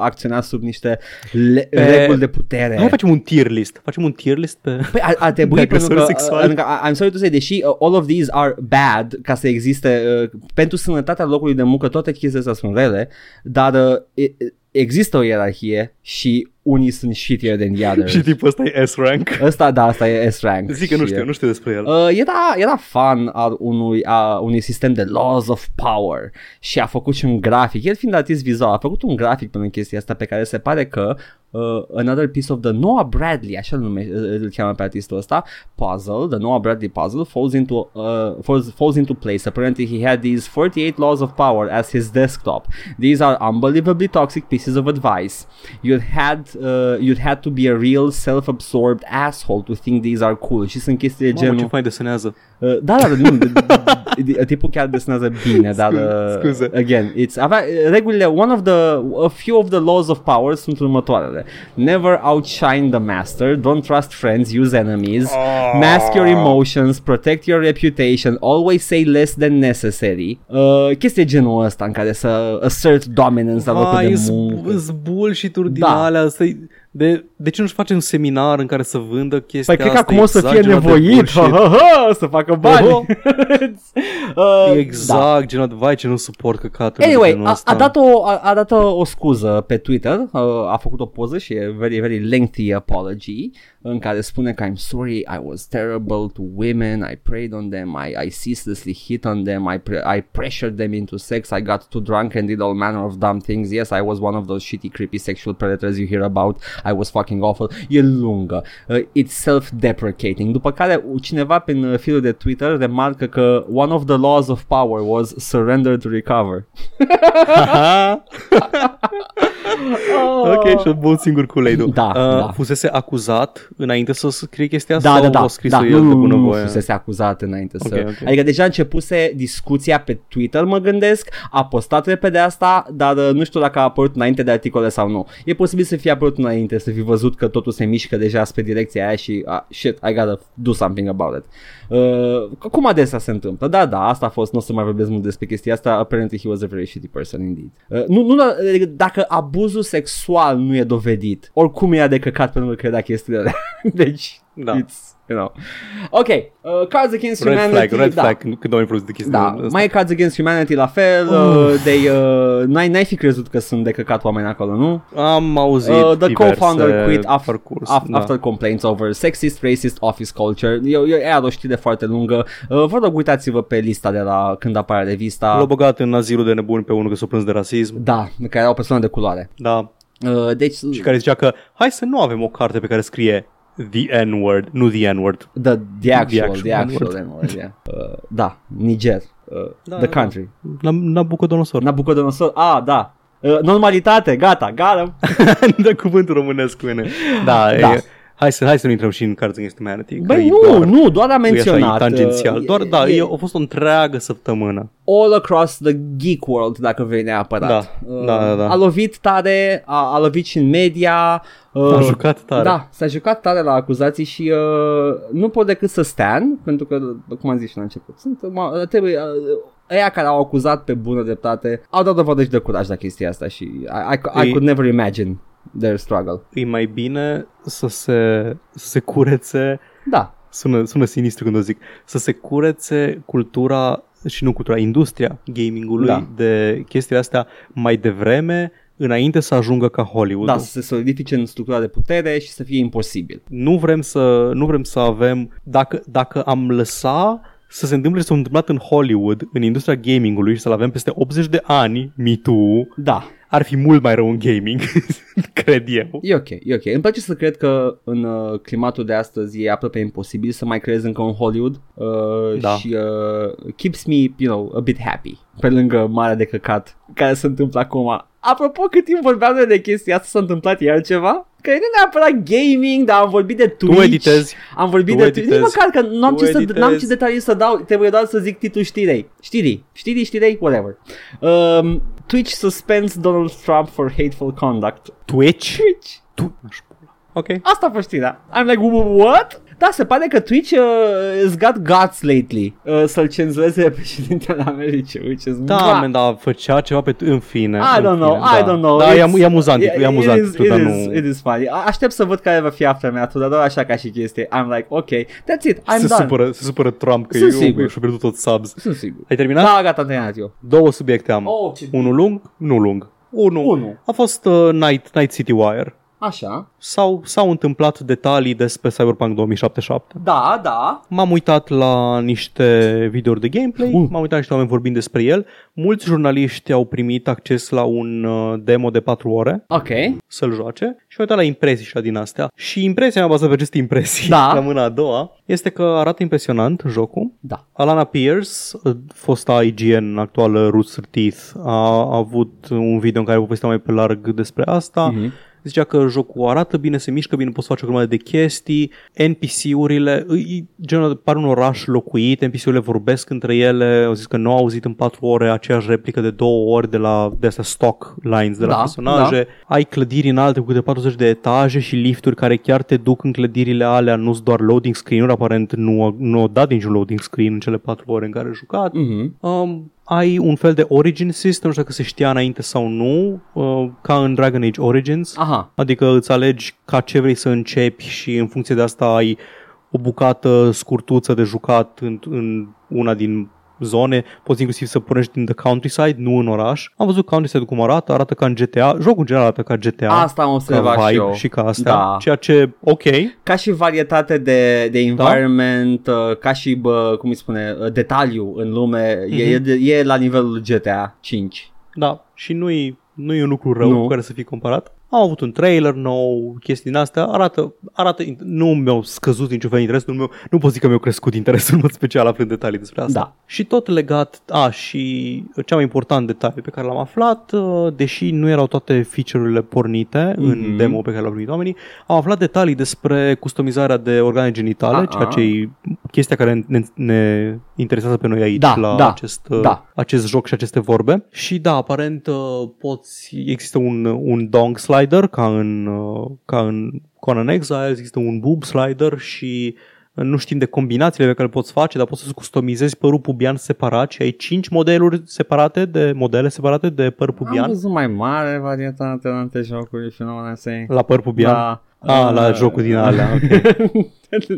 acționa sub niște le- pe... reguli de putere. Hai facem un tier list. Facem un tier list pe... Păi ar, ar trebui, pentru că, pentru că, I'm sorry to say, deși uh, all of these are bad, ca să existe, uh, pentru sănătatea locului de muncă, toate chestiile astea sunt rele, dar... Uh, it, există o ierarhie și unii sunt shittier than the others. Și tipul ăsta e S-rank. Ăsta, da, ăsta e S-rank. Zic că nu știu, e... nu știu despre el. Uh, era, era fan al unui, a unui sistem de laws of power și a făcut și un grafic. El fiind artist vizual, a făcut un grafic pentru chestia asta pe care se pare că uh, Another Piece of the Noah Bradley, așa îl, nume, îl cheamă pe artistul ăsta, puzzle, the Noah Bradley puzzle falls into, uh, falls, falls into place. Apparently he had these forty-eight laws of power as his desktop. These are unbelievably toxic pieces of advice. You'd had uh, you'd had to be a real self-absorbed asshole to think these are cool. Și sunt chestii de genul... Mamă, ce fain desenează. Uh, da, da, nu. tipul chiar desenează bine, dar uh, scuze. Again, it's avea regulile. One of the a few of the laws of power sunt următoarele: never outshine the master, don't trust friends, use enemies, oh. mask your emotions, protect your reputation, always say less than necessary. Uh, chestia genul ăsta în care să assert dominance la locul de muncă. Ai bullshit-uri din alea, să-i... De, de ce nu-și face un seminar în care să vândă chestia păi, asta? Păi cred că acum o să fie nevoit ha, ha, ha, să facă bani. uh, Exact, da. Genul de, vai ce nu suport căcatul. Anyway, a, a, dat o, a, a dat o scuză pe Twitter, uh, a făcut o poză și e very, very lengthy apology în care spune că I'm sorry, I was terrible to women, I preyed on them, I, I ceaselessly hit on them, I, pre- I pressured them into sex, I got too drunk and did all manner of dumb things. Yes, I was one of those shitty, creepy sexual predators you hear about. I was fucking awful. E lungă. uh, It's self-deprecating. După care cineva prin filul de Twitter remarcă că one of the laws of power was surrender to recover. Ok, și-a băut singur culeiul. Da, uh, da. Fusese acuzat înainte să scrie chestia asta? Da, da, da, o scris da. Nu, nu, bună nu fusese acuzat înainte okay, să okay. Adică deja începuse discuția pe Twitter, mă gândesc. A postat repede asta, dar uh, nu știu dacă a apărut înainte de articole sau nu. E posibil să fie apărut înainte, să fi văzut că totul se mișcă deja spre direcția aia și ah, shit, I gotta do something about it. Uh, cum adesea se întâmplă? Da, da, asta a fost, nu o să mai vorbesc mult despre chestia asta. Apparently he was a very shitty person indeed. Uh, nu, nu, dacă abuzul sexual nu e dovedit, oricum era de căcat pentru că credea chestiile alea. Deci, da. It's... You know. Ok, uh, Cards Against red Humanity flag, Red da. flag, când au influențat de chestia da. Mai e Cards Against Humanity la fel. uh, they, uh, n-ai, n-ai fi crezut că sunt de căcat oameni acolo, nu? Am auzit uh, The co-founder quit after, curs, af- da. after complaints over sexist, racist office culture. Eu, eu ea o știre foarte lungă. uh, Vă rog, uitați-vă pe lista de la când apare revista. L-a băgat în azilul de nebuni pe unul că s-a prins de rasism. Da, că era o persoană de culoare. Da. uh, deci... Și care zicea că hai să nu avem o carte pe care scrie The N-word, nu the N-word. The, the actual, the actual, the actual N-word, N-word yeah. uh, Da, Niger, uh, da, the country. Nabucodonosor. Nabucodonosor, ah, da. Uh, normalitate, gata, gata. Da, cuvântul românesc cu mine. Da, da. E, hai, să, hai să nu intrăm și în Cards Against Humanity. Băi nu, doar, nu, doar a menționat. E tangențial, doar, e, da, e, a fost o întreagă săptămână. All across the geek world, dacă vrei neapărat. Da, uh, da, da, da. A lovit tare, a, a lovit și în media. S-a jucat tare. Da, s-a jucat tare la acuzații și uh, nu pot decât să stan, pentru că, cum am zis și la început, sunt, m- trebuie, uh, ăia care au acuzat pe bună dreptate au dat dovadă și de curaj la chestia asta și I, I, I, I could never imagine their struggle. E mai bine să se, să se curețe, da. sună, sună sinistru când o zic, să se curețe cultura și nu cultura, industria gamingului da. de chestiile astea mai devreme, înainte să ajungă ca Hollywood. Da, să se solidifice în structura de putere și să fie imposibil. Nu vrem să, nu vrem să avem, dacă, dacă am lăsa să se întâmple ce s-a întâmplat în Hollywood, în industria gamingului și să-l avem peste optzeci de ani, Me Too, da. Ar fi mult mai rău în gaming, cred eu. E ok, e ok. Îmi place să cred că în uh, climatul de astăzi e aproape imposibil să mai creez încă un Hollywood. uh, da. Și uh, keeps me, you know, a bit happy. Pe lângă marea de căcat care se întâmplă acum. Apropo, cât timp vorbeam de chestia asta, s-a întâmplat iar ceva? Că nu neapărat gaming, dar am vorbit de Twitch. Tu editezi. Am vorbit tu de Twitch. Nici măcar că nu am ce, să, n-am ce detalii să dau, trebuie doar să zic titlul știrei. Știrii, știrii, știrei, whatever. Um, Twitch suspends Donald Trump for hateful conduct. Twitch? Twitch. Tu... Ok. Asta a fost știrea. I'm like, what? Da, se pare că Twitch uh, has got guts lately uh, să-l cenzureze președintele Americii. Da, man, dar făcea ceva pe... În fine. I don't know, I don't know. Da, e amuzant. E amuzant. It is funny. Aștept să văd care va fi after mea-tul, dar doar așa ca și chestie. I'm like, ok, that's it, I'm done. Se supără Trump că eu și-a pierdut tot subs. Sunt sigur. Ai terminat? Da, gata, am terminat eu. Două subiecte am. Unul lung, nu lung. Unul. A fost Night City Wire. Așa. S-au, s-au întâmplat detalii despre Cyberpunk două mii șaptezeci și șapte. Da, da. M-am uitat la niște videouri de gameplay, uh. m-am uitat la niște oameni vorbind despre el. Mulți jurnaliști au primit acces la un demo de patru ore. Ok. Să-l joace. Și m-am uitat la impresii și la din astea. Și impresia mea bazată pe aceste impresii, da. La mâna a doua, este că arată impresionant jocul. Da. Alana Pierce, fosta I G N, actuală Rooster Teeth, a, a avut un video în care povestea mai pe larg despre asta. Mhm. zicea că jocul arată bine, se mișcă bine, poți face o grămadă de chestii, N P C-urile, genul, par un oraș locuit, N P C-urile vorbesc între ele, au zis că nu au auzit în patru ore aceeași replică de două ori de la de astea stock lines de la da, personaje, da. Ai clădiri înalte cu de patruzeci de etaje și lifturi care chiar te duc în clădirile alea, nu-s doar loading screen-uri, aparent nu, nu o dat niciun loading screen în cele patru ore în care ai jucat. Mm-hmm. Um, ai un fel de origin system, nu știu dacă se știa înainte sau nu, uh, ca în Dragon Age Origins. Aha. Adică îți alegi ca ce vrei să începi și în funcție de asta ai o bucată scurtuță de jucat în, în una din zone, poți inclusiv să pornești din the countryside, nu în oraș. Am văzut countryside-ul cum arată, arată ca în G T A, jocul în general arată ca G T A. Asta am observat și eu. Și ca astea, da. Ceea ce, ok. Ca și varietate de, de environment, da? Ca și, bă, cum îi spune, detaliu în lume, mm-hmm. e, e la nivelul G T A cinci. Da, și nu-i, nu-i un lucru rău nu. Cu care să fii comparat. Am avut un trailer nou, chestii din astea, arată, arată, nu mi-au scăzut niciun fel interesul meu, nu pot zic că mi-au crescut interesul în mod special aflând detalii despre asta. Da. Și tot legat, a, și cea mai important detaliu pe care l-am aflat, deși nu erau toate feature-urile pornite mm-hmm. în demo pe care l-au primit oamenii, am aflat detalii despre customizarea de organe genitale, uh-uh. ceea ce e chestia care ne, ne interesează pe noi aici da, la da, acest, da. acest joc și aceste vorbe. Și da, aparent poți, există un, un dong slide ca în, ca în Conan Exiles, există un boob slider și nu știm de combinațiile pe care le poți face, dar poți să-ți customizezi părul pubian separat și ai cinci modeluri separate de modele separate de păr pubian. Am văzut mai mare varietate în alte jocuri și nu am la păr pubian? Da. Ah, la jocul din alea, okay.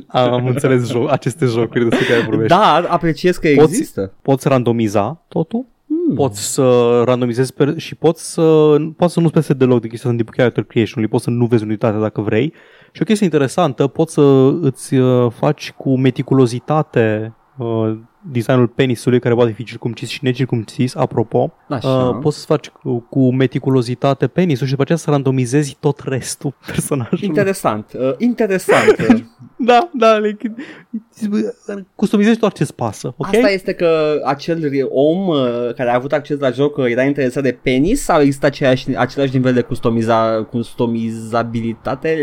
Am înțeles jo- aceste jocuri despre care vorbești. Da, apreciez că poți, există. Poți randomiza totul? Poți să randomizezi pe, și poți să, poți să nu-ți peste deloc de chestia în tipul character creation-ului, poți să nu vezi unitatea dacă vrei. Și o chestie interesantă, poți să îți faci cu meticulozitate uh, designul penisului, care poate fi circumcis și necircumcis, apropo. Așa. Uh, poți să faci cu, cu meticulozitate penisul și după aceea să randomizezi tot restul personajului. Interesant, uh, interesant. Da, da, customizezi doar ce-ți pasă, okay? Asta este că acel om care a avut acces la joc era interesat de penis sau există aceeași, același nivel de customiza, customizabilitate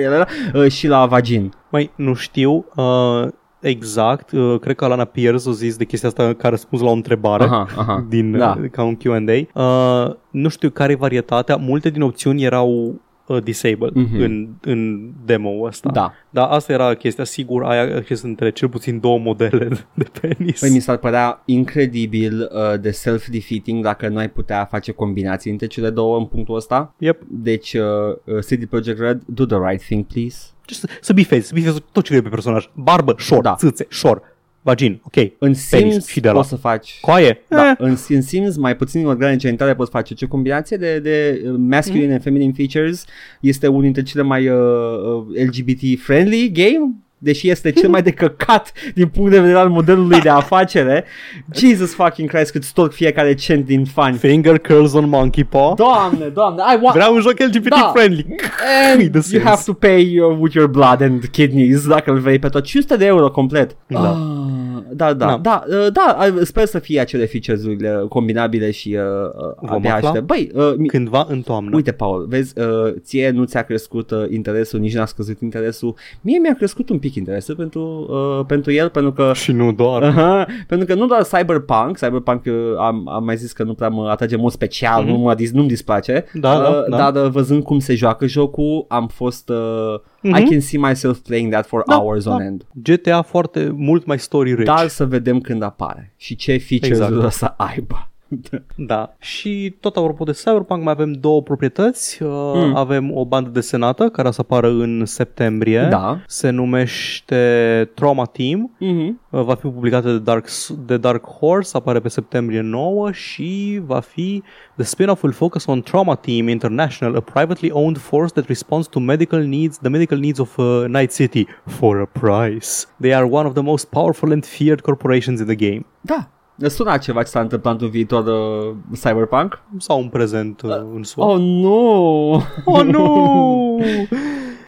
și la vagin? Mai nu știu uh, exact, uh, cred că Alana Pierce a zis de chestia asta ca răspuns la o întrebare, aha, aha, din, da. Ca un Q and A. Uh, nu știu care e varietatea, multe din opțiuni erau disabled mm-hmm. în, în demo-ul ăsta. Da. Dar asta era chestia. Sigur, aia chestia între cel puțin două modele de penis. Păi mi s-ar părea incredibil uh, de self-defeating dacă nu ai putea face combinații între cele două în punctul ăsta. Yep. Deci, uh, C D Projekt Red, do the right thing, please. Să, să bifezi, să bifezi tot ce vrei pe personaj. Barbă, șor, da. Țâțe, șor. Vagin, ok, în Sims și de poți să faci coaie, da. eh. în, în Sims mai puțin organe genitale poți face ce combinație de, de masculine mm-hmm. and feminine features. Este unul dintre cele mai uh, L G B T friendly game, deși este cel mai de căcat din punct de vedere al modelului de afacere. Jesus fucking Christ, cât stalk fiecare cent din fani. Finger curls on monkey paw. Doamne, doamne, I want... Vreau un joc L G B T da. Friendly. And you have to pay with your blood and kidneys dacă îl vei pe tot. cinci sute de euro complet. Da. Ah, da, da, no. da, da, sper să fie acele features-uri combinabile și uh, abia aștept. Băi, uh, mi... cândva în toamnă. Uite, Paul, vezi, uh, ție nu ți-a crescut uh, interesul, nici n-a scăzut interesul. Mie mi-a crescut un pic interese pentru, uh, pentru el, pentru că și nu doar uh-huh, pentru că nu doar Cyberpunk Cyberpunk uh, am, am mai zis că nu prea mă atrage mult special, mm-hmm. nu mă, nu-mi displace, da, da, uh, da. Dar uh, văzând cum se joacă jocul am fost uh, mm-hmm. I can see myself playing that for da, hours da. on end. G T A foarte mult mai story rich. Dar să vedem când apare și ce features exact. O să aibă. Da. Și tot apropo de Cyberpunk, mai avem două proprietăți. Mm. Avem o bandă desenată care o să apară în septembrie. Da. Se numește Trauma Team. Mm-hmm. Va fi publicată de Dark, de Dark Horse, apare pe septembrie nouă și va fi The spin-off will focus on Trauma Team International, a privately owned force that responds to medical needs, the medical needs of uh, Night City for a price. They are one of the most powerful and feared corporations in the game. Da. Sună ceva ce s-a întâmplat într-un viitor de Cyberpunk? Sau un prezent uh, în SWAT? Oh, nu! Oh, nu!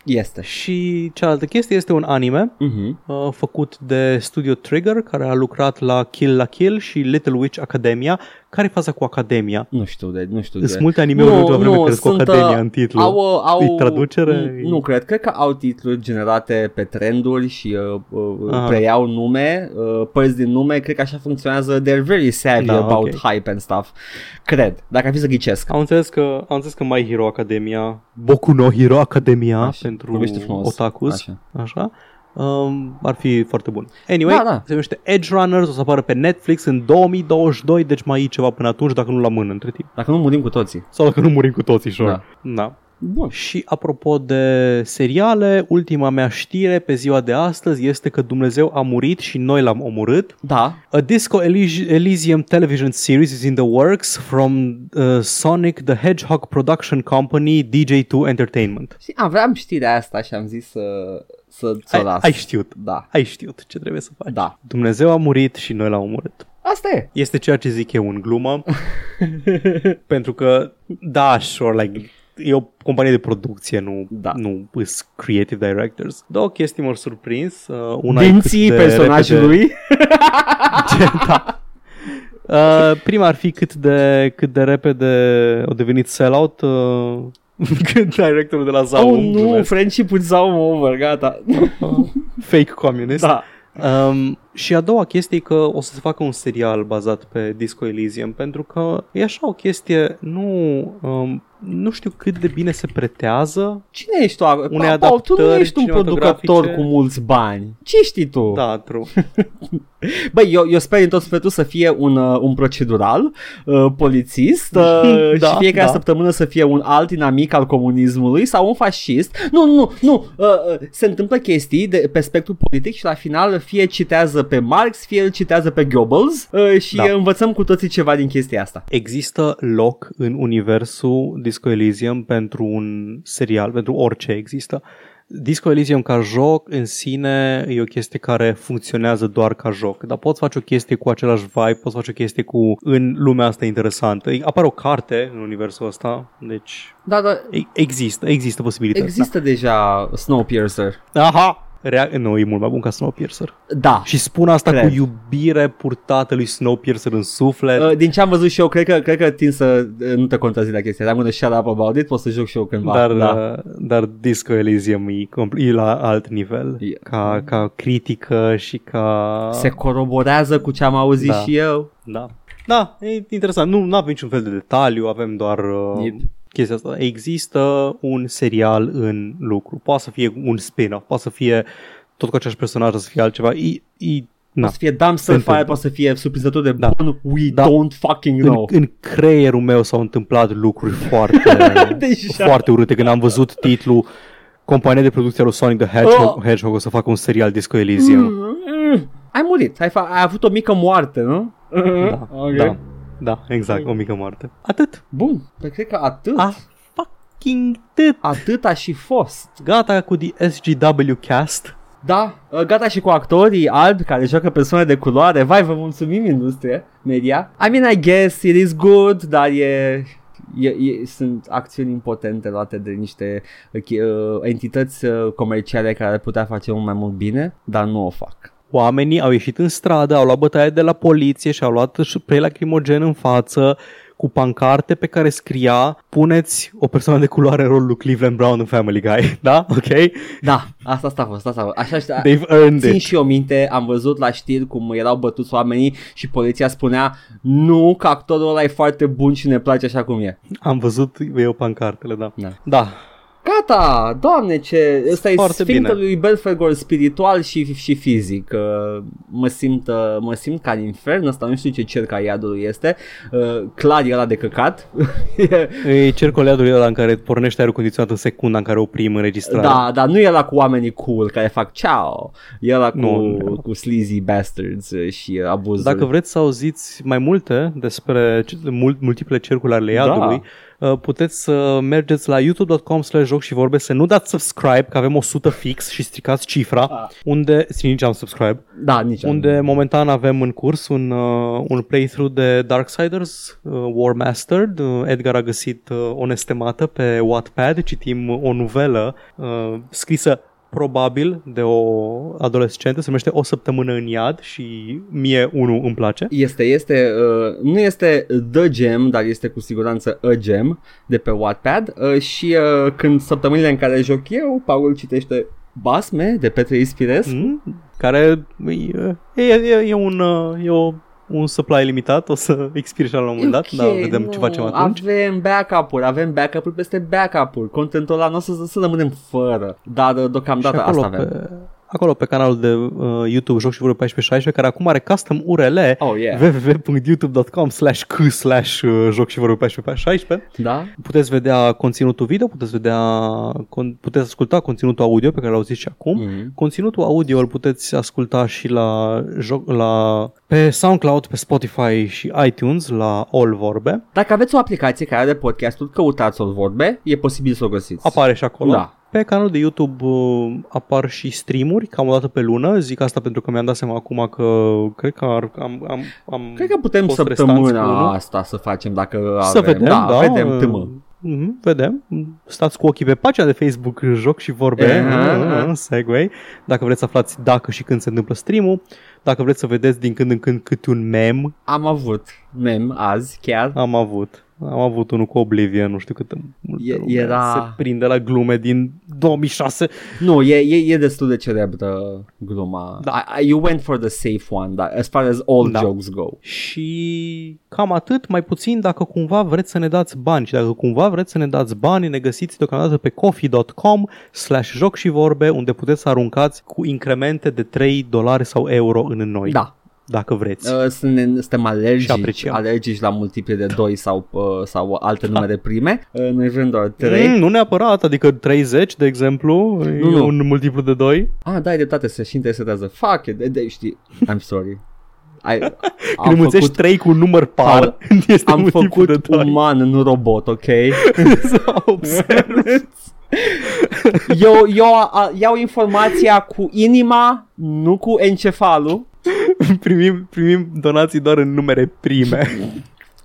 Este. Și cealaltă chestie este un anime uh-huh. uh, făcut de Studio Trigger, care a lucrat la Kill la Kill și Little Witch Academia, Care e faza cu Academia? Nu știu, de, nu știu. Sunt de... multe anime-uri nu, nu, vreme cresc cu Academia a... în titlu. Au, au... E traducere? Nu, nu, cred. Cred că au titluri generate pe trenduri și uh, preiau nume, uh, părți din nume. Cred că așa funcționează. They're very savvy da, about okay. hype and stuff. Cred. Dacă ar fi să ghicesc. Am înțeles că, am înțeles că My Hero Academia, Boku no Hero Academia așa, pentru otakus. Așa. așa. Um, ar fi foarte bun. Anyway, da, da. Se numește Edge Runners, o să apară pe Netflix în două mii douăzeci și doi, deci mai e ceva până atunci, dacă nu la mână între timp. Dacă nu murim cu toții. Sau dacă nu murim cu toții, sure. Da. da. Bun. Și apropo de seriale, ultima mea știre pe ziua de astăzi este că Dumnezeu a murit și noi l-am omorât. Da. A Disco Elysium television series is in the works from uh, Sonic the Hedgehog production company D J two Entertainment. Și aveam știrea asta și am zis să... Uh... Să, să ai, las. ai știut, da. ai știut ce trebuie să faci. Da. Dumnezeu a murit și noi l-am omorât. Asta e. Este ceea ce zic eu în glumă, pentru că, da, sure, like, e o companie de producție, nu, da. nu is creative directors. Două chestii m-au surprins. Una dinții personajului. Repede... da. Uh, prima ar fi cât de, cât de repede au devenit sell-out... Uh... directorul de la Zaum. Oh, nu, friendship with Zaum over, gata. Fake communist. Da. Um, și a doua chestie e că o să se facă un serial bazat pe Disco Elysium, pentru că e așa o chestie, nu... Um, nu știu cât de bine se pretează. Cine ești tu? Unei adaptări tu nu ești un producător cu mulți bani. Ce știi tu? Da, true. Băi, eu, eu sper din tot sufletul să fie un, un procedural uh, polițist uh, da, și fiecare da. săptămână să fie un alt inamic al comunismului sau un fascist. Nu, nu, nu. Uh, se întâmplă chestii de, pe spectrul politic și la final fie citează pe Marx, fie îl citează pe Goebbels uh, și da. învățăm cu toții ceva din chestia asta. Există loc în universul Disco Elysium pentru un serial, pentru orice există. Disco Elysium ca joc în sine e o chestie care funcționează doar ca joc, dar poți face o chestie cu același vibe, poți face o chestie cu în lumea asta interesantă. Apare o carte în universul ăsta, deci da, da. există, există posibilități. Există da. deja Snowpiercer. Aha! Rea- nu, e mult mai bun ca Snowpiercer. Da. Și spun asta cred. cu iubire purtată lui Snowpiercer în suflet. Din ce am văzut și eu, cred că, cred că tind să nu te contrazic la chestia. Dacă mă shut up about it, pot să joc și eu cândva. Dar, da. dar Disco Elysium e, compl- e la alt nivel. Yeah. Ca, ca critică și ca... Se coroborează cu ce am auzit da. și eu. Da. Da, e interesant. Nu avem niciun fel de detaliu, avem doar... Uh... Yep. Chestia asta. Există un serial în lucru. Poate să fie un spin-off, poate să fie tot cu aceeași personaj, să fie altceva. I, I, poate să fie dumpster fire, poate să fie surprinzător de da. bun. We da. don't fucking know. În, în creierul meu s-au întâmplat lucruri foarte, foarte urâte. Când am văzut titlul compania de producție al Sonic the Hedgehog, oh. Hedgehog o să facă un serial Disco Elysium. Mm, mm. Ai murit, ai, fa- ai avut o mică moarte, nu? Da, okay. da. Da, exact, o mică moarte. Atât. Bun, păi cred că atât. A fucking tât. Atât a și fost. Gata cu The S G W Cast. Da, gata și cu actorii albi care joacă persoane de culoare. Vai, vă mulțumim, industrie, media. I mean, I guess it is good, dar e... E, e, sunt acțiuni impotente luate de niște uh, entități uh, comerciale care ar putea face mult mai mult bine, dar nu o fac. Oamenii au ieșit în stradă, au luat bătaie de la poliție și au luat spray lacrimogen în față cu pancarte pe care scria: puneți o persoană de culoare în rolul lui Cleveland Brown în Family Guy. Da? Ok? Da, asta, asta a fost, asta a fost. Așa, așa, They've earned țin it. Și eu minte, am văzut la știri cum erau bătuți oamenii și poliția spunea: nu, că actorul ăla e foarte bun și ne place așa cum e. Am văzut eu pancartele, da. Da. da. Gata, doamne, ce... Ăsta e sfinctul lui Belfegor spiritual și, și fizic. Mă simt, mă simt ca în infern, ăsta nu știu ce cerca iadului este. Clar e ăla de căcat. E cercul iadului ăla în care pornește aerul condiționat în secunda în care oprim înregistrarea. Da, dar nu e ăla cu oamenii cool care fac ciao. E ăla cu, nu, cu sleazy bastards și abuzul. Dacă vreți să auziți mai multe despre multiple cercuri ale iadului, da. Puteți să mergeți la youtube dot com slash joc și vorbe, să nu dați subscribe, că avem o sută fix și stricați cifra, ah. unde, și nici am subscribe, da, nici unde am. Momentan avem în curs un, uh, un playthrough de Darksiders, uh, War Mastered. Uh, Edgar a găsit uh, o nestemată pe Wattpad, citim o novelă uh, scrisă probabil de o adolescentă, se numește O săptămână în iad și mie unul îmi place. Este, este, uh, nu este The Gem, dar este cu siguranță A Gem de pe Wattpad uh, și uh, când săptămânile în care joc eu, Paul citește basme de Petre Ispirescu, mm, care e, e, e un... E o... un supply limitat, o să expire și la un moment dat, okay, dar vedem no, ce facem atunci. Avem backup-uri, avem backup-uri peste backup-uri, contentul ăla nu o să, să rămânem fără, dar deocamdată asta avem. Pe, acolo pe canalul de uh, YouTube Joc și Vorbe paisprezece șaisprezece, care acum are custom U R L, oh, yeah. www.youtube.com slash k slash Joc și Vorbe paisprezece șaisprezece, da? Puteți vedea conținutul video, puteți vedea, con- puteți asculta conținutul audio pe care l-auziți și acum. Mm-hmm. Conținutul audio îl puteți asculta și la joc, la... pe SoundCloud, pe Spotify și iTunes la All Vorbe. Dacă aveți o aplicație care are podcastul, căutați All Vorbe, e posibil să o găsiți. Apare și acolo. Da. Pe canalul de YouTube apar și streamuri cam o dată pe lună. Zic asta pentru că mi-am dat seama acum că cred că ar, am, am, am cred că putem săptămâna asta să facem dacă să avem. vedem, da, da, vedem tâmă. Mm-hmm, vedem, stați cu ochii pe pagina de Facebook Joc și Vorbe, mm-hmm. Segway, dacă vreți să aflați dacă și când se întâmplă stream-ul, dacă vreți să vedeți din când în când câte un mem. Am avut mem azi chiar. Am avut, am avut unul cu Oblivion, nu știu cât e, era... se prinde la glume din două mii șase. Nu, e, e, e destul de celebră gluma, da. I, you went for the safe one, da, as far as all da. jokes go. Și cam atât, mai puțin dacă cumva vreți să ne dați bani. Și dacă cumva vreți să ne dați bani, ne găsiți deocamdată pe coffee.com slash joc și vorbe, unde puteți să aruncați cu incremente de trei dolari sau euro în noi. Da. Dacă vreți. Uh, suntem alergici, alergici la multiple de doi sau, uh, sau alte numere prime. Uh, noi vrem doar trei. Mm, nu neapărat, adică treizeci, de exemplu, nu, nu. un multiplu de doi. Ah, da, e dreptate, se și interesează. Fuck it, de, de, știi, I'm sorry. I, Când înțelegi trei cu un număr par, par este am făcut de uman, nu robot, ok? Să observiți. eu, eu a, iau informația cu inima, nu cu encefalul. Primim, primim donații doar în numere prime.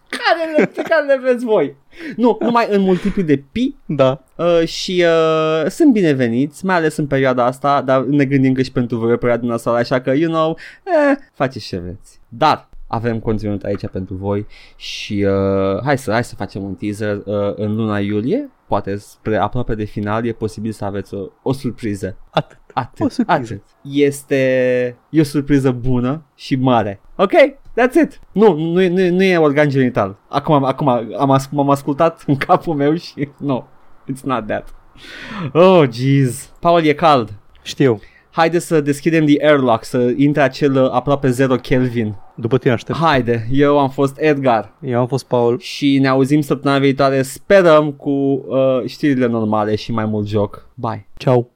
Care le, pe care le vreți voi. Nu, numai în multipli de pi. Da. Uh, și uh, sunt bineveniți, mai ales în perioada asta, dar ne gândim că și pentru voi perioada din asta, așa că, you know, eh, faceți ce vreți. Dar avem conținut aici pentru voi și uh, hai, să, hai să facem un teaser uh, în luna iulie. Poate spre aproape de final e posibil să aveți o, o surpriză. Atât. Atât. O surpriză. Atât. Este e o surpriză bună și mare. Ok, that's it. Nu, nu, nu, nu e organ genital. Acum, acum am, am ascultat în capul meu și no, it's not that. Oh, jeez. Paul, e cald. Știu. Haide să deschidem the airlock, să intre acel aproape zero Kelvin. După tine aștept. Haide, eu am fost Edgar. Eu am fost Paul. Și ne auzim săptămâna viitoare, sperăm, cu uh, știrile normale și mai mult joc. Bye. Ciao.